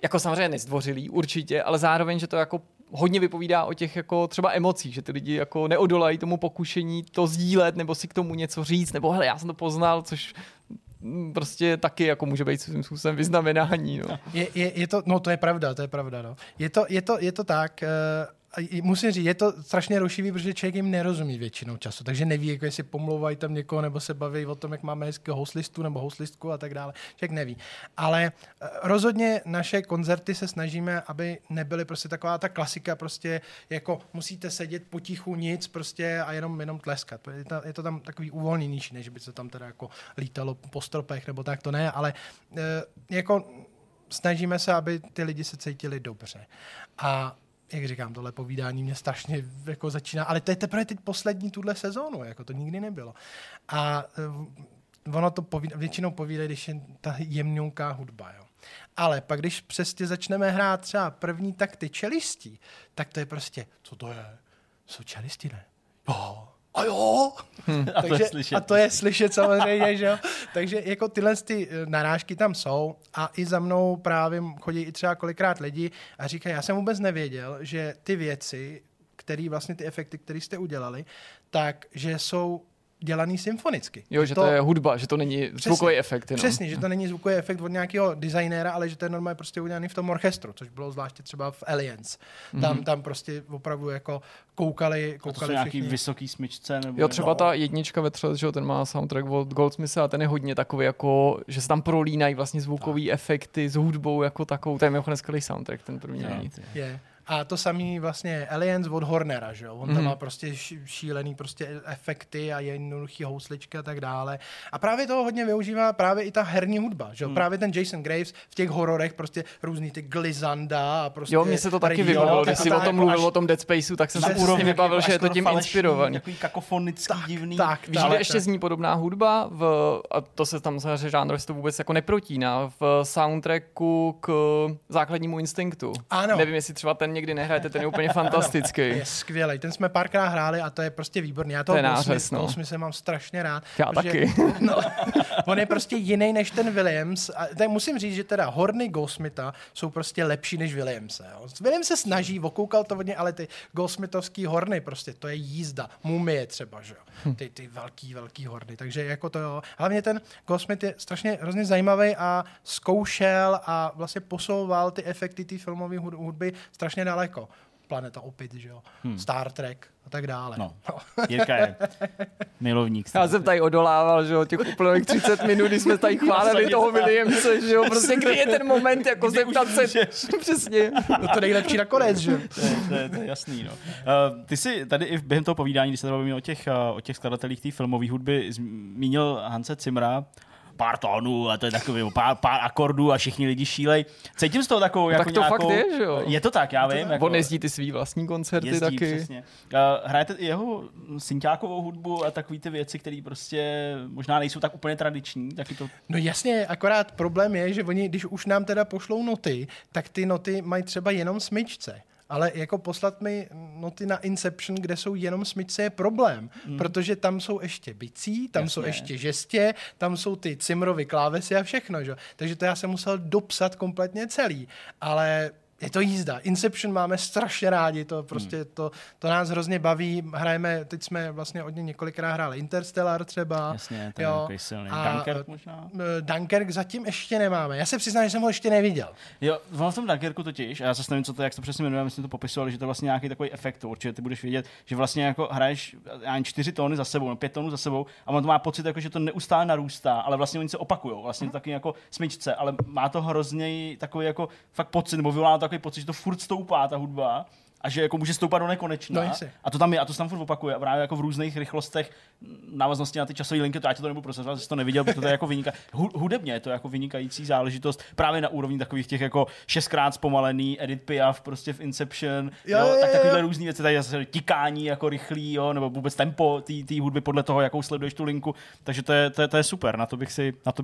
jako samozřejmě nezdvořilý, určitě, ale zároveň, že to jako hodně vypovídá o těch jako třeba emocích, že ty lidi jako neodolají tomu pokušení to sdílet, nebo si k tomu něco říct, nebo hele, já jsem to poznal, což prostě taky jako může být svým způsobem vyznamenání. No. Je to, no to je pravda. No. Je to tak, musím říct, je to strašně rušivý, protože člověk jim nerozumí většinou času, takže neví, jako jestli pomlouvají tam někoho, nebo se baví o tom, jak máme hezkého houslistu nebo houslistku a tak dále. Člověk neví. Ale rozhodně naše koncerty se snažíme, aby nebyly prostě taková ta klasika, prostě jako musíte sedět potichu nic prostě a jenom tleskat. Je to tam takový uvolněnější, než by se tam teda jako lítalo po stropech nebo tak, to ne, ale jako snažíme se, aby ty lidi se cítili dobře. A jak říkám, tohle povídání mě strašně jako začíná, ale to je teprve teď poslední tuhle sezónu, jako to nikdy nebylo. A ono to většinou povídají, když je ta jemňouká hudba, jo. Ale pak, když přesně začneme hrát třeba první takty čelistí, tak to je prostě, co to je? Jsou čelisti, ne? Jo. A jo! A to je slyšet samozřejmě, že jo? Takže jako tyhle ty narážky tam jsou a i za mnou právě chodí i třeba kolikrát lidi a říkají, já jsem vůbec nevěděl, že ty věci, které vlastně ty efekty, které jste udělali, takže jsou dělaný symfonicky. Jo, že to je hudba, že to není zvukový efekt. Jenom. Přesně, že to není zvukový efekt od nějakého designéra, ale že to je normálně prostě udělaný v tom orchestru, což bylo zvláště třeba v Aliens. Tam prostě opravdu jako koukali všichni. Nějaký vysoký smyčce? Nebo jo, třeba ta jednička ve třelec, že ten má soundtrack od Goldsmitha a ten je hodně takový jako, že se tam prolínají vlastně zvukový efekty s hudbou jako takovou. To je mimochodem skvělý soundtrack, ten první. Je. A to samý vlastně Aliens od Hornera, že jo? On tam má prostě šílený prostě efekty a jednoduchý housličky a tak dále. A právě toho hodně využívá právě i ta herní hudba, že jo? Právě ten Jason Graves v těch hororech prostě různý ty glizanda a prostě... Jo, mně se to taky vybavilo, když jsi o tom mluvil, o tom Dead Spaceu, tak jsem se úrovně vybavil, že je to tím inspirovaný. Takový kakofonický, divný. Víš, že ještě zní podobná hudba, a to se tam samozřejmě žánr, to vůbec jako neprotíná, v soundtracku k Základnímu instinktu. Ano. Nevím, jestli třeba ten někdy nehrajete, ten je úplně fantastický. Je skvělej, ten jsme párkrát hráli a to je prostě výborný. Já toho smysl mám strašně rád. Já taky. No, on je prostě jiný než ten Williams. A tak musím říct, že teda horny Goldsmitha jsou prostě lepší než Williamse. Jo. Williams se snaží, okoukal to hodně, ale ty Goldsmithovský horny prostě, to je jízda. Mumie třeba, že jo. Ty velký horny, takže jako to jo. Hlavně ten Goldsmith je strašně hrozně zajímavý a zkoušel a vlastně posouval ty efekty té filmové hudby strašně daleko. Planeta opět, že jo, Star Trek a tak dále. No. Jirka je milovník. Já jsem tady odolával, že jo, těch úplných 30 minut, kdy jsme tady chválili toho Williamse, že jo, prostě kdy je ten moment, jako zeptat se, přesně. No to nejlepší nakonec, že jo. To je jasný, no. Ty jsi tady i během toho povídání, když se tady bavíme o těch skladatelích té filmové hudby, zmínil Hanse Zimmera, pár tónů a to je takový pár akordů a všichni lidi šílej. Cítím z toho takovou no, jako tak to nějakou, fakt je, že jo? Je to tak, já vím. On jako, jezdí ty svý vlastní koncerty jezdí, taky. Přesně. Hrajete jeho synťákovou hudbu a takový ty věci, které prostě možná nejsou tak úplně tradiční. Taky to... No jasně, akorát problém je, že oni, když už nám teda pošlou noty, tak ty noty mají třeba jenom smyčce. Ale jako poslat mi noty na Inception, kde jsou jenom smyčce, je problém. Protože tam jsou ještě bicí, tam jasně. jsou ještě žestě, tam jsou ty Zimmerovy klávesy a všechno. Že? Takže to já jsem musel dopsat kompletně celý. Ale je to jízda. Inception máme strašně rádi, to prostě to nás hrozně baví. Hrajeme, teď jsme vlastně od něj několikrát hráli Interstellar třeba. Jasně, to je takový silný. A Dunkirk možná? Dunkirk zatím ještě nemáme. Já se přiznám, že jsem ho ještě neviděl. Jo, v tom Dunkirku totiž, a já se nevím, co to, jak to přesně jmenuje, my jsme to popisovali, že to je vlastně nějaký takový efekt, určitě ty budeš vědět, že vlastně jako hraješ ani 4 tóny za sebou, 5 tónů za sebou a on to má pocit, jako, že to neustále narůstá, ale vlastně oni se opakujou, vlastně taky jako smyčce, ale má to hrozně takový jako fakt pocit, nebo vyvolá to takový pocit, že to furt stoupá ta hudba a že jako může stoupat do nekonečna. No, a to tam je, a to se tam furt opakuje. A právě jako v různých rychlostech návaznosti na ty časové linky, to já ti to nebudu procesovat, že jsi to neviděl, protože to je jako hudebně je to jako vynikající záležitost právě na úrovni takových těch jako 6x zpomalený, Edith Piaf prostě v Inception, jo, tak takovýhle různý věci, tady zase tikání jako rychlý, jo, nebo vůbec tempo té hudby podle toho, jakou sleduješ tu linku. Takže to je super, na to bych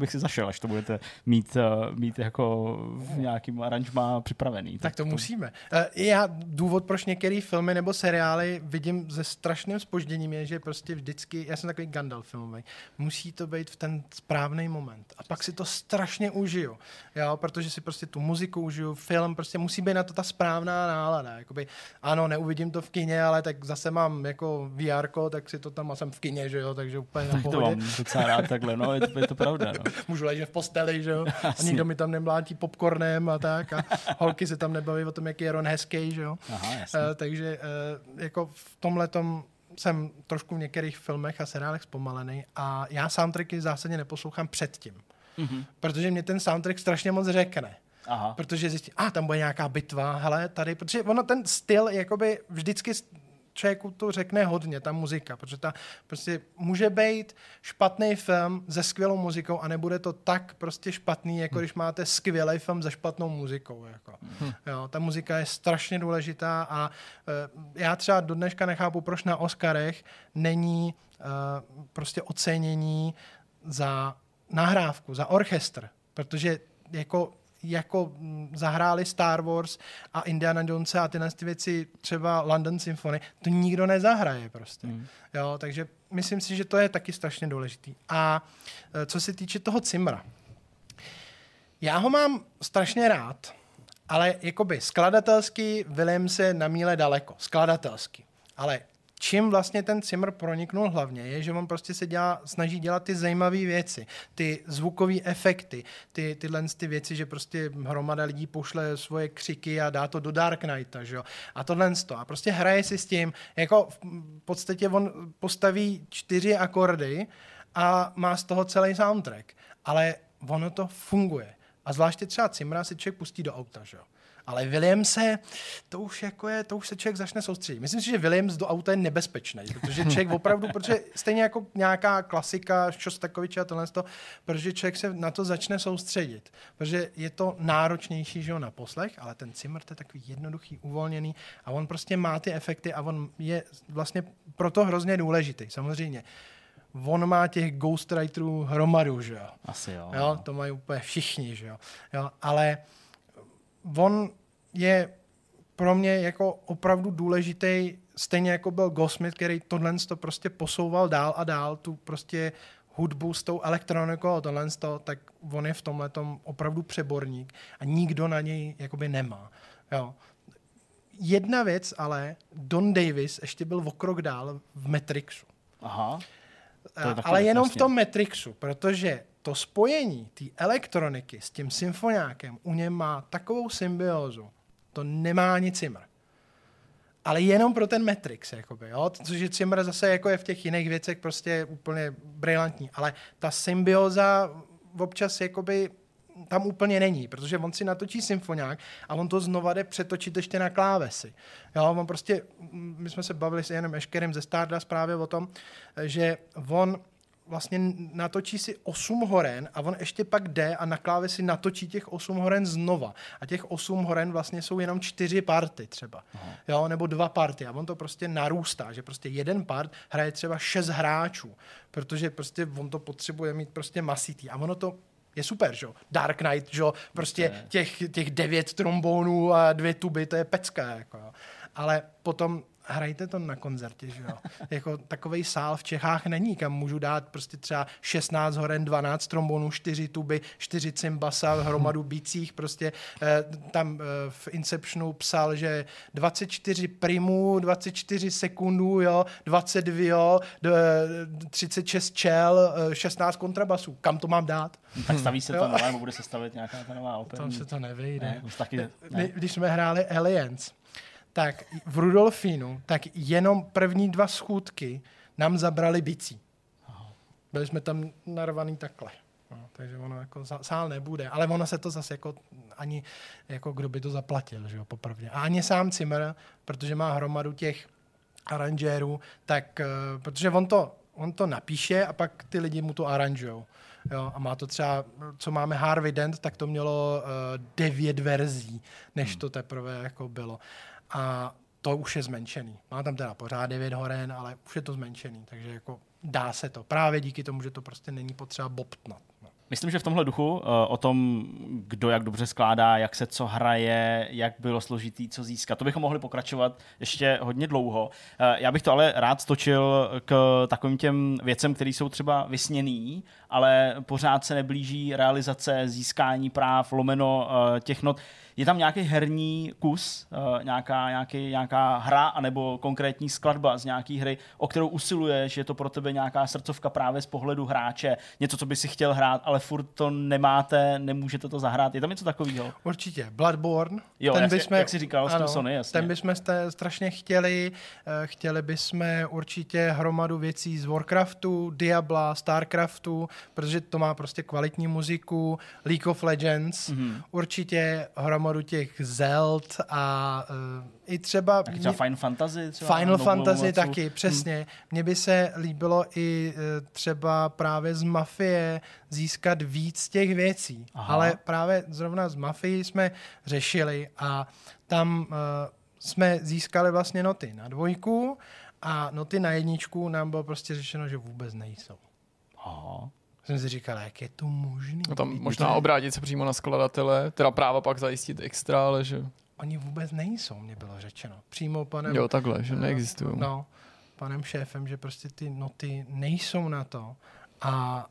si zašel, až to budete mít jako v nějakým aranžmá připravený. Tak to musíme. Já důvod, proč některé filmy nebo seriály vidím se strašným zpožděním je, že prostě vždycky, já jsem takový Gandalf filmový, musí to být v ten správný moment. A pak si to strašně užiju, jo? Protože si prostě tu muziku užiju, film, prostě musí být na to ta správná nálada. Jakoby, ano, neuvidím to v kině, ale tak zase mám jako VR, tak si to tam a jsem v kině, že jo, takže úplně tak na pohodě. Tak to mám docela rád takhle, no, je to pravda. No. Můžu ležet v posteli, že jo, a nikdo mi tam nemlátí popcornem a tak a holky se tam nebaví o tom, jaký je Ron hezký, že jo. Aha. Takže jako v tomhletom jsem trošku v některých filmech a seriálech zpomalený a já soundtracky zásadně neposlouchám předtím, protože mě ten soundtrack strašně moc řekne. Aha. Protože zjistí, tam bude nějaká bitva, hele, tady, protože ono ten styl jakoby vždycky člověku to řekne hodně, ta muzika, protože ta prostě může být špatný film se skvělou muzikou a nebude to tak prostě špatný, jako když máte skvělý film se špatnou muzikou. Jako. Jo, ta muzika je strašně důležitá a já třeba do dneška nechápu, proč na Oscarech není prostě ocenění za nahrávku, za orchestr, protože jako zahráli Star Wars a Indiana Jones a tyhle ty věci, třeba London Symphony, to nikdo nezahraje prostě. Jo, takže myslím si, že to je taky strašně důležitý. A co se týče toho Zimmera, já ho mám strašně rád, ale jakoby skladatelsky Williams je na míle daleko, skladatelsky, ale čím vlastně ten Zimmer proniknul hlavně, je, že on prostě se snaží dělat ty zajímavé věci, ty zvukové efekty, tyhle věci, že prostě hromada lidí pošle svoje křiky a dá to do Dark Knighta, že jo, a tohle to. A prostě hraje si s tím, jako v podstatě on postaví 4 akordy a má z toho celý soundtrack, ale ono to funguje. A zvláště třeba Zimmera si člověk pustí do auta, že jo. Ale Williamse, to už se člověk začne soustředit. Myslím si, že Williams do auta je nebezpečný, protože člověk opravdu, protože stejně jako nějaká klasika, Šostakoviče a tohle, protože člověk se na to začne soustředit. Protože je to náročnější, že jo, na poslech, ale ten Zimmer je takový jednoduchý, uvolněný a on prostě má ty efekty a on je vlastně proto hrozně důležitý, samozřejmě. On má těch ghostwriterů hromadu, že jo. Asi jo. Jo, to mají úplně všichni, že jo. Jo, ale on je pro mě jako opravdu důležitý, stejně jako byl Goldsmith, který tohle prostě posouval dál a dál, tu prostě hudbu s tou elektronikou a tohle, tak on je v tomhletom opravdu přeborník a nikdo na něj jakoby nemá. Jo. Jedna věc ale, Don Davis ještě byl o krok dál v Matrixu. Aha. Ale jenom vlastně v tom Matrixu, protože to spojení té elektroniky s tím symfoniákem u něm má takovou symbiózu, to nemá nic Zimmer. ale jenom pro ten Matrix, jakoby, jo? Což je Zimmer zase jako je v těch jiných věcech prostě úplně brilantní, ale ta symbioza občas jakoby tam úplně není, protože on si natočí symfoniák a on to znova jde přetočit ještě na klávesy. Jo, on prostě, my jsme se bavili s Janem Eškerem ze Stardust právě o tom, že on vlastně natočí si 8 horen a on ještě pak jde a na klávesi natočí těch 8 horen znova. A těch 8 horen vlastně jsou jenom 4 party třeba. Jo, nebo 2 party. A on to prostě narůstá, že prostě jeden part hraje třeba 6 hráčů, protože prostě on to potřebuje mít prostě masitý. A ono to je super, že jo? Dark Knight, že jo? Prostě těch 9 trombónů a 2 tuby, to je pecka, jako jo. Ale potom hrajte to na koncertě, že jo? Jako takovej sál v Čechách není, kam můžu dát prostě třeba 16 horen, 12 trombonů, 4 tuby, 4 cymbasa, hromadu bicích, prostě tam v Inceptionu psal, že 24 primů, 24 sekundů, jo, 22, jo, 36 čel, 16 kontrabasů. Kam to mám dát? Tak staví se to nová, nebo bude se stavět nějaká ta nová opera? Tam se to nevyjde. Ne, taky, ne. Když jsme hráli Aliens, tak v Rudolfínu, tak jenom první 2 schůdky nám zabrali bicí. Byli jsme tam narvaný takhle. No, takže ono jako sál nebude. Ale ono se to zase jako ani, jako kdo by to zaplatil, že jo, poprvé. A ani sám Zimmer, protože má hromadu těch aranžérů, tak, protože on to napíše a pak ty lidi mu to aranžujou. Jo, a má to třeba, co máme Harvey Dent, tak to mělo 9 verzí, než to teprve jako bylo. A to už je zmenšený. Má tam teda pořád 9 horen, ale už je to zmenšený, takže jako dá se to. Právě díky tomu, že to prostě není potřeba bobtnat. No. Myslím, že v tomhle duchu o tom, kdo jak dobře skládá, jak se co hraje, jak bylo složitý, co získá, to bychom mohli pokračovat ještě hodně dlouho. Já bych to ale rád stočil k takovým těm věcem, které jsou třeba vysněný, ale pořád se neblíží realizace, získání práv, lomeno těch not. Je tam nějaký herní kus, nějaká hra anebo konkrétní skladba z nějaký hry, o kterou usiluješ, je to pro tebe nějaká srdcovka právě z pohledu hráče, něco, co by si chtěl hrát, ale furt to nemáte, nemůžete to zahrát. Je tam něco takového? Určitě. Bloodborne. Jo, ten bychom, jak jsi říkal, ano, s tím Sony, jasně. Ten bychom strašně chtěli. Chtěli bychom určitě hromadu věcí z Warcraftu, Diabla, Starcraftu, protože to má prostě kvalitní muziku, League of Legends, určitě hromadu těch Zeld a i třeba... Taky třeba Final Fantasy. Třeba Final Fantasy taky, přesně. Mně by se líbilo i třeba právě z Mafie získat víc těch věcí. Aha. Ale právě zrovna z Mafii jsme řešili a tam jsme získali vlastně noty na 2 a noty na 1 nám bylo prostě řešeno, že vůbec nejsou. Aha. Jsem si říkal, jak je to možný? No tam možná obrátit se přímo na skladatele, teda práva pak zajistit extra, ale že... Oni vůbec nejsou, mě bylo řečeno. Přímo panem... Jo, takhle, že neexistují. No, panem šéfem, že prostě ty noty nejsou na to a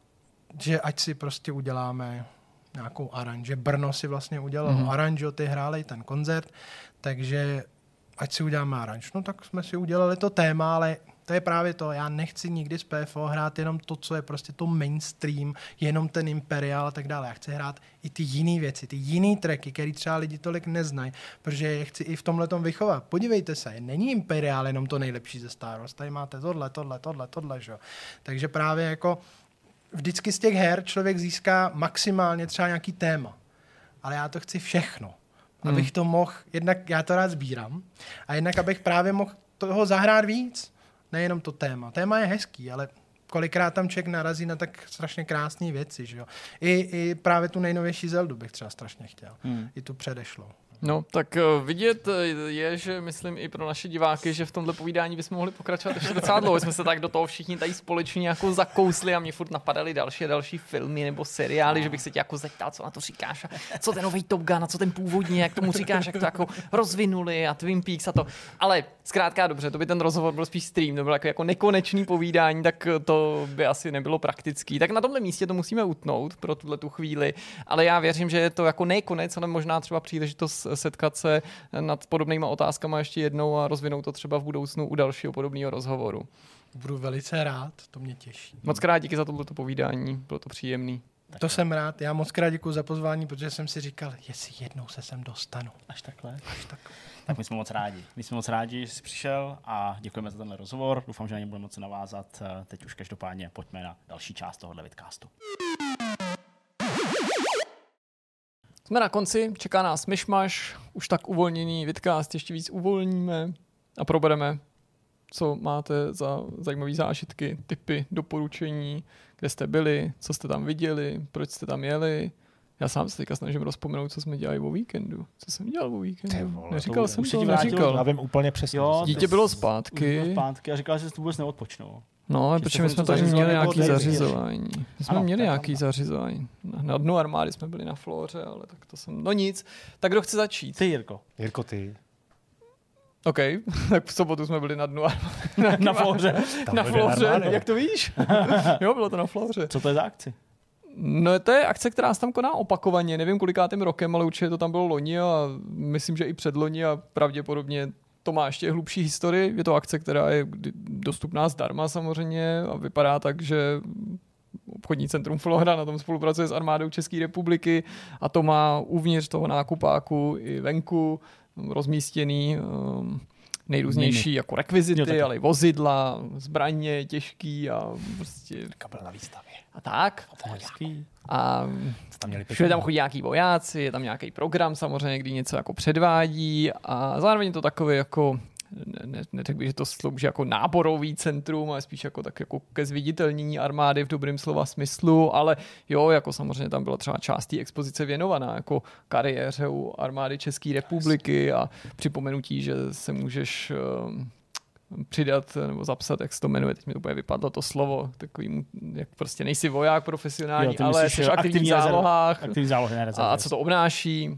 že ať si prostě uděláme nějakou aranže. Brno si vlastně udělalo aranžo, ty hráli ten koncert, takže ať si uděláme aranž. No tak jsme si udělali to téma, ale... To je právě to, já nechci nikdy z PFO hrát jenom to, co je prostě to mainstream, jenom ten Imperial a tak dále. Já chci hrát i ty jiný věci, ty jiný tracky, které třeba lidi tolik neznají, protože je chci i v tomhletom vychovat. Podívejte se, není Imperial jenom to nejlepší ze Star Wars, tady máte tohle, že jo. Takže právě jako vždycky z těch her člověk získá maximálně třeba nějaký téma, ale já to chci všechno, abych to mohl, jednak já to rád sbírám a jednak abych právě mohl toho zahrát víc. Nejenom to téma. Téma je hezký, ale kolikrát tam člověk narazí na tak strašně krásné věci, že jo. I právě tu nejnovější Zeldu bych třeba strašně chtěl. I tu předešlou. No, tak vidět je, že myslím i pro naše diváky, že v tomhle povídání bychom mohli pokračovat ještě docela dlouho. Jsme se tak do toho všichni tady společně jako zakousli a mě furt napadaly další a další filmy nebo seriály, že bych se tě jako zeptal, co na to říkáš a co ten nový Top Gun a co ten původní, jak tomu říkáš, jak to jako rozvinuli a Twin Peaks a to. Ale zkrátka dobře, to by ten rozhovor byl spíš stream, to bylo jako nekonečný povídání, tak to by asi nebylo praktický. Tak na tomhle místě to musíme utnout pro tuhle tu chvíli, ale já věřím, že je to jako ne konec, ale možná třeba příležitost setkat se nad podobnýma otázkama ještě jednou a rozvinout to třeba v budoucnu u dalšího podobného rozhovoru. Budu velice rád, to mě těší. Moc krát díky za tohleto povídání, bylo to příjemný. To jsem rád. Já moc krát děkuji za pozvání, protože jsem si říkal, jestli jednou se sem dostanu. Až takhle. Až tak. Tak my jsme moc rádi. My jsme moc rádi, že jsi přišel a děkujeme za tenhle rozhovor. Doufám, že na ně budeme moci navázat. Teď už každopádně pojďme na další část tohohle vidcastu. Jsme na konci, čeká nás myšmaš, už tak uvolněný vidcast, ještě víc uvolníme a probereme, co máte za zajímavé zážitky, tipy, doporučení, kde jste byli, co jste tam viděli, proč jste tam jeli. Já sám se teďka snažím rozpomenout, co jsme dělali o víkendu. Co jsem dělal o víkendu? Vole, neříkal jsem to, neříkal. Já vím úplně přesně. Dítě bylo zpátky a říkal, že to vůbec neodpočnou. No, protože my jsme tady měli nějaké zařizování. My jsme měli nějaké zařizování. Na dnu armády jsme byli na Flóře, ale tak to jsem... No nic. Tak kdo chce začít? Ty, Jirko. Jirko, ty. OK, tak v sobotu jsme byli na dnu armády. Na Flóře. Na Flóře, jak to víš? Jo, bylo to na Flóře. Co to je za akci? No to je akce, která se tam koná opakovaně. Nevím kolikátým rokem, ale určitě to tam bylo loni a myslím, že i předloni a pravděpodobně to má ještě hlubší historii. Je to akce, která je dostupná zdarma samozřejmě a vypadá tak, že obchodní centrum Flora na tom spolupracuje s armádou České republiky a to má uvnitř toho nákupáku i venku rozmístěný nejrůznější jako rekvizity, ale i vozidla, zbraně těžký a prostě... Kabel na výstavě. A tak. A všude tam chodí nějaký vojáci, je tam nějaký program samozřejmě, kdy něco jako předvádí a zároveň to takové jako, neřekl bych, že to slouží jako náborový centrum, ale spíš jako tak jako ke zviditelnění armády v dobrým slova smyslu, ale jo, jako samozřejmě tam byla třeba část té expozice věnovaná jako kariéře u armády České republiky a připomenutí, že se můžeš... přidat nebo zapsat, jak se to jmenuje, teď mi to úplně vypadlo to slovo, takový, jak prostě nejsi voják profesionální, jo, ale jsi v aktivních zálohách a co to obnáší.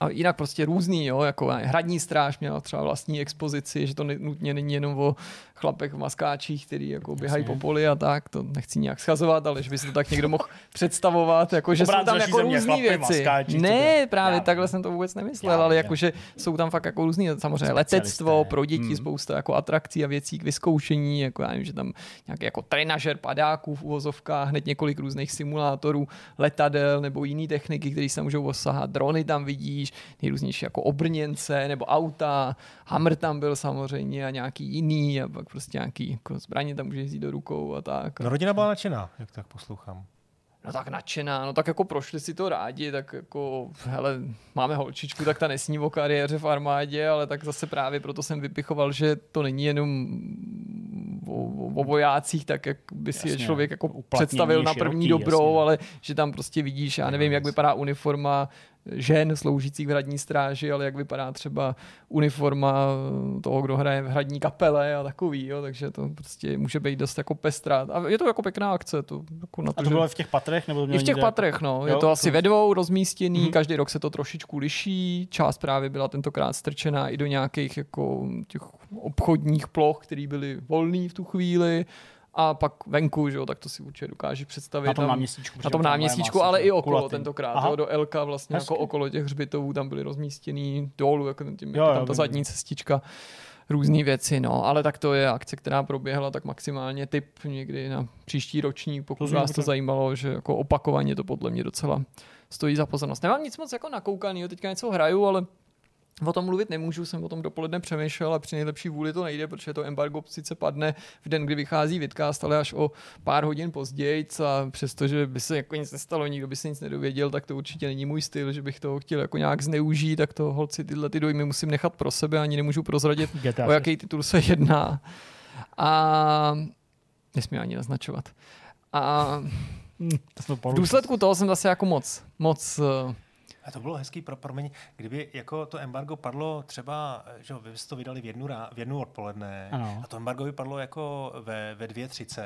A jinak prostě různý, jo, jako hradní stráž měla třeba vlastní expozici, že to nutně není jenom o chlapech v maskáčích, který jako běhají po poli a tak, to nechci nijak schazovat, ale že by se to tak někdo mohl představovat, jako, že jsou tam jako různý věci. Maskáči, ne, právě takhle jsem to vůbec nemyslel, ale jakože jsou tam fakt jako různý, samozřejmě letectvo, pro děti spousta jako atrakcí a věcí k vyzkoušení, jako já vím, že tam nějaký jako trenažer padáků v uvozovkách, hned několik různých simulátorů, letadel nebo jiné techniky, které se můžou osahat, drony tam vidí, nejrůznější jako obrněnce nebo auta, Hammer tam byl samozřejmě a nějaký jiný a pak prostě nějaký jako zbraně tam může vzít do rukou a tak. No rodina byla nadšená, jak tak poslouchám. No tak nadšená, no tak jako prošli si to rádi, tak jako hele, máme holčičku, tak ta nesní o kariéře v armádě, ale tak zase právě proto jsem vypichoval, že to není jenom o vojácích, tak jak by si je člověk jako představil na první dobrou, ale že tam prostě vidíš, já nevím, jak vypadá uniforma žen sloužících v hradní stráži, ale jak vypadá třeba uniforma toho, kdo hraje v hradní kapele a takový, jo, takže to prostě může být dost jako pestrá. A je to jako pěkná akce. To, jako na to, a to bylo v těch patrech? Nebo i v těch patrech, no. Jo, je to asi ve dvou rozmístěný, každý rok se to trošičku liší, část právě byla tentokrát strčená i do nějakých jako těch obchodních ploch, které byly volný v tu chvíli. A pak venku, že jo, tak to si určitě dokážeš představit. Na tom náměstíčku, ale i okolo kulatý. Tentokrát. Jo, do Elka vlastně jako okolo těch hřbitovů tam byly rozmístěný dolů, jako tam ta zadní cestička. Různý věci, no, ale tak to je akce, která proběhla, tak maximálně tip někdy na příští ročník, pokud vás to zajímalo, že jako opakovaně to podle mě docela stojí za pozornost. Nemám nic moc jako nakoukanýho, teďka něco hraju, ale... O tom mluvit nemůžu, jsem o tom dopoledne přemýšlel a při nejlepší vůli to nejde, protože to embargo sice padne v den, kdy vychází vidcast, ale až o pár hodin později a přestože by se jako nic nestalo, nikdo by se nic nedověděl, tak to určitě není můj styl, že bych toho chtěl jako nějak zneužít, tak to holci tyhle ty dojmy musím nechat pro sebe, ani nemůžu prozradit, o jaký titul se jedná. A nesmím ani naznačovat. A v důsledku toho jsem zase jako moc a to bylo hezký proměň, kdyby jako to embargo padlo třeba, že vy jste to vydali v jednu odpoledne, ano. A to embargo by padlo jako ve 2:30.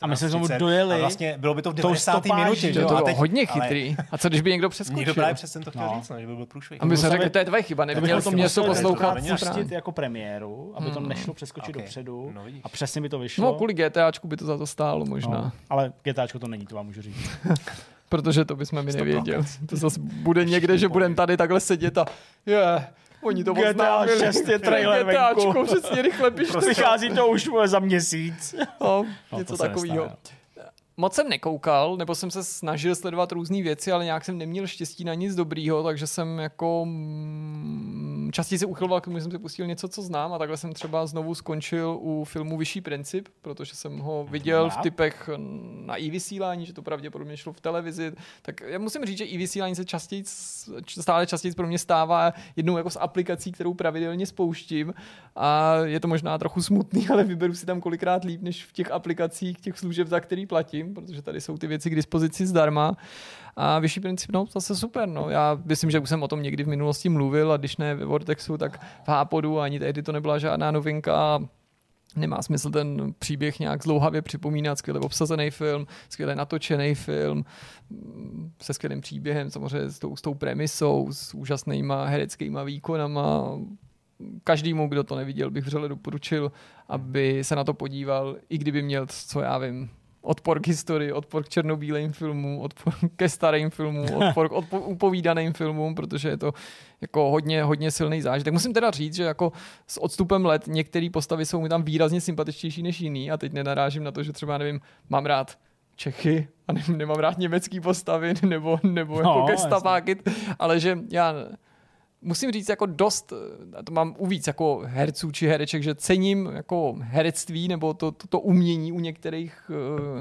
A my se znovu dojeli. A vlastně bylo by to v 90. minutě. To bylo hodně chytrý. Ale... A co když by někdo přeskočil? Někdo právě přes jsem to chtěl říct, že by byl průšvih. A my jsme řekli, to je tvoje chyba, neměl to město poslouchat. Pustit jako premiéru, aby to nešlo přeskočit dopředu a přesně by to vyšlo. No kvůli GTAčku by to za to stálo možná. Ale GTAčko to není, to vám můžu říct. Protože to bychom mi nevěděli. To zase bude někde, že budeme tady takhle sedět a oni to oznámili. GTA 6 je trailer venku. GTAčko, přesně rychle pište. Vychází to už za měsíc. No, něco takového. Moc jsem nekoukal, nebo jsem se snažil sledovat různé věci, ale nějak jsem neměl štěstí na nic dobrýho, takže jsem jako častěji se uchyloval, když jsem si pustil něco, co znám, a takhle jsem třeba znovu skončil u filmu Vyšší princip, protože jsem ho viděl v typech na i-vysílání, že to pravděpodobně šlo v televizi. Tak já musím říct, že i-vysílání se častěji, stále častěji pro mě stává jednou jako z aplikací, kterou pravidelně spouštím, a je to možná trochu smutný, ale vyberu si tam kolikrát líp než v těch aplikacích, těch služeb, za který platím, protože tady jsou ty věci k dispozici zdarma. A Vyšší princip, no, zase super, no. Já myslím, že už jsem o tom někdy v minulosti mluvil, a když ne ve Vortexu, tak v Hápodu, ani tehdy to nebyla žádná novinka. Nemá smysl ten příběh nějak zlouhavě připomínat, skvěle obsazený film, skvěle natočený film, se skvělým příběhem, samozřejmě s tou premisou, s úžasnýma hereckýma výkonama. Každému, kdo to neviděl, bych vřele doporučil, aby se na to podíval, i kdyby měl, co já vím, odpor k historii, odpor k černobílým filmům, odpor ke starým filmům, odpor k upovídaným filmům, protože je to jako hodně, hodně silný zážitek. Musím teda říct, že jako s odstupem let některé postavy jsou mi tam výrazně sympatičtější než jiný, a teď nenarážím na to, že třeba, nevím, mám rád Čechy a nemám rád německý postavy nebo jako gestapáky, ale že já... Musím říct, jako dost, to mám u víc jako herců či hereček, že cením jako herectví nebo to umění u některých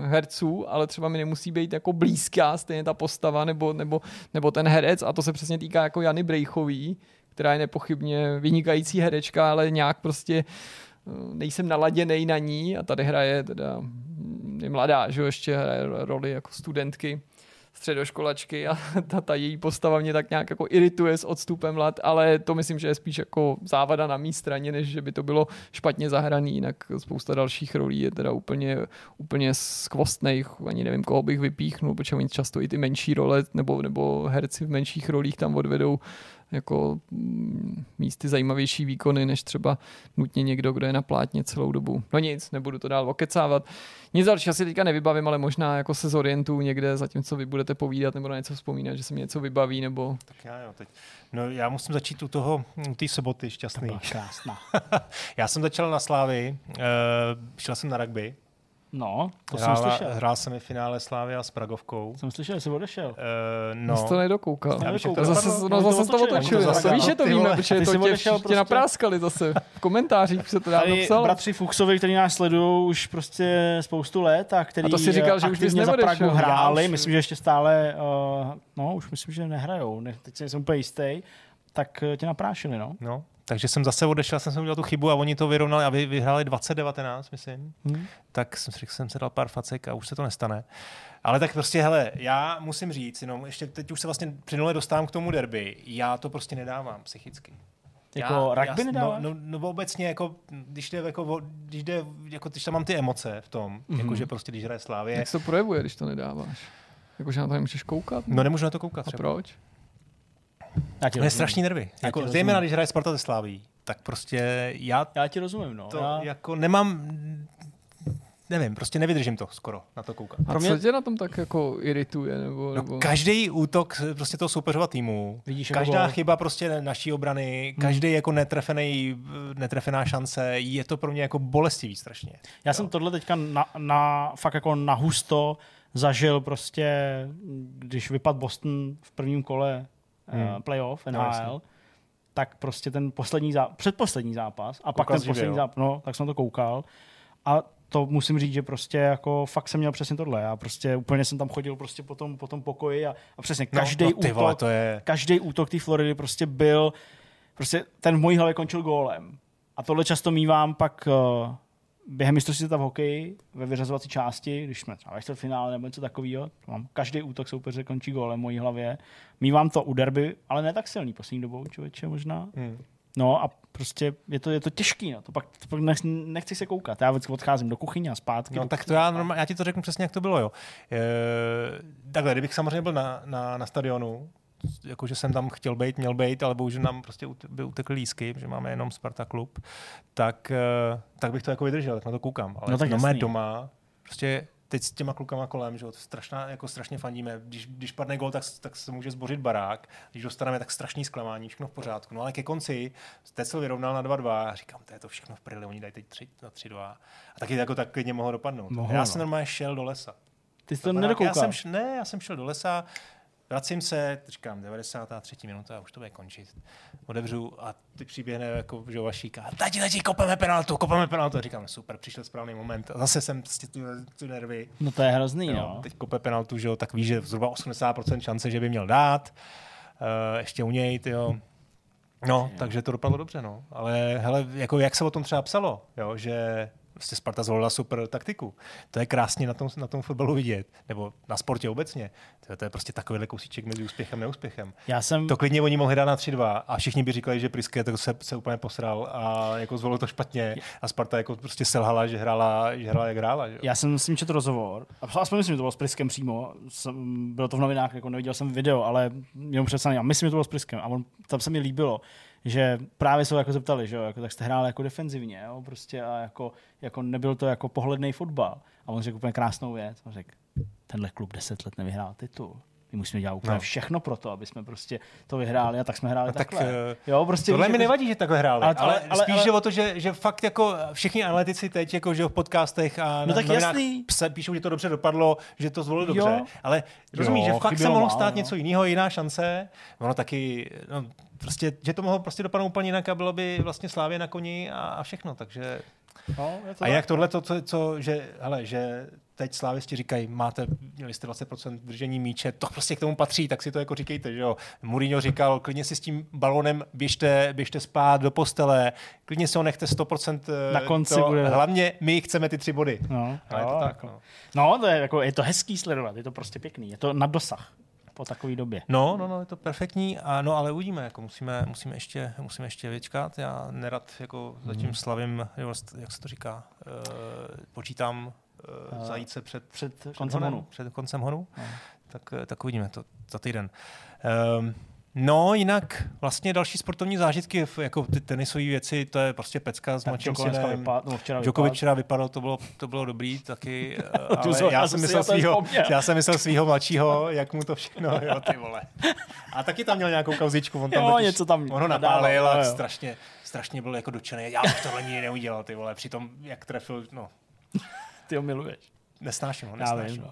herců, ale třeba mi nemusí být jako blízká stejně ta postava nebo ten herec, a to se přesně týká jako Jany Brejchový, která je nepochybně vynikající herečka, ale nějak prostě nejsem naladěnej na ní, a tady hraje teda mladá, že ještě hraje roli jako studentky, středoškolačky, a ta její postava mě tak nějak jako irituje s odstupem let, ale to myslím, že je spíš jako závada na mý straně, než že by to bylo špatně zahraný, jinak spousta dalších rolí je teda úplně skvostnej, ani nevím, koho bych vypíchnul, protože oni často i ty menší role nebo herci v menších rolích tam odvedou jako místy zajímavější výkony, než třeba nutně někdo, kdo je na plátně celou dobu. No nic, nebudu to dál okecávat. Nic dalšího si teďka nevybavím, ale možná jako se zorientuju někde, zatímco vy budete povídat nebo na něco vzpomínat, že se mi něco vybaví, nebo... Tak já jo, teď. No, já musím začít u té soboty šťastný. Krásná. Já jsem začal na Slávii, šel jsem na rugby. No, to jsem slyšel. Hrál jsem i finále Slávia s Pragovkou. Jsem slyšel, že jsi odešel. No. Jsi to nedokoukal. Zase to otočili. Víš, že to víme, protože tě napráskali zase. V komentářích se to dá napsal. Bratři Fuchsovi, který nás sledují už prostě spoustu let a který to si říkal, že už aktivně za Pragu hráli. Myslím, že ještě stále, no už myslím, že nehrajou. Teď jsem úplně jistý. Tak tě naprášili, no. Takže jsem zase odešel, jsem udělal tu chybu a oni to vyrovnali a vyhráli 2019, myslím. Tak jsem se dal pár facek a už se to nestane. Ale tak prostě, hele, já musím říct, jenom ještě teď už se vlastně přinule dostávám k tomu derby. Já to prostě nedávám psychicky. Jako rugby nedáváš? No obecně, jako, když tam mám ty emoce v tom, jakože prostě když hraje Slávě. Jak se to projevuje, když to nedáváš? Jakože na to nemůžeš koukat? No nemůžu na to koukat. A třeba. Proč? To je strašný nervy. Jako, zejména, když hraje Sparta ze Sláví, tak prostě já ti rozumím, no. Jako nemám... Nevím, prostě nevydržím to skoro na to koukat. A co tě na tom tak jako irituje? No, každý útok prostě toho soupeřova týmu, každá chyba prostě naší obrany, každý jako netrefená šance, je to pro mě jako bolestivý strašně. Já jsem tohle teďka fakt jako nahusto zažil prostě, když vypadl Boston v prvním kole playoff NHL, tak prostě ten předposlední zápas a pak ten poslední zápas, no, tak jsem to koukal a to musím říct, že prostě jako fakt jsem měl přesně tohle. Já prostě úplně jsem tam chodil prostě po tom pokoji a přesně každý útok té Floridy prostě byl, prostě ten v mojí hlavě končil gólem. A tohle často mívám pak během mistrovství světa v hokeji ve vyřazovací části, když jsme třeba ve čtvrtfinále nebo něco takového, mám každý útok soupeře končí gólem v mojí hlavě. Mívám to u derby, ale ne tak silný poslední dobou, člověče, možná. No a prostě je to těžký, no. To pak nechci se koukat. Já vždycky odcházím do kuchyně a zpátky. No tak to já ti to řeknu přesně, jak to bylo, jo. Takhle, kdybych samozřejmě byl na stadionu, jakože jsem tam chtěl být, měl být, ale bohužel nám prostě utekly lístky, že máme jenom Sparta klub, tak bych to jako vydržel, tak na to koukám. Ale no máme doma, prostě teď s těma klukama kolem, že strašně fandíme. Když padne gól, tak se může zbořit barák. Když dostaneme, tak strašný zklamání, všechno v pořádku. No ale ke konci teď se vyrovnal na 2-2 a říkám, to je to všechno v prdeli, oni dají teď 3-2. A taky jako tak klidně mohlo dopadnout. Já jsem normálně šel do lesa. Ty jsi to nedokoukal. Já jsem šel do lesa, vracím se, říkám, 93. minuta, už to bude končit. Odevřu a ty přiběhne jako Vašíka. Tati, kopeme penaltu. Říkám, super, přišel správný moment. A zase jsem tu nervy. No to je hrozný, no. Teď kope penaltu, že jo, tak víš, že zhruba 80% šance, že by měl dát. Ještě u něj, tyjo. No, takže to dopadlo dobře, no. Ale hele, jako jak se o tom třeba psalo, jo, že vlastně Sparta zvolila super taktiku. To je krásně na tom fotbalu vidět, nebo na sportě obecně. To je prostě takovýhle kousíček mezi úspěchem a neúspěchem. To klidně oni mohli dát na 3-2 a všichni by říkali, že Priske se úplně posral a jako zvolil to špatně a Sparta jako prostě selhala, že hrála jak hrála. Že? Já jsem s ním četl rozhovor a aspoň myslím, že to bylo s Priskem přímo. Bylo to v novinách, jako neviděl jsem video, ale jenom přepsaný. Myslím, že to bylo s Priskem a tam se mi líbilo, že právě se jako zeptali, že jo, jako tak jste hráli jako defenzivně, jo, prostě a jako nebyl to jako pohlednej fotbal. A on řekl úplně krásnou věc, on řekl, tenhle klub 10 let nevyhrál titul. My musíme dělat úplně všechno pro to, aby jsme prostě to vyhráli a tak jsme hráli takhle. Jo, prostě tohle mi nevadí, že takhle hráli, ale spíš ale, o to, že fakt jako všichni analytici teď jako, že v podcastech a na novinách píšou, že to dobře dopadlo, že to zvolili dobře, ale rozumíš, že fakt se mohlo stát něco jiného, jiná šance, ono taky, no, prostě, že to mohlo prostě dopadnout úplně jinak a bylo by vlastně Slávě na koni a všechno, takže... No, a jak tohle, že teď slávisti říkají, měli jste 20% držení míče, to prostě k tomu patří, tak si to jako říkejte, že jo. Mourinho říkal, klidně si s tím balónem běžte spát do postele, klidně si ho nechte 100%, na konci to, bude. Hlavně my chceme ty 3 body. No, ale je to tak. No, to je, jako, je to hezký sledovat, je to prostě pěkný, je to na dosah po takové době. No, je to perfektní, a no, ale uvidíme, jako musíme ještě vyčkat. Já nerad jako zatím slavím, jak se to říká, počítám zajít se před koncem honu. Tak uvidíme to za týden. No, jinak vlastně další sportovní zážitky, jako ty tenisové věci, to je prostě pecka s mladším synem. Djokovic včera vypadal, to bylo dobrý taky, ale já jsem myslel svýho mladšího, jak mu to všechno, jo, ty vole. A taky tam měl nějakou kauzičku, on ho napálil a strašně byl jako dočený. Já už tohle nikdy neudělal, ty vole, přitom jak trefil, no. Ty ho miluješ. Nesnáším ho. Djokovic,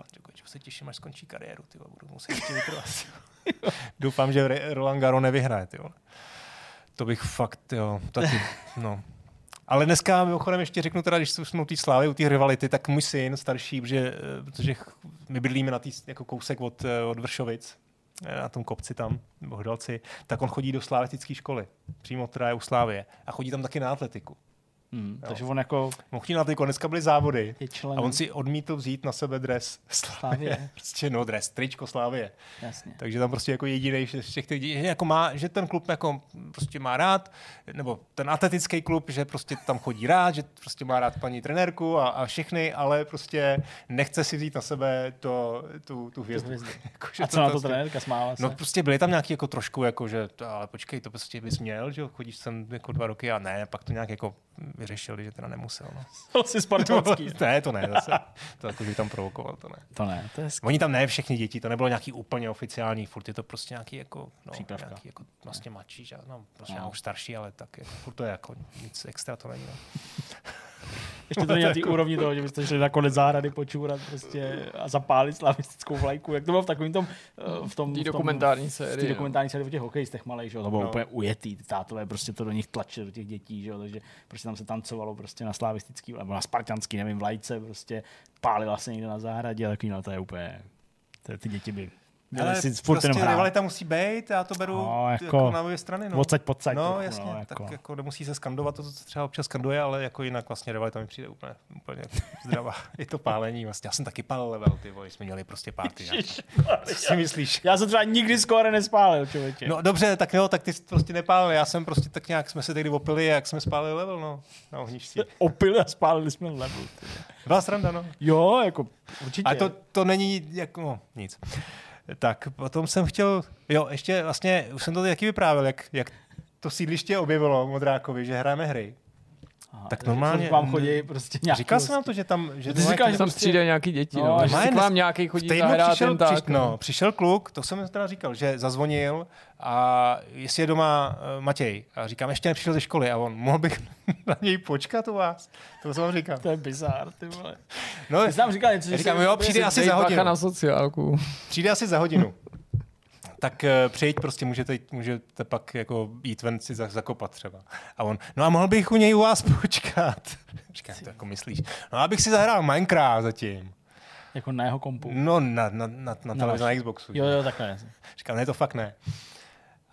se těším, až skončí kariéru, ty vole, budu muset ještě vytrvat. Doufám, že Roland Garros nevyhraje, tyjo. To bych fakt, jo, taky, no. Ale dneska mimochodem ještě řeknu teda, když jsme u té Slávy, u té rivality, tak můj syn starší, protože my bydlíme na tý, jako kousek od Vršovic, na tom kopci tam, Bohdalci, tak on chodí do slávistické školy, přímo teda je u Slávie, a chodí tam taky na atletiku. Takže on jako... Mohl na tyko, dneska byly závody a on si odmítl vzít na sebe dres Slávie. Prostě no, dres, tričko Slávie. Jasně. Takže tam prostě jako jedinej všech těch lidí, jako má, že ten klub jako prostě má rád, nebo ten atletický klub, že prostě tam chodí rád, že prostě má rád paní trenérku a všechny, ale prostě nechce si vzít na sebe tu hvězdu. Jako, a co na to prostě, trenérka, smála se? No prostě byly tam nějaký jako trošku, jako že, ale počkej, to prostě bys měl, že chodíš sem jako 2 roky a ne, pak to nějak jako vyřešili, že teda nemusel. No. Jsi spartovacký. Ne, to ne zase. To jako, že tam provokoval, to ne. To ne, to je skvělé. Oni tam ne všichni děti, to nebylo nějaký úplně oficiální, furt je to prostě nějaký jako, no, nějaký jako vlastně mladší, no, prostě už starší, ale tak je, furt to je jako nic extra, to není. No. Ještě to není na té úrovni toho, že byste šli na konec zahrady počůrat prostě a zapálit slavistickou vlajku. Jak to bylo v takovým tom... V té dokumentární sérii. V dokumentární sérii o těch hokejistech malej, že jo? To bylo úplně ujetý. Tátové prostě to do nich tlačili, do těch dětí, že jo? Takže prostě tam se tancovalo prostě na slavistický, nebo na spartanský, nevím, vlajce prostě. Pálila se někde na zahradě a takový, no to je úplně... Ty děti by... Ale prostě rivalita musí být, já to beru jako na obě strany. No. Odsaď. No jasně, no, tak jako nemusí se skandovat to, co třeba občas skanduje, ale jako jinak vlastně rivalita mi přijde úplně zdravá. Je to pálení vlastně. Já jsem taky pálil level, ty vole, jsme měli prostě párty. Co si myslíš? Já jsem třeba nikdy skóre nespálil, člověče. No dobře, tak jo, tak ty prostě nepálil, já jsem prostě tak nějak, jsme se tehdy opili, jak jsme spálili level, no, na ohništi. Opili a spálili jsme level. Byla sranda, no. Jo, jako určitě. A to není jako no, nic. Tak potom jsem chtěl, jo, ještě vlastně, už jsem to taky vyprávěl, jak to sídliště objevilo Modrákovi, že hrajeme hry. Aha, tak normálně vám chodí prostě nějaký. Říkal jsem vám to, že tam že ty říkáš, že tam střídají nějaký děti, no, že si k vám nějaký chodí zahrát ten tak. No, přišel kluk, to jsem teda říkal, že zazvonil a jestli je doma Matěj a říkám, ještě nepřišel ze školy a on, mohl bych na něj počkat u vás. To jsem vám říkal. To je bizár, ty vole. No, jsem říkal něco, že říkám, jo, přijde asi za hodinu. Na sociálku. Přijde asi za hodinu. Tak přejít prostě, můžete pak jako jít ven si zakopat třeba. A on, no a mohl bych u něj u vás počkat. Říkám, to jako myslíš. No abych si zahrál Minecraft zatím. Jako na jeho kompu? No na televizi, na Xboxu. Jo, takhle. Říkám, ne, to fakt ne.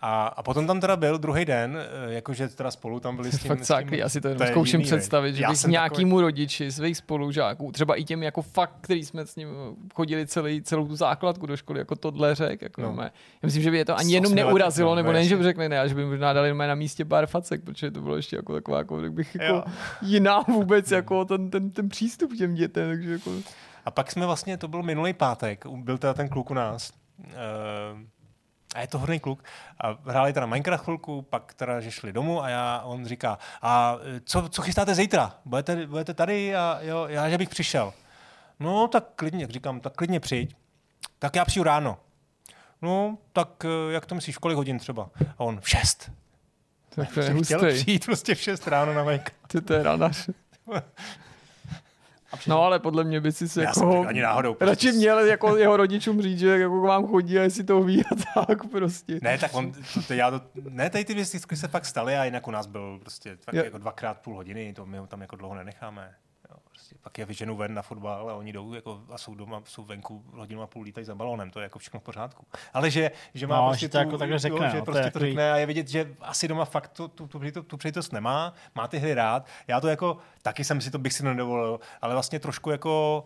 A potom tam teda byl druhý den, jakože teda spolu tam byli s tím... Fakt sáklý, asi to jenom zkouším představit, že bych nějakýmu rodiči, svých spolužáků, třeba i těm jako fakt, který jsme s ním chodili celou tu základku do školy, jako tohle řek. Jako no. Já myslím, že by je to ani jenom neurazilo, let, nebo nejen, že by řekli ne, že by možná dali na místě pár facek, protože to bylo ještě jako taková, jako, tak bych jako jiná vůbec jako ten přístup těm dětem. Takže jako... A pak jsme vlastně, to byl minulý pátek, byl teda ten kluk u nás, a je to hodný kluk. A hráli teda Minecraft chvilku, pak teda, že šli domů a on říká, a co chystáte zítra? Budete tady? A jo, já, že bych přišel. No, tak klidně, říkám, tak klidně přijď. Tak já přijdu ráno. No, tak jak to myslíš, kolik hodin třeba? A on, 6. Tak to je hustý. Chtěl přijít prostě 6 ráno na Minecraft. To je ránař. No, ale podle mě by si se jako radši měl jako jeho rodičům říct, že jako vám chodí a jestli to ví a tak prostě. Ne, tak on tady ty věci se fakt staly a jinak u nás byl prostě fakt jako 2x půl hodiny, to my ho tam jako dlouho nenecháme. Jo, prostě pak je vyženu ven na fotbal a oni jdou jako a jsou doma, jsou venku hodinu a půl, lítají za balónem, to je jako všechno v pořádku. Ale že má prostě to jako takhle řekne, že prostě to řekne a je vidět, že asi doma fakt tu přejitost nemá, má ty hry rád. Já to jako taky jsem si to bych si nedovolil, ale vlastně trošku jako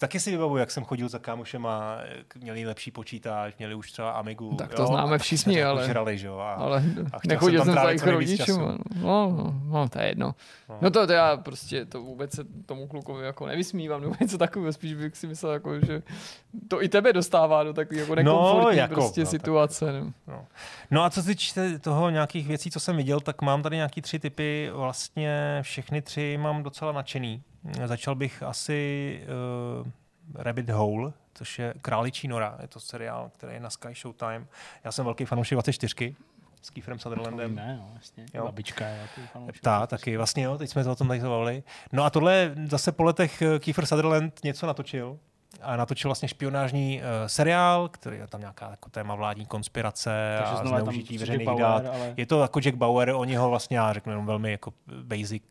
taky si vybavuji, jak jsem chodil za kámošema, měli lepší počítač, měli už třeba Amigu. Tak to jo, známe všichni, ale... Žrali, že jo, a nechodil jsem za jejich rodičům. No, to je jedno. No to já prostě to vůbec se tomu klukovi jako nevysmívám, nebo něco takového, spíš bych si myslel, jako, že to i tebe dostává do takové jako nekomfortní prostě situace. No a co se týče toho nějakých věcí, co jsem viděl, tak mám tady nějaký 3 typy, vlastně všechny 3 mám docela nadšený. Začal bych asi Rabbit Hole, což je Králičí nora. Je to seriál, který je na Sky Showtime. Já jsem velký fanoušek 24. S Kieferem Sutherlandem. Ne, no, vlastně. Jo. Babička je velký fanoušek. Taky, vlastně jo, teď jsme to o tom takzovali. No a tohle zase po letech Kiefer Sutherland něco natočil. A natočil vlastně špionážní seriál, který je tam nějaká jako téma vládní konspirace a zneužití veřejných dat. Ale... Je to jako Jack Bauer, oni ho vlastně, já řeknu jenom velmi jako basic,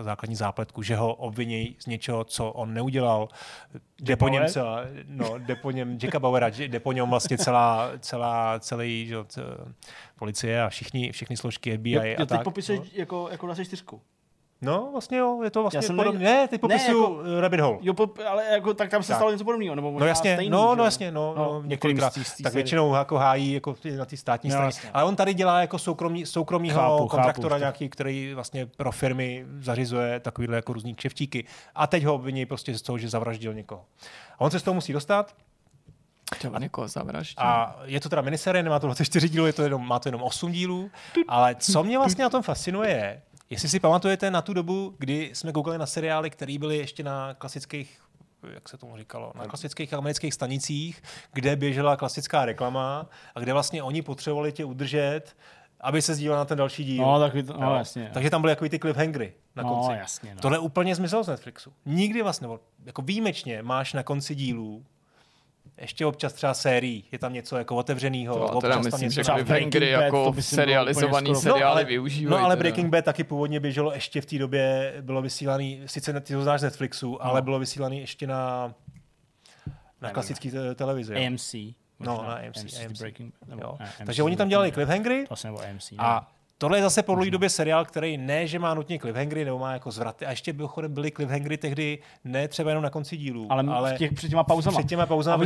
základní zápletku, že ho obvinějí z něčeho, co on neudělal. Jde po něm Jacka Bauera, jde po něm vlastně celý že, policie a všechny složky FBI a tak. Teď popisuješ jako 24. No, vlastně jo, je to vlastně podobné. Ne, teď popisuju jako, Rabbit Hole. Jo, ale jako, tak tam se stalo něco podobného. Nebo no jasně, stejný, několikrát. Tak většinou jako hájí jako na ty státní strany. Vlastně. Ale on tady dělá jako soukromýho kontraktora nějaký, který vlastně pro firmy zařizuje takovýhle jako různý kšeftíky. A teď ho obviní prostě z toho, že zavraždil někoho. A on se z toho musí dostat. A je to teda miniserie, nemá to 24 dílů, má to jenom 8 dílů. Ale co mě vlastně na tom fascinuje je, jestli si pamatujete na tu dobu, kdy jsme koukali na seriály, které byly ještě na klasických, jak se tomu říkalo, na klasických amerických stanicích, kde běžela klasická reklama a kde vlastně oni potřebovali tě udržet, aby se díval na ten další díl. Jasně. Takže tam byly jako ty cliffhangery na konci. Jasně, no. Tohle úplně zmizelo z Netflixu. Nikdy vlastně, jako výjimečně máš na konci dílů ještě občas třeba sérií, je tam něco jako otevřenýho. To teda myslím, že Breaking Bad, jako serializovaný seriály využívají. No ale Breaking Bad taky původně běželo ještě v té době, bylo vysílaný, sice ty to znáš z Netflixu, ale bylo vysílaný ještě na klasický televizi. Jo? AMC. No, na AMC. Takže oni tam dělali cliffhangery a tohle je zase po dlouhé době seriál, který ne, že má nutně cliffhangery, nebo má jako zvraty. A ještě byly cliffhangery tehdy ne třeba jenom na konci dílů. Ale před těma pauzama.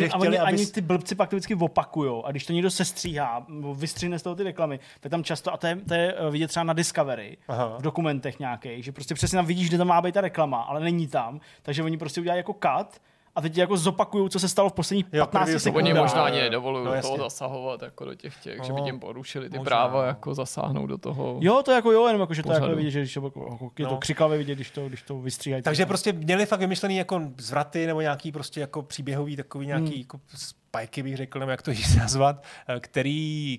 Oni ty blbci pak to vždycky opakujou. A když to někdo sestříhá, vystřihne z toho ty reklamy, tak tam často, a to je vidět třeba na Discovery, v dokumentech nějakých, že prostě přesně tam vidíš, kde tam má být ta reklama, ale není tam. Takže oni prostě udělají jako cut. A a teď jako zopakuju, co se stalo v posledních 15 sekundách. Oni možná ani nedovolují do toho zasahovat jako do těch že by tím porušili ty práva jako zasáhnout do toho. Jo, to jako jo, jenom jako že to jako vidět, že když je to křiklavě vidět, když to vystříhají. Takže prostě měli fakt vymyšlený jako zvraty nebo nějaký prostě jako příběhový takový nějaký jako spajky, bych řekl, nebo jak to jich nazvat, který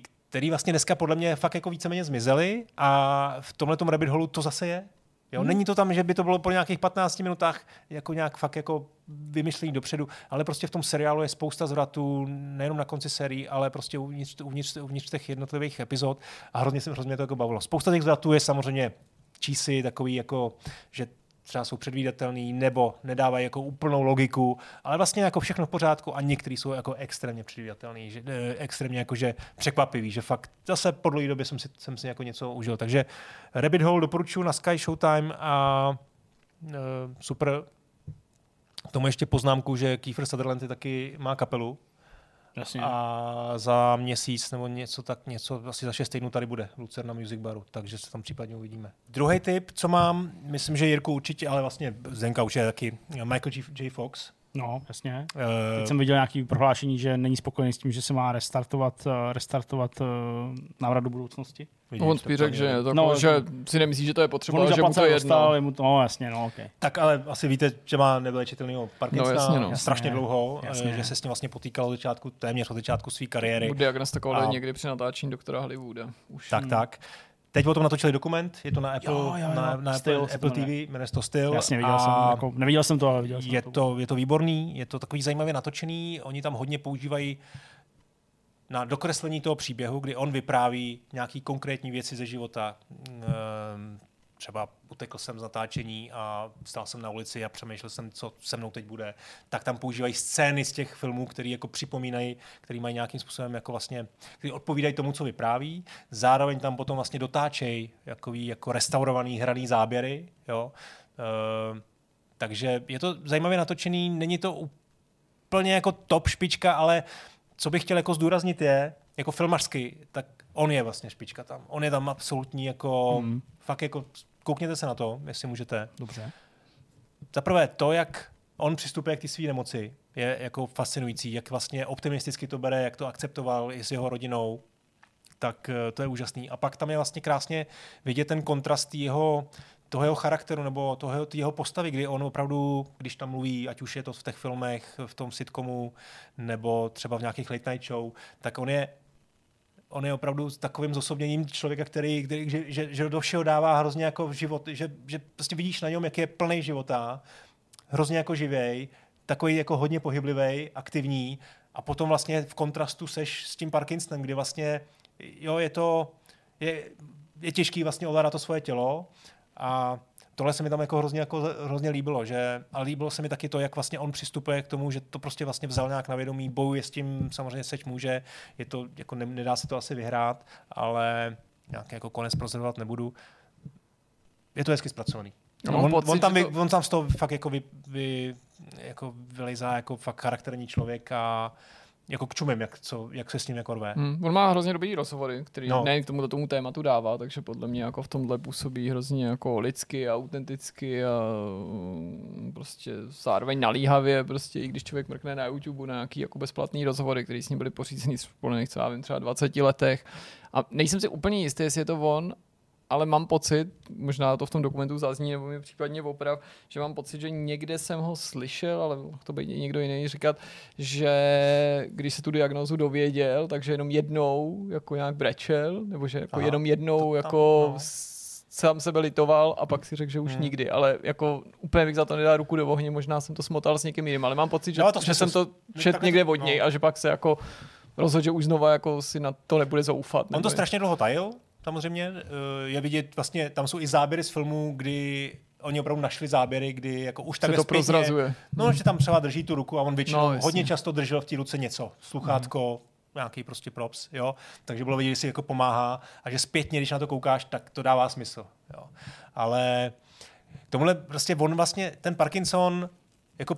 vlastně dneska podle mě fakt jako víceméně zmizely a v tomhletom rabbit holu to zase je. Jo, není to tam, že by to bylo po nějakých 15 minutách jako nějak fakt jako vymyšlený dopředu, ale prostě v tom seriálu je spousta zvratů, nejenom na konci série, ale prostě uvnitř těch jednotlivých epizod a hrozně to jako bavilo. Spousta těch zvratů je samozřejmě čísy takový jako, že třeba jsou předvídatelný nebo nedávají jako úplnou logiku, ale vlastně jako všechno v pořádku a některý jsou jako extrémně předvídatelný, že, extrémně jakože překvapivý, že fakt zase po dlouhé době jsem si jako něco užil. Takže Rabbit Hole doporučuji na Sky Showtime a super. K tomu ještě poznámku, že Kiefer Sutherland taky má kapelu. Jasně. A za měsíc nebo něco, asi za 6 týdnů tady bude Lucerna Music Baru, takže se tam případně uvidíme. Druhý tip, co mám, myslím, že Jirku určitě, ale vlastně Zdenka určitě taky, Michael J. Fox. No, jasně. Teď jsem viděl nějaké prohlášení, že není spokojený s tím, že se má restartovat návrat do budoucnosti. No, on spíš řekl, že, že si nemyslí, že to je potřeba, že mu to je jedno. No, jasně, no, okay. Tak ale asi víte, že má nevyléčitelného Parkinsona strašně dlouho, že se s ním vlastně potýkal téměř od začátku své kariéry. Diagnostikovali někdy při natáčení Doktora Hollywooda. Tak. Teď o tom natočili dokument, je to na Apple, na Styl, Apple TV, jmenuje se to Styl. Jasně, neviděl jsem to, ale viděl jsem to. Je to výborný, je to takový zajímavě natočený, oni tam hodně používají na dokreslení toho příběhu, kdy on vypráví nějaký konkrétní věci ze života. Třeba utekl jsem z natáčení a stál jsem na ulici a přemýšlel jsem, co se mnou teď bude. Tak tam používají scény z těch filmů, které jako připomínají, které mají nějakým způsobem jako vlastně, které odpovídají tomu, co vypráví. Zároveň tam potom vlastně dotáčejí jako restaurovaný hraný záběry. Jo. Takže je to zajímavě natočený. Není to úplně jako top špička, ale co bych chtěl jako zdůraznit je, jako filmařsky, tak on je vlastně špička tam. On je tam absolutní jako fakt jako koukněte se na to, jestli můžete. Dobře. Za prvé to, jak on přistupuje k ty svý nemoci, je jako fascinující, jak vlastně optimisticky to bere, jak to akceptoval i s jeho rodinou, tak to je úžasný. A pak tam je vlastně krásně vidět ten kontrast toho jeho charakteru nebo jeho postavy, kdy on opravdu, když tam mluví, ať už je to v těch filmech, v tom sitcomu, nebo třeba v nějakých late night show, tak on je opravdu takovým zosobněním člověka, který že do všeho dává hrozně jako život, že prostě vidíš na něm, jak je plný života, hrozně jako živej, takový jako hodně pohyblivý, aktivní a potom vlastně v kontrastu seš s tím Parkinsonem, kdy vlastně jo, je těžký vlastně ovládat to svoje tělo a tohle se mi tam jako hrozně líbilo, a líbilo se mi taky to, jak vlastně on přistupuje k tomu, že to prostě vlastně vzal nějak na vědomí, bojuje s tím, samozřejmě seč může, je to, jako nedá se to asi vyhrát, ale nějaký jako konec prozradovat nebudu. Je to hezky zpracovaný. No, on tam z toho fakt jako vylejzá jako fakt charakterní člověk a jako k čumem, jak se s ním jako rve. On má hrozně dobrý rozhovory, který nejen k tomu tématu dává, takže podle mě jako v tomhle působí hrozně jako lidsky a autenticky a prostě zároveň nalíhavě, prostě i když člověk mrkne na YouTube na nějaký jako bezplatný rozhovory, které s ním byly pořízený v plných třeba 20 letech. A nejsem si úplně jistý, jestli je to on, ale mám pocit, možná to v tom dokumentu zazní, nebo mi případně oprav, že mám pocit, že někde jsem ho slyšel, ale to by někdo jiný říkat, že když se tu diagnózu dověděl, takže jenom jednou jako nějak brečel, nebo že jako jenom jednou jako sám sebe litoval a pak si řekl, že už nikdy, ale jako úplně bych za to nedal ruku do ohně, možná jsem to smotal s někým jiným, ale mám pocit, že, že jsem to četl někde od něj a že pak se jako rozhodl, že už znova jako si na to nebude zoufat. On to strašně dlouho tajil. Samozřejmě je vidět, vlastně tam jsou i záběry z filmů, kdy oni opravdu našli záběry, kdy jako už tak to prozrazuje. No, že tam třeba drží tu ruku a on většinou hodně často držel v té ruce něco, sluchátko, nějaký prostě props, jo. Takže bylo vidět, že si jako pomáhá a že zpětně, když na to koukáš, tak to dává smysl, jo. Ale k tomuhle prostě on vlastně ten Parkinson jako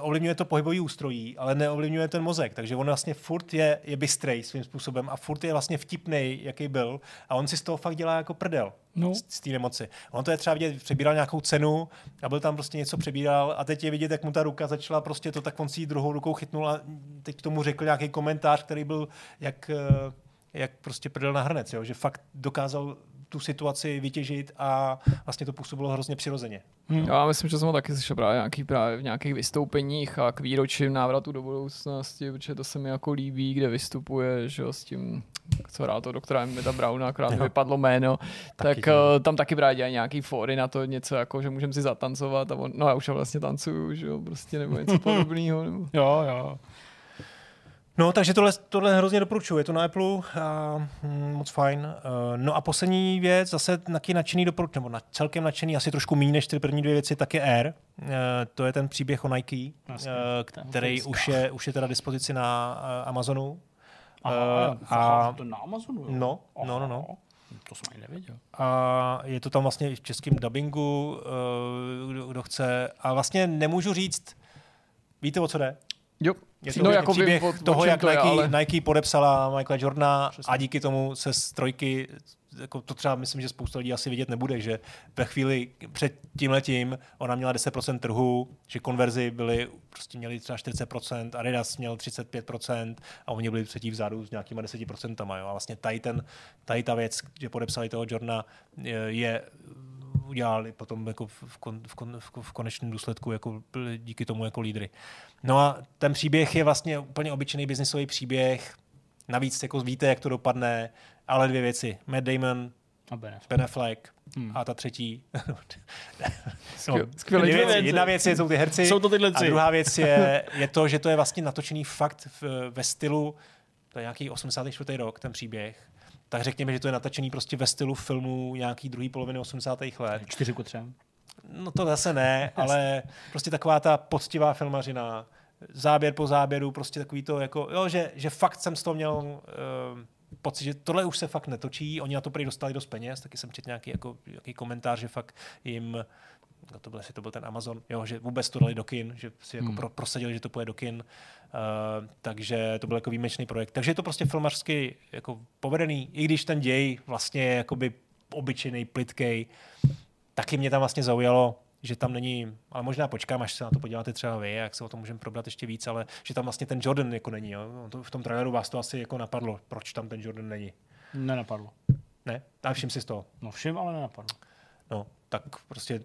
ovlivňuje to pohybový ústrojí, ale neovlivňuje ten mozek, takže on vlastně furt je bystrej svým způsobem a furt je vlastně vtipnej, jaký byl, a on si z toho fakt dělá jako prdel. No. Z té nemoci. On to je třeba vidět, přebíral nějakou cenu a byl tam prostě něco přebíral a teď je vidět, jak mu ta ruka začala prostě to, tak on si ji druhou rukou chytnul a teď k tomu řekl nějaký komentář, který byl jak prostě prdel na hrnec, jo? Že fakt dokázal tu situaci vytěžit a vlastně to působilo hrozně přirozeně. Já myslím, že jsem ho taky slyšel právě v nějakých vystoupeních a k výročím návratu do budoucnosti, protože to se mi jako líbí, kde vystupuje, že jo, s tím, co hrál to doktora Emmeta Browna, akorát vypadlo jméno, tak tam taky právě dělají nějaký fóry na to, něco jako, že můžeme si zatancovat a on, no já už vlastně tancuju, že jo, prostě nebo něco podobného. Nebo... Jo. No, takže tohle hrozně doporučuji. Je to na Apple a moc fajn. No a poslední věc, zase taky nadšený doporučuji, nebo celkem nadšený, asi trošku méně než ty první dvě věci, tak je Air. To je ten příběh o Nike, který už je teda dispozici na Amazonu. Aha, to na Amazonu? No. To jsem ani nevěděl. A je to tam vlastně v českém dabingu, kdo chce. A vlastně nemůžu říct, víte, o co jde? Jo. Je to jako příběh toho, jak Nike podepsala Michaela Jordana. Přesně. A díky tomu se z trojky, jako to třeba myslím, že spousta lidí asi vidět nebude, že ve chvíli před tímhletím ona měla 10% trhu, že konverzi byly, prostě měli třeba 40%, Adidas měl 35% a oni byli třetí vzadu s nějakýma 10%. Jo. A vlastně tady ta věc, že podepsali toho Jordana, je udělali potom jako v konečném důsledku jako díky tomu jako lídry. No a ten příběh je vlastně úplně obyčejný biznisový příběh. Navíc jako víte, jak to dopadne, ale dvě věci. Matt Damon a Ben Affleck. A ta třetí. Skvělé dvě věci. Jedna věc jsou ty herci. Jsou to ty herci. A druhá věc je to, že to je vlastně natočený fakt ve stylu, to je nějaký 84. rok ten příběh. Tak řekněme, že to je natačený prostě ve stylu filmu nějaký druhý poloviny 80. let. 4:3. No to zase ne, ale prostě taková ta poctivá filmařina, záběr po záběru, prostě takový to jako, jo, že fakt jsem z toho měl pocit, že tohle už se fakt netočí, oni na to prý dostali dost peněz, taky jsem četl nějaký jako, komentář, že fakt jim, no to byl, jestli to byl ten Amazon, jo, že vůbec to dali do kin, že si jako prosadili, že to půjde do kin, takže to byl jako výjimečný projekt. Takže je to prostě filmařsky jako povedený, i když ten děj vlastně je jakoby obyčejný, plitkej. Taky mě tam vlastně zaujalo, že tam není, ale možná počkám, až se na to podíváte třeba vy, jak se o tom můžeme probrat ještě víc, ale že tam vlastně ten Jordan jako není. Jo? V tom traileru vás to asi jako napadlo, proč tam ten Jordan není. Nenapadlo. Ne? A všim si z toho. No všim, ale nenapadlo. No, tak prostě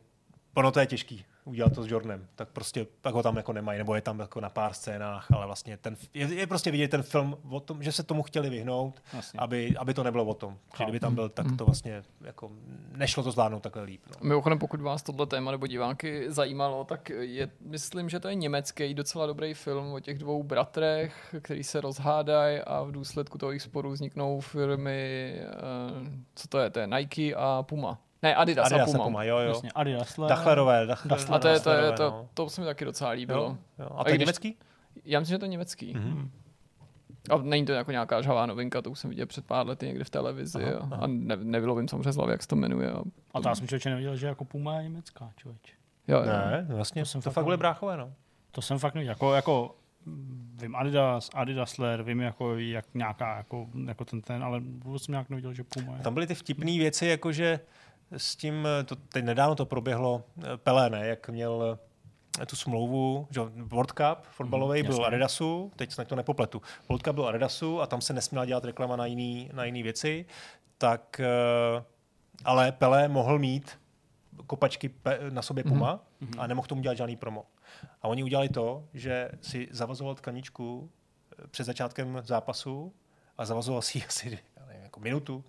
ono to je těžký udělat to s Jordanem, tak prostě pak ho tam jako nemají, nebo je tam jako na pár scénách, ale vlastně ten, je prostě vidět ten film o tom, že se tomu chtěli vyhnout, vlastně. aby to nebylo o tom. Že kdyby tam byl, tak to vlastně jako nešlo to zvládnout takhle líp. No. Mimochodem, pokud vás tohle téma nebo diváky zajímalo, tak myslím, že to je německý docela dobrý film o těch dvou bratrech, který se rozhádají a v důsledku toho jejich sporu vzniknou firmy, co to je Nike a Puma. Ne, Adidas a Puma. Jo. Vlastně, Dachlerové. A to se mi taky docela líbilo. Jo. A to je německý? Já myslím, že to je německý. Mm-hmm. A není to jako nějaká žhavá novinka, to už jsem viděl před pár lety někde v televizi. Aha. A nebylo vím samozřejmě zlavě, jak se to jmenuje. A to já jsem člověče nevěděl, že jako Puma je německá, člověč. Jo. Ne, vlastně to fakt bude bráchové, no. To jsem fakt nevěděl. Jako vím Adidasler, vím jako jak nějaká, jako ten, ale vůbec jsem nějak nevěděl, že Puma je. Tam byly ty vtipný věci, jakože s tím, teď nedávno to proběhlo, Pelé, ne, jak měl tu smlouvu, že World Cup fotbalový byl Adidasu, teď snad to nepopletu, World Cup byl Adidasu a tam se nesměla dělat reklama na jiný věci, tak ale Pelé mohl mít kopačky na sobě Puma a nemohl tomu dělat žádný promo. A oni udělali to, že si zavazoval tkaničku před začátkem zápasu a zavazoval si asi jako minutu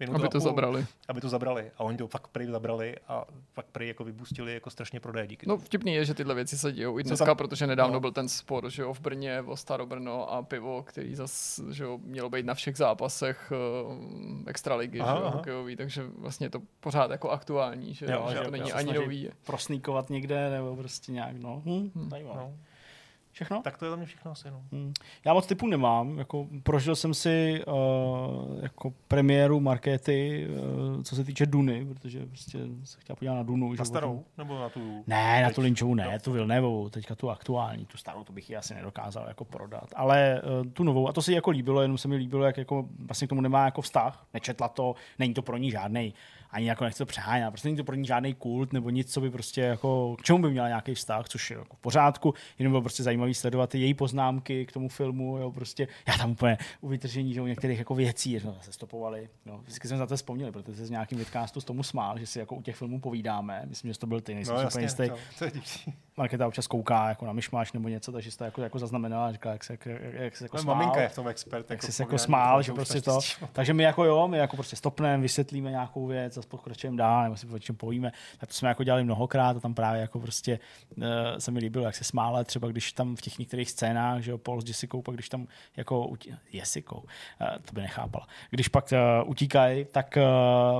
aby to zabrali. A oni to fakt prý zabrali a fakt prý jako vyboostili jako strašně prodeje díky. No vtipný je, že tyhle věci se dějou i dneska, protože nedávno byl ten spor, že jo, v Brně, o Starobrno a pivo, který zas, že jo, mělo být na všech zápasech extraligy, že jo, hokejový, takže vlastně je to pořád jako aktuální, že jo, že to není ani nový. Prosníkovat někde nebo prostě nějak, no. Všechno? Tak to je za mě všechno asi. No. Já moc typů nemám. Jako, prožil jsem si jako premiéru Markéty, co se týče Duny, protože prostě se chtěla podívat na Dunu. Na starou? Božu. Nebo na tu... Ne, na tu Lynčovou ne, no. Tu Villeneuvu, teďka tu aktuální, tu starou, to bych ji asi nedokázal jako prodat. Ale tu novou, a to se jako líbilo, jenom se mi líbilo, jak jako vlastně k tomu nemá jako vztah, nečetla to, není to pro ní žádnej, ani jako nechci to přehánět, prostě není to pro ní žádnej kult nebo nic, co by prostě jako, k čemu by měla nějaký vztah, což je jako v pořádku, jenom bylo prostě zajímavý sledovat její poznámky k tomu filmu, jo, prostě já tam úplně u vytržení, že u některých jako věcí, no, se stopovali, no, vždycky jsme za to vzpomněli, protože se s nějakým vidcastu s tomu smál, že si jako u těch filmů povídáme, myslím, že to byl ty, nejsem no, úplně jistý. Markéta občas kouká jako na myšmáš nebo něco, takže si to jako zaznamenala, říkala, jak se jako smál. Maminka je v tom expert, jak se jako smál, že prostě to. Takže my jako jo, my jako prostě stopneme, vysvětlíme nějakou věc a pokračujeme dál, nebo si o čem povíme. Tak to jsme jako dělali mnohokrát a tam právě jako prostě se mi líbilo, jak se smála, třeba když tam v těch některých scénách, že jo, Paul s Jessicou, pak když tam jako Jessicou, to by nechápala. Když pak utíkají, tak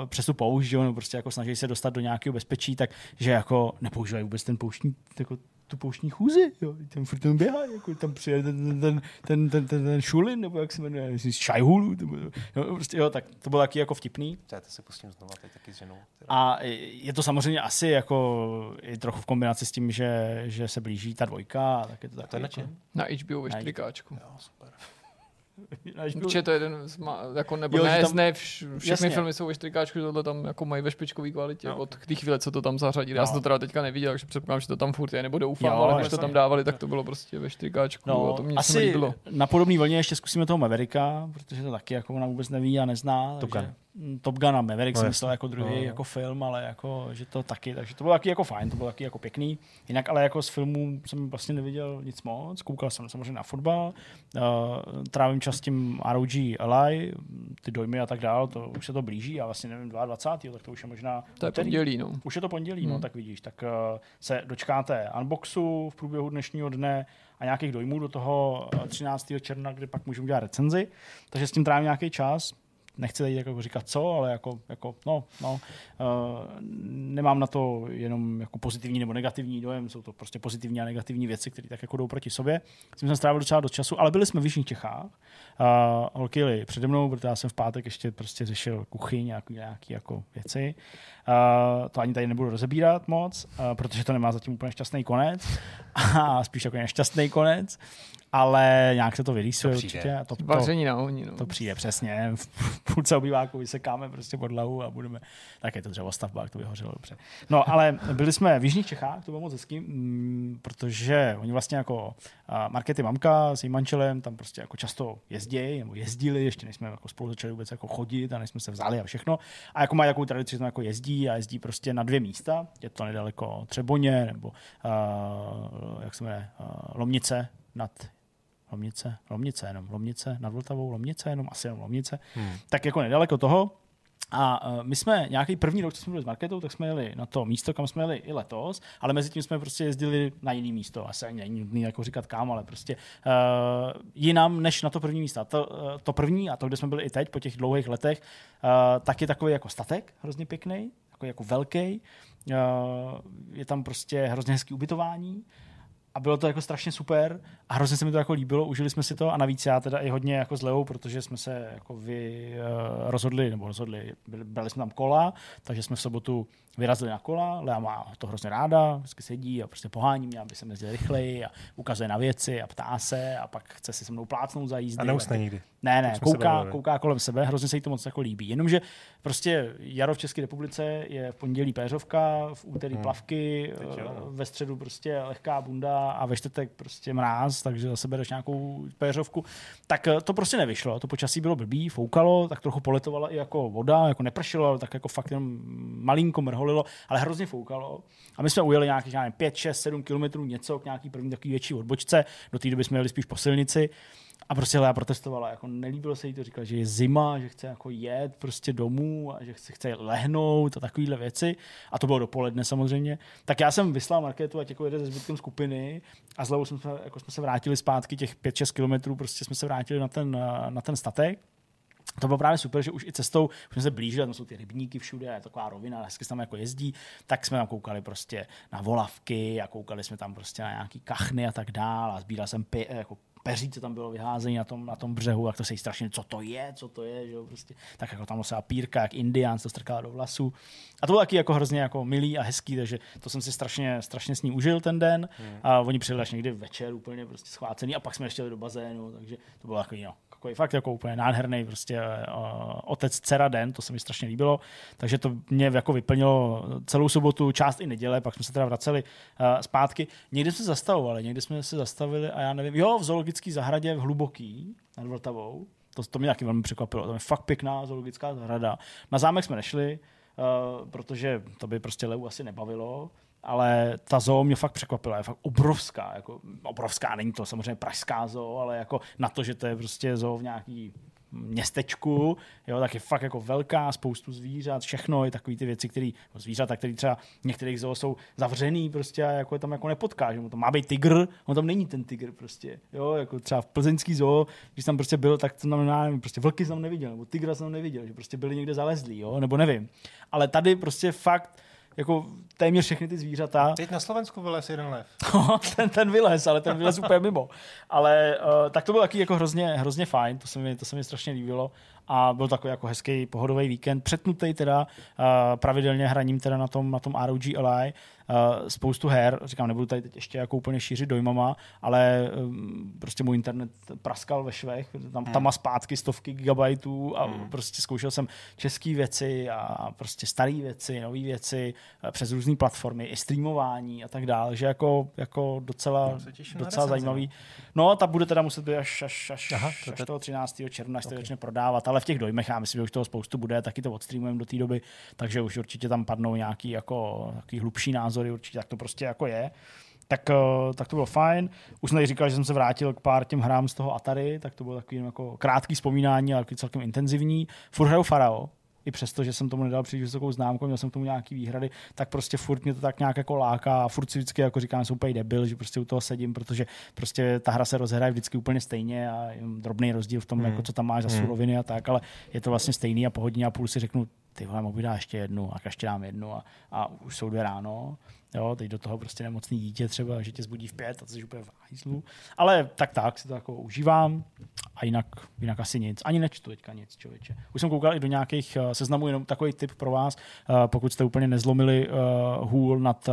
přes tu poušť, že jo, no, prostě jako snaží se dostat do nějakého bezpečí, takže jako nepoužívají vůbec ten pouštní jako tu pouštní chůzi, jo, tam furt tam běhá, jako tam přijede ten Šulin, nebo jak se jmenuje, myslím, Šajhulu, prostě, jo, tak to bylo taky jako vtipný. Já to se pustím znova, tady taky s ženou. A je to samozřejmě asi jako i trochu v kombinaci s tím, že se blíží ta dvojka, tak je to taky. To je na čem? Na HBO ve 4Kčku. Jo, super. Určitě to jeden jako, nebo jo, ne, tam, ne, všechny jasně. Filmy jsou ve 4Kčku, tohle tam jako mají ve špičkový kvalitě, no. Od té chvíle, co to tam zařadili. No. Já jsem to teda teďka neviděl, takže předpokládám, že to tam furt je, nebo doufám, jo, ale když to tam dávali, tak to bylo prostě ve 4Kčku no, a to mě se líbilo. Na podobný vlně ještě zkusíme toho Mavericka, protože to taky jako ona vůbec neví a nezná. Top Gun a Maverick no, jsem myslel jako druhý no. Jako film, ale jako, že to taky, takže to bylo taky jako fajn, to bylo taky jako pěkný. Jinak ale jako z filmů jsem vlastně neviděl nic moc, koukal jsem samozřejmě na fotbal, trávím čas s tím ROG Ally, ty dojmy a tak dál, to už se to blíží a vlastně nevím, 22. tak to už je možná... To je pondělí, no. Už je to pondělí, no, tak vidíš, tak se dočkáte unboxu v průběhu dnešního dne a nějakých dojmů do toho 13. června, kdy pak můžeme dělat recenzi, takže s tím trávím nějaký čas. Nechci tady jako říkat co, ale jako nemám na to jenom jako pozitivní nebo negativní dojem, jsou to prostě pozitivní a negativní věci, které tak jako jdou proti sobě. S tím jsem strávil docela dost času, ale byli jsme v Jižních Čechách. Holky jeli přede mnou, protože já jsem v pátek ještě prostě řešil kuchyň a nějaké jako věci. To ani tady nebudu rozebírat moc, protože to nemá zatím úplně šťastný konec. A spíš jako nešťastný konec. Ale nějak se to vyrýsuje určitě. Vaření na ohni. No. To přijde přesně. V půlce obýváku vysekáme prostě podlahu a budeme... Tak je to dřevostavba, jak to vyhořelo dobře. No, ale byli jsme v Jižních Čechách, to bylo moc hezký, protože oni vlastně jako Markety mamka s jejím manželem tam prostě jako často jezdí, nebo jezdili, ještě než jsme jako spolu začali vůbec jako chodit a než jsme se vzali a všechno. A jako mají takovou tradici, že tam jako jezdí prostě na dvě místa. Je to nedaleko Třeboně nebo jak se jmenuje, Lomnice nad Lomnice, nad Vltavou, Lomnice. Tak jako nedaleko toho. A my jsme nějaký první rok, co jsme byli s Marketou, tak jsme jeli na to místo, kam jsme jeli i letos, ale mezi tím jsme prostě jezdili na jiné místo. Asi ani není nutný jako říkat kam, ale prostě jinam než na to první místo. To první a to, kde jsme byli i teď po těch dlouhých letech, tak je takový jako statek hrozně pěkný, jako velký. Je tam prostě hrozně hezký ubytování. A bylo to jako strašně super a hrozně se mi to jako líbilo, užili jsme si to a navíc já teda i hodně jako s Leou, protože jsme se jako rozhodli, brali jsme tam kola, takže jsme v sobotu vyrazili na kola, Lea má to hrozně ráda, vždycky sedí a prostě pohání mě, aby jsem jezdil rychleji a ukazuje na věci a ptá se a pak chce si se mnou plácnout za jízdy. A neusne nikdy. Ne, kouká kolem sebe, hrozně se jí to moc jako líbí. Jenomže prostě jaro v České republice je v pondělí péřovka, v úterý plavky, ve středu prostě lehká bunda a ve čtvrtek prostě mráz, takže zase bereš nějakou péřovku. Tak to prostě nevyšlo, to počasí bylo blbý, foukalo, tak trochu poletovala i jako voda, jako nepršilo, ale tak jako fakt jenom malinko mrholilo, ale hrozně foukalo. A my jsme ujeli nějakých 5, 6, 7 kilometrů něco k nějaký první takový větší odbočce, do té doby jsme jeli spíš po silnici. A prostě Lea protestovala, jako nelíbilo se jí to, říkala, že je zima, že chce jako jet prostě domů a že chce lehnout a takovýhle věci. A to bylo dopoledne samozřejmě. Tak já jsem vyslal Markétu, ať jako jede se zbytkem skupiny a s Leou jsme se vrátili zpátky těch 5-6 kilometrů, prostě jsme se vrátili na ten statek. to bylo právě super, že už i cestou jsme se blížili, tam jsou ty rybníky všude, taková rovina, hezky se tam jako jezdí, tak jsme tam koukali prostě na volavky a koukali jsme tam prostě na nějaký kachny a tak dál a sbíral jsem jako peříce tam bylo vyházení na tom břehu, a to se jí strašně, co to je, že jo, prostě. Tak jako tam nosila pírka, jak indián, to strkala do vlasů. A to bylo taky jako hrozně jako milý a hezký, takže to jsem si strašně s ní užil ten den. A oni přijeli až někdy večer úplně prostě schvácený a pak jsme ještě jeli do bazénu, takže to bylo takový, fakt jako úplně nádherný prostě otec dcera den, to se mi strašně líbilo. Takže to mě jako vyplnilo celou sobotu, část i neděle, pak jsme se teda vraceli zpátky. Někdy jsme se zastavili a já nevím, jo, v zoologické zahradě v Hluboký nad Vltavou. To mě taky velmi překvapilo. To je fakt pěkná zoologická zahrada. Na zámek jsme nešli, protože to by prostě leu asi nebavilo. Ale ta zoo mě fakt překvapila, je fakt obrovská, jako obrovská, není to samozřejmě pražská zoo, ale jako na to, že to je prostě zoo v nějaký městečku, jo, tak je fakt jako velká, spoustu zvířat, všechno je takový ty věci, které zvířata, které třeba některých zoo jsou zavřený prostě a jako je tam jako nepotká, že mu to má být tygr, on tam není ten tygr prostě, jo, jako třeba v plzeňský zoo, když tam prostě byl, tak to tam prostě vlky jsem neviděl, nebo tygra jsem neviděl, že prostě byli někde zalezlí, jo, nebo nevím. Ale tady prostě fakt jako téměř všechny ty zvířata. Teď na Slovensku vylez jeden lev. ten vylez, ale ten vylez úplně mimo. Ale tak to bylo taky jako hrozně fajn, to se mi strašně líbilo a byl takový jako hezký pohodový víkend, přetnutý teda pravidelně hraním teda na tom ROG Ally spoustu her, říkám, nebudu tady teď ještě jako úplně šířit dojmama, ale prostě můj internet praskal ve švech, tam má zpátky stovky gigabajtů a prostě zkoušel jsem české věci a prostě staré věci, nové věci přes různé platformy, i streamování a tak dále, že jako docela zajímavý. No a ta bude teda muset být až toho 13. června, až to začne prodávat, ale v těch dojmech, já myslím, že už toho spoustu bude, taky to odstreamujeme do té doby, takže už určitě tam padnou nějaký jako takový hlubší názory, určitě tak to prostě jako je. Tak to bylo fajn. Už jsem tady říkal, že jsem se vrátil k pár těm hrám z toho Atari, tak to bylo takový jako krátký vzpomínání, ale celkem intenzivní. Furt hraju Farao, i přesto, že jsem tomu nedal příliš vysokou známku, měl jsem k tomu nějaký výhrady, tak prostě furt mě to tak nějak jako láká a furt si vždycky jako říkám, že jsem úplně debil, že prostě u toho sedím, protože prostě ta hra se rozhraje vždycky úplně stejně a drobný rozdíl v tom, jako co tam máš za suroviny a tak, ale je to vlastně stejný a po hodině a půl si řeknu, ty vole, mohu dát ještě jednu a ještě dám jednu a už jsou 2 ráno. Jo, teď do toho prostě nemocný dítě třeba, že tě zbudí v 5 a jsi úplně v hajzlu. Ale tak si to jako užívám a jinak asi nic. Ani nečtu teďka nic, člověče. Už jsem koukal i do nějakých seznamů, jenom takový tip pro vás, pokud jste úplně nezlomili hůl nad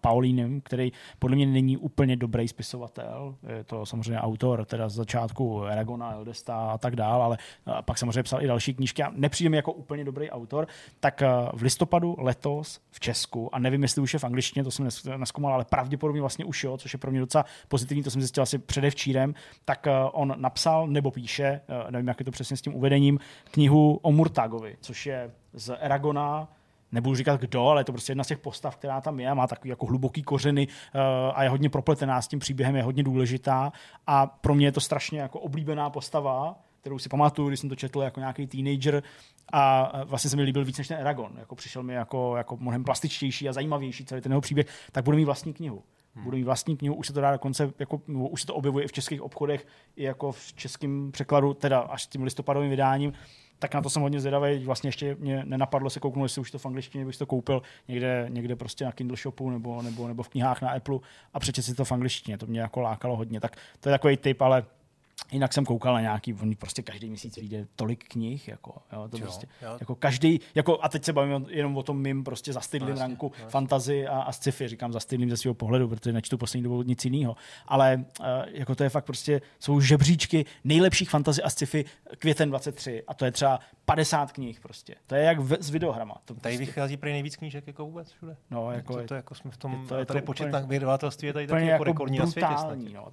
Paulínem, který podle mě není úplně dobrý spisovatel. Je to samozřejmě autor, teda z začátku Eragona, Eldesta a tak dál, ale pak samozřejmě psal i další knížky a nepřijde mi jako úplně dobrý autor. Tak v listopadu letos v Česku, a nevím, jestli už je v angličtině, to jsem nezkoumal, ale pravděpodobně vlastně už jo, což je pro mě docela pozitivní, to jsem zjistil asi předevčírem, tak on napsal nebo píše, nevím, jak je to přesně s tím uvedením, knihu o Murtagovi, což je z Eragona, nebudu říkat kdo, ale je to prostě jedna z těch postav, která tam je, má takový jako hluboký kořeny a je hodně propletená s tím příběhem, je hodně důležitá a pro mě je to strašně jako oblíbená postava, kterou si pamatuju, když jsem to četl jako nějaký teenager a vlastně se mi líbil víc než ten Eragon. Jako přišel mi jako mnohem plastičtější a zajímavější celý ten jeho příběh, tak budu mít vlastní knihu. Budu mít vlastní knihu, už se to dá dokonce, jako, už se to objevuje i v českých obchodech, i jako v českém překladu, teda až s tím listopadovým vydáním, tak na to jsem hodně zvědavý. Vlastně ještě mě nenapadlo se kouknout, jestli už to v angličtině bych to koupil někde prostě na Kindle shopu nebo v knihách na Apple a přečet si to v angličtině. To mě jako lákalo hodně. Tak to je takový tip, ale jinak jsem koukal na nějaký, prostě každý měsíc vyjde tolik knih, jako, jo, to prostě, jako každý, jako, a teď se bavím jenom o tom mým prostě zastydlým ranku fantasy a sci-fi, říkám zastydlým ze svého pohledu, protože nečtu poslední dobou nic jiného, ale jako to je fakt prostě, jsou žebříčky nejlepších fantasy a sci-fi květen 23 a to je třeba 50 knih prostě, to je jak s videohrama. To tady prostě vychází prý nejvíc knížek jako vůbec všude. No, jako to jako jsme v tom, je tady počet na vydavatelství je tady taky jako rekordní na světě. No,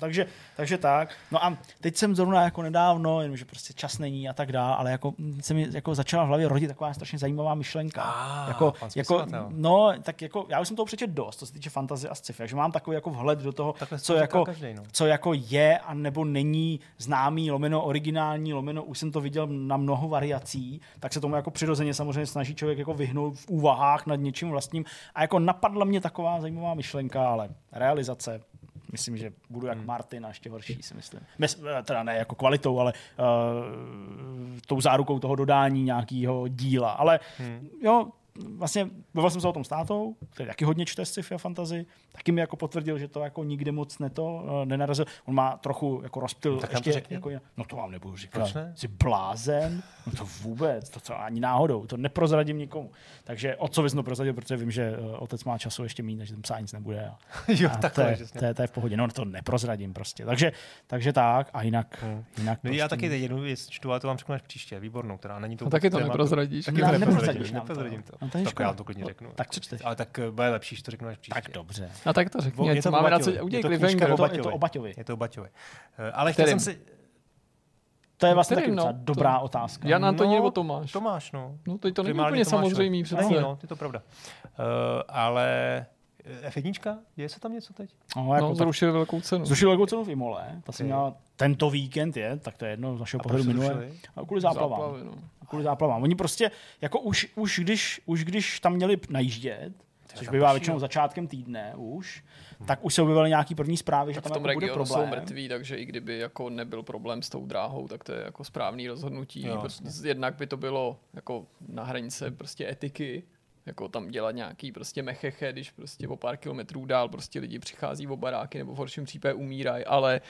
takže tak, no a teď jsem zrovna jako nedávno, jenomže prostě čas není a tak dále, ale jako se mi jako začala v hlavě rodit taková strašně zajímavá myšlenka. Jako no, tak jako já už jsem toho přečet dost, co se týče fantasy a sci-fi, takže mám takový jako vhled do toho, co jako je a nebo není známý, lomeno originální, lomeno už jsem to viděl na mnoho variací, tak se tomu jako přirozeně samozřejmě snaží člověk jako vyhnout v úvahách nad něčím vlastním a jako napadla mě taková zajímavá myšlenka, ale realizace Myslím, že budu jak Martin a ještě horší, si myslím. Teda ne jako kvalitou, ale tou zárukou toho dodání nějakého díla. Ale jo, vlastně bavil jsem se o tom s tátou, který taky hodně čte sci-fi a fantasy, taky mi jako potvrdil, že to jako nikde moc nenarazil. On má trochu jako rozptyl. Tak ještě, to jako, no to vám nebudu říkat. Ne? Jsi blázen? No to vůbec, to co ani náhodou, to neprozradím nikomu. Takže otcovi jsem prozradil, protože vím, že otec má času ještě méně, takže tam psát nic nebude. A jo, takhle. To je v pohodě, no to neprozradím prostě. Takže tak a jinak. Jinak no, prostě já taky teď jednu věc čtu, ale to vám řeknu až příště, výbornou, která není to. No, taky to neprozradíš. Neprozradím to. Tak já to klidně řeknu. Tak co čteš? Ale tak bude lepší, že to řeknu až příště. Tak dobře. A tak to řekni. Něco máme na co udělat cliffhanger. Je to o Baťovi. Ale chtěl jsem si... To je vlastně taky dobrá otázka. Jan Antonín nebo Tomáš? Tomáš, no. No to není úplně samozřejmý přece. Není, no, je to pravda. Ale... F1, děje se tam něco teď? No, zrušili velkou cenu. Zrušili velkou cenu v Imole. Ta se měla tento víkend, tak to je jedno z našeho pohledu minulé. A kvůli záplavám. Oni prostě, jako už když tam měli najíždět, což bývá většinou začátkem týdne už, tak už se objevily nějaký první zprávy, že tam jako bude problém. V tom regionu jsou mrtví, takže i kdyby jako nebyl problém s tou dráhou, tak to je jako správný rozhodnutí. Jo, prostě jednak by to bylo jako na hranice prostě etiky, jako tam dělat nějaký prostě mecheche, když prostě o pár kilometrů dál prostě lidi přichází o baráky nebo v horším případě umírají, ale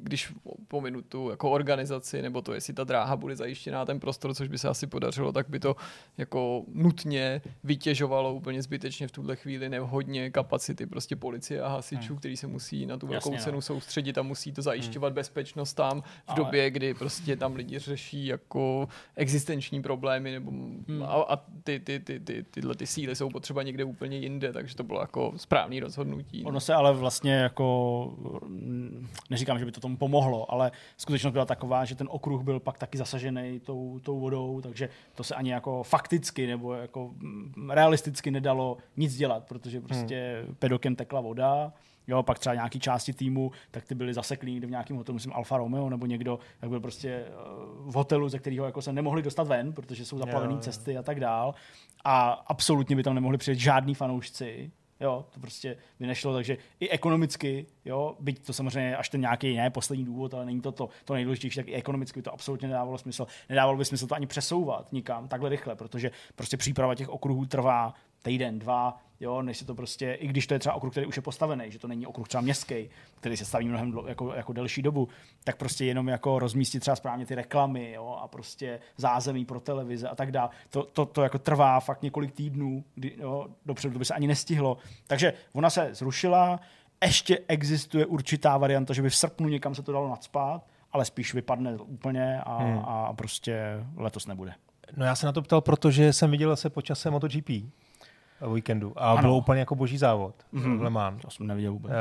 když pominu tu jako organizaci nebo to, jestli ta dráha bude zajištěná ten prostor, což by se asi podařilo, tak by to jako nutně vytěžovalo úplně zbytečně v tuhle chvíli nevhodně kapacity prostě policie a hasičů, kteří se musí na tu velkou cenu soustředit a musí to zajišťovat bezpečnost tam v době, kdy prostě tam lidi řeší jako existenční problémy nebo a tyhle síly jsou potřeba někde úplně jinde, takže to bylo jako správný rozhodnutí. Ono se ale vlastně jako neříkám, že by to tomu pomohlo, ale skutečnost byla taková, že ten okruh byl pak taky zasažený tou vodou, takže to se ani jako fakticky nebo jako realisticky nedalo nic dělat, protože prostě pedokem tekla voda. Jo, pak třeba nějaký části týmu, tak ty byli zaseklí někde v nějakém hotelu, myslím Alfa Romeo nebo někdo, tak byl prostě v hotelu, ze kterého jako se nemohli dostat ven, protože jsou zaplavené cesty a tak dál. A absolutně by tam nemohli přijet žádný fanoušci. Jo, to prostě by nešlo, takže i ekonomicky, jo, byť to samozřejmě až ten nějaký ne poslední důvod, ale není to nejdůležitější, tak i ekonomicky by to absolutně nedávalo smysl. Nedávalo by smysl to ani přesouvat nikam takhle rychle, protože prostě příprava těch okruhů trvá týden, dva, jo, než se to prostě, i když to je třeba okruh, který už je postavený, že to není okruh třeba městský, který se staví mnohem jako delší dobu, tak prostě jenom jako rozmístit třeba správně ty reklamy, jo, a prostě zázemí pro televize a tak dále. To jako trvá fakt několik týdnů, jo, dopředu, to by se ani nestihlo. Takže ona se zrušila, ještě existuje určitá varianta, že by v srpnu někam se to dalo nacpat, ale spíš vypadne úplně a prostě letos nebude. No já se na to ptal, protože jsem viděl se počasem MotoGP. Víkendu. A ano. Bylo úplně jako boží závod. Le Mans. To jsem neviděl vůbec.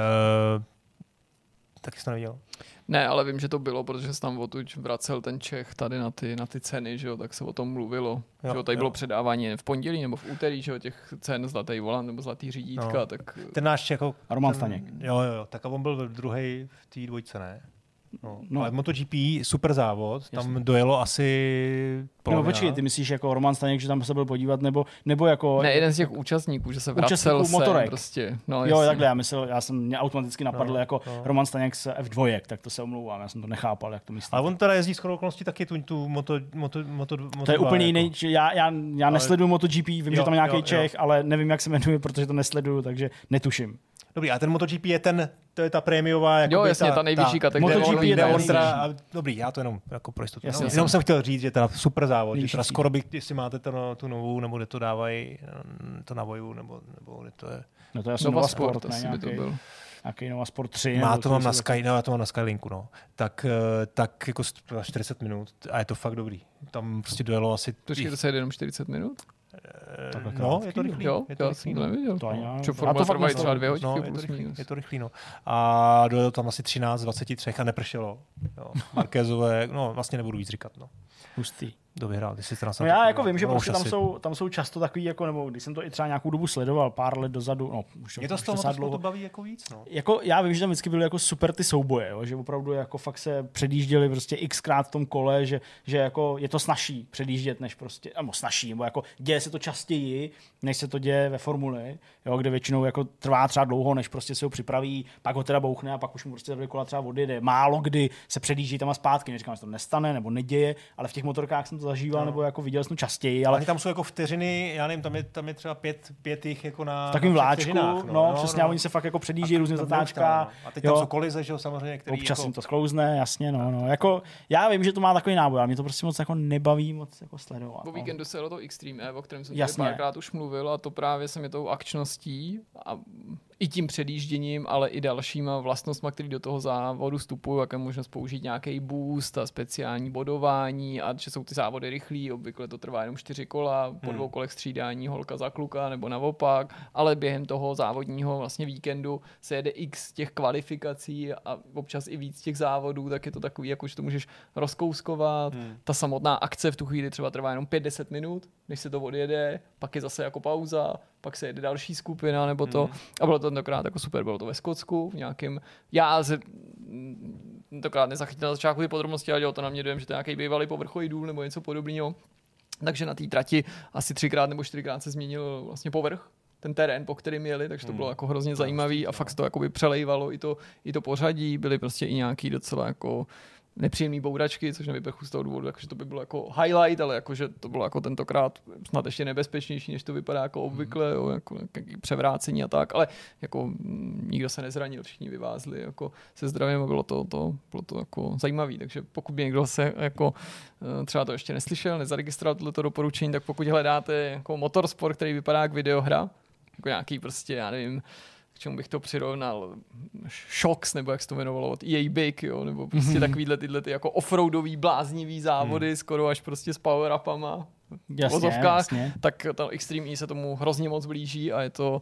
Taky jsem neviděl. Ne, ale vím, že to bylo, protože se tam odtud vracel ten Čech tady na ty ceny, že jo, tak se o tom mluvilo. Jo, že jo, tady bylo předávání v pondělí nebo v úterý, že jo, těch cen zlatý volant nebo zlatý řídítka. No. Tak... Ten náš Čech... Roman Staněk. Jo, tak a on byl druhej v té dvojce, ne? No. Ale MotoGP, super závod, jasně. Tam dojelo asi... No počkej, ty myslíš jako Roman Staněk, že tam se byl podívat, nebo jako... Ne, jeden z těch účastníků, že se vracel sem prostě. No, jo, takhle, mě automaticky napadl jako Roman Staněk z F2, tak to se omlouvám, já jsem to nechápal, jak to myslíte. Ale on teda jezdí shodou okolností taky tu Moto2. To je úplně jiný, já nesleduju MotoGP, vím, že tam nějaký Čech, ale nevím, jak se jmenuje, protože to nesleduju, takže netuším. Dobrý, a ten MotoGP to je ta prémiová... Jo, jasně, ta nejvyšší kategorie. MotoGP je ta... Dobrý, já to jenom jako pro jistotu. Jenom jsem chtěl říct, že teda super závod. Teda skoro by, jestli máte tu novou, nebo kde to dávají, to na Voju, nebo kde to je... No to je asi Nova Sport, asi by to byl. Nějaký Nova Sport 3. To mám na Skylinku, no. Tak jako 40 minut a je to fakt dobrý. Tam prostě dojelo asi... Počkej, to se jde jenom 40 minut? No, je to rychlý. Je to rychlý. A dojelo tam asi 13, 23 a nepršelo. Jo. Markézové, no vlastně nebudu víc říkat. No. Hustý. dovyhrál. No já jako vím, že prostě tam jsou často takový, jako, nebo když jsem to i třeba nějakou dobu sledoval, pár let dozadu. No, už je to z toho to baví jako víc? No. Jako, já vím, že tam vždycky byly jako super ty souboje, jo, že opravdu jako fakt se předjížděli prostě xkrát v tom kole, že jako je to snažší předjíždět, než prostě, nebo snažší, nebo jako děje se to častěji, než se to děje ve formuli, jo, kde většinou jako trvá třeba dlouho, než prostě se ho připraví, pak ho teda bouchne a pak už mu prostě za kola třeba odjede. Málo kdy se předjíždí tam a zpátky, neříkám, že to nestane nebo neděje, ale v těch motorkách jsem to zažíval, no. Nebo jako viděl jsem to častěji, ale tam jsou jako vteřiny, já nevím, tam je třeba pět jich jako na takovým vláčku, no, přesně, no. Oni se fakt jako předjíždí různě zatáčka. No. A teď jo, tam jsou kolize, že jo, samozřejmě, který občas jim to sklouzne, jasně, no, jako já vím, že to má takový náboj, ale mě to prostě moc jako nebaví moc jako sledovat. Po víkendu se do toho Extreme E, o kterém jsem párkrát už mluvil, a to právě se mi tou akčností a i tím předjížděním, ale i dalšíma vlastnostma, které do toho závodu vstupují, jaké možnost použít nějaký boost a speciální bodování, a že jsou ty závody rychlí, obvykle to trvá jenom 4 kola, po 2 kolech střídání holka za kluka nebo naopak, ale během toho závodního vlastně víkendu se jede x těch kvalifikací a občas i víc těch závodů, tak je to takový, jako že to můžeš rozkouskovat. Ta samotná akce v tu chvíli třeba trvá jenom 5-10 minut, než se to odjede, pak je zase jako pauza, pak se jede další skupina nebo to. A bylo to tentokrát jako super, bylo to ve Skotsku v nějakém, já se tentokrát nezachytil na začátku ty podrobnosti, ale dělal to na mě dojem, že to je nějaký bývalý povrchový důl nebo něco podobného, takže na té trati asi 3x nebo 4x se změnil vlastně povrch, ten terén, po kterým jeli, takže to bylo jako hrozně zajímavý a fakt to jakoby přelejvalo i to pořadí, byly prostě i nějaký docela jako nepříjemný bouračky, což nevyprchu z toho důvodu, takže to by bylo jako highlight, ale jakože to bylo jako tentokrát snad ještě nebezpečnější, než to vypadá jako obvykle, jo, jako převrácení a tak, ale jako nikdo se nezranil, všichni vyvázli jako se zdravím a bylo to jako zajímavý, takže pokud by někdo se jako třeba to ještě neslyšel, nezaregistroval tohleto doporučení, tak pokud hledáte jako motorsport, který vypadá jak videohra, jako nějaký prostě, já nevím, k čemu bych to přirovnal, Shocks, nebo jak se to jmenovalo, od EA Big, jo, nebo prostě takovýhle tyhle ty jako offroadový bláznivý závody, skoro až prostě s power-upama v vozovkách, tak tam Extreme E se tomu hrozně moc blíží a je to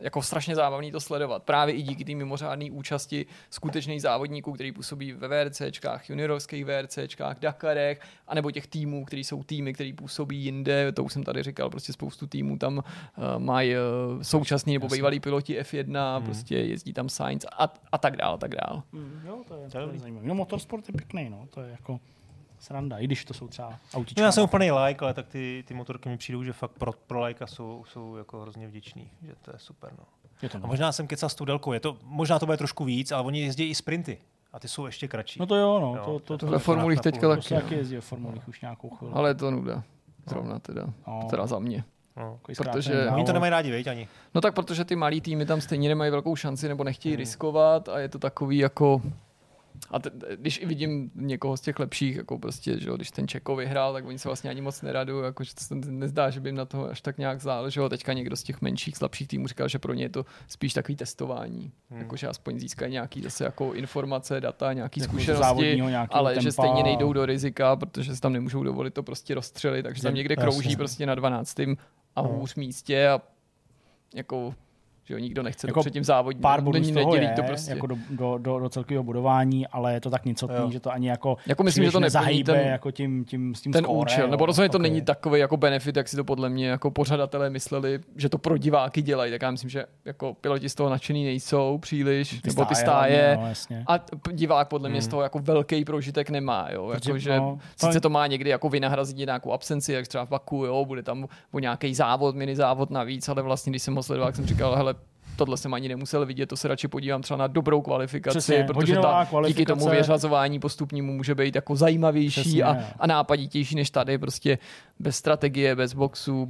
jako strašně zábavný to sledovat. Právě i díky té mimořádné účasti skutečných závodníků, kteří působí ve VRCčkách, juniorovských VRCčkách, Dakarech, anebo těch týmů, kteří jsou týmy, který působí jinde, to už jsem tady říkal, prostě spoustu týmů tam mají současní nebo bývalí piloti F1, prostě jezdí tam Sainz a tak dál, tak dál. Jo, to je zajímavé. No, motorsport je pěkný, no, to je jako sranda, i když to jsou třeba autička. No, já jsem úplný like, ale tak ty motorky mi přijdou, že fakt pro lajka jsou jako hrozně vděčný, že to je super. No. A možná jsem kecal s tou délkou, možná to bude trošku víc, ale oni jezdí i sprinty. A ty jsou ještě kratší. No to jo, no. To ve formulích teďka taky. To taky jezdí ve formulích už nějakou chvíli. Ale je to nuda. Zrovna teda. No. Teda za mě. No, protože oni to nemají rádi, viď, ani. No tak protože ty malí týmy tam stejně nemají velkou šanci nebo nechtějí riskovat a je to takový jako. A když i vidím někoho z těch lepších, jako prostě, že jo, když ten Čeko vyhrál, tak oni se vlastně ani moc neradují, jako, že se nezdá, že by jim na to až tak nějak záleželo. Teďka někdo z těch menších, slabších týmů říkal, že pro ně je to spíš takový testování. Jakože aspoň získají nějaký zase jako informace, data, nějaký zkušenosti, ale tempa, že stejně nejdou do rizika, protože se tam nemůžou dovolit to prostě rozstřelit, takže tam někde krouží prostě na 12. a hůř místě a jako, že jo, nikdo nechce jako to předtím závodit. Pár bodů z toho je, to prostě jako do celkového budování, ale je to tak nicotný, že to ani jako myslím, že to nezahybe ten, jako tím ten skóre, účel. Jo, nebo rozhodně to není takový jako benefit, jak si to podle mě jako pořadatelé mysleli, že to pro diváky dělají. Tak já myslím, že jako piloti z toho nadšený nejsou příliš, nebo ty stáje. No, a divák podle mě z toho jako velký prožitek nemá. Jo, protože no, sice to má někdy jako vynahradit nějakou absenci, jak třeba v Baku, jo, bude tam nějaký závod, mini závod navíc, ale vlastně když jsem ho sledoval, jsem říkal, hele, tohle jsem ani nemusel vidět, to se radši podívám třeba na dobrou kvalifikaci, přesně, protože ta díky tomu vyřazování postupnímu může být jako zajímavější, přesně, a nápaditější než tady, prostě bez strategie, bez boxu,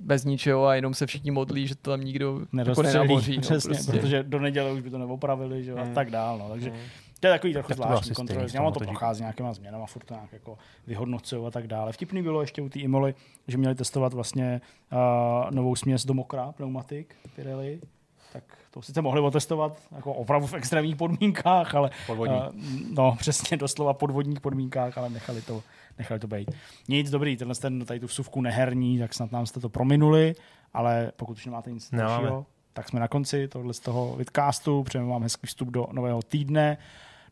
bez ničeho a jenom se všichni modlí, že to tam nikdo jako nenaboří. Přesně, no, prostě. Protože do neděle už by to neopravili, že? A tak dál. No, takže to je takový trochu zvláštní kontrol. To prochází nějakýma změnama, furt to nějak jako vyhodnocují a tak dále. Vtipný bylo ještě u té Imoli, že měli testovat vlastně novou směs do mokra, pneumatik Pirelli. Tak to sice mohli otestovat jako opravdu v extrémních podmínkách, ale no přesně doslova podvodních podmínkách, ale nechali to být. Nic, dobrý, tady tu vsuvku neherní, tak snad nám jste to prominuli, ale pokud už nemáte nic dalšího, tak jsme na konci tohle z toho vidcastu, přejeme vám hezký vstup do nového týdne.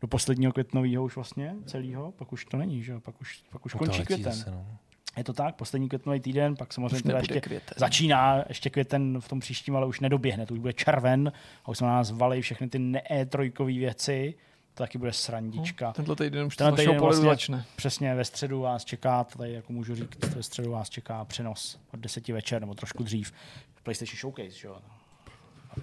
do posledního květnového už vlastně celého, pak už to není, že? Pak už končí květen. Zase, no. Je to tak, poslední květnový týden, pak samozřejmě teda ještě květen. Začíná ještě květen v tom příštím, ale už nedoběhne, to už bude červen a už se na nás valí všechny ty ne-E3kový věci, to taky bude srandička. No, tenhle týden už to vašeho pohledu začne. Přesně ve středu vás čeká, tady jako můžu říct, ve středu vás čeká přenos od 10 večer nebo trošku dřív, PlayStation Showcase, že jo.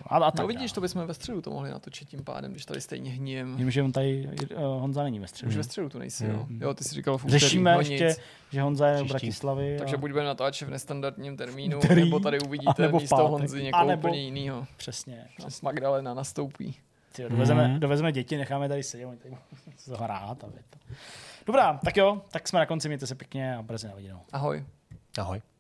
A tak, no vidíš, to bychom ve středu to mohli natočit tím pádem, když tady stejně hníjem. Vím, že on tady, Honza není ve středu. Už ve středu tu nejsi, jo. Jo, ty jsi říkal v úterý. Řešíme no ještě, nic. Že Honza je v Bratislavě. Takže buď budeme natáčet v nestandardním termínu, nebo tady uvidíte místo pátek. Honzy někoho anebo úplně jinýho. Přesně. Magdalena nastoupí. Tyjo, dovezeme děti, necháme tady sedět, oni tady budou hrát a vět. Dobrá, tak jo, tak jsme na konci, mějte se pěkně a brzy na viděnou. Ahoj. Ahoj.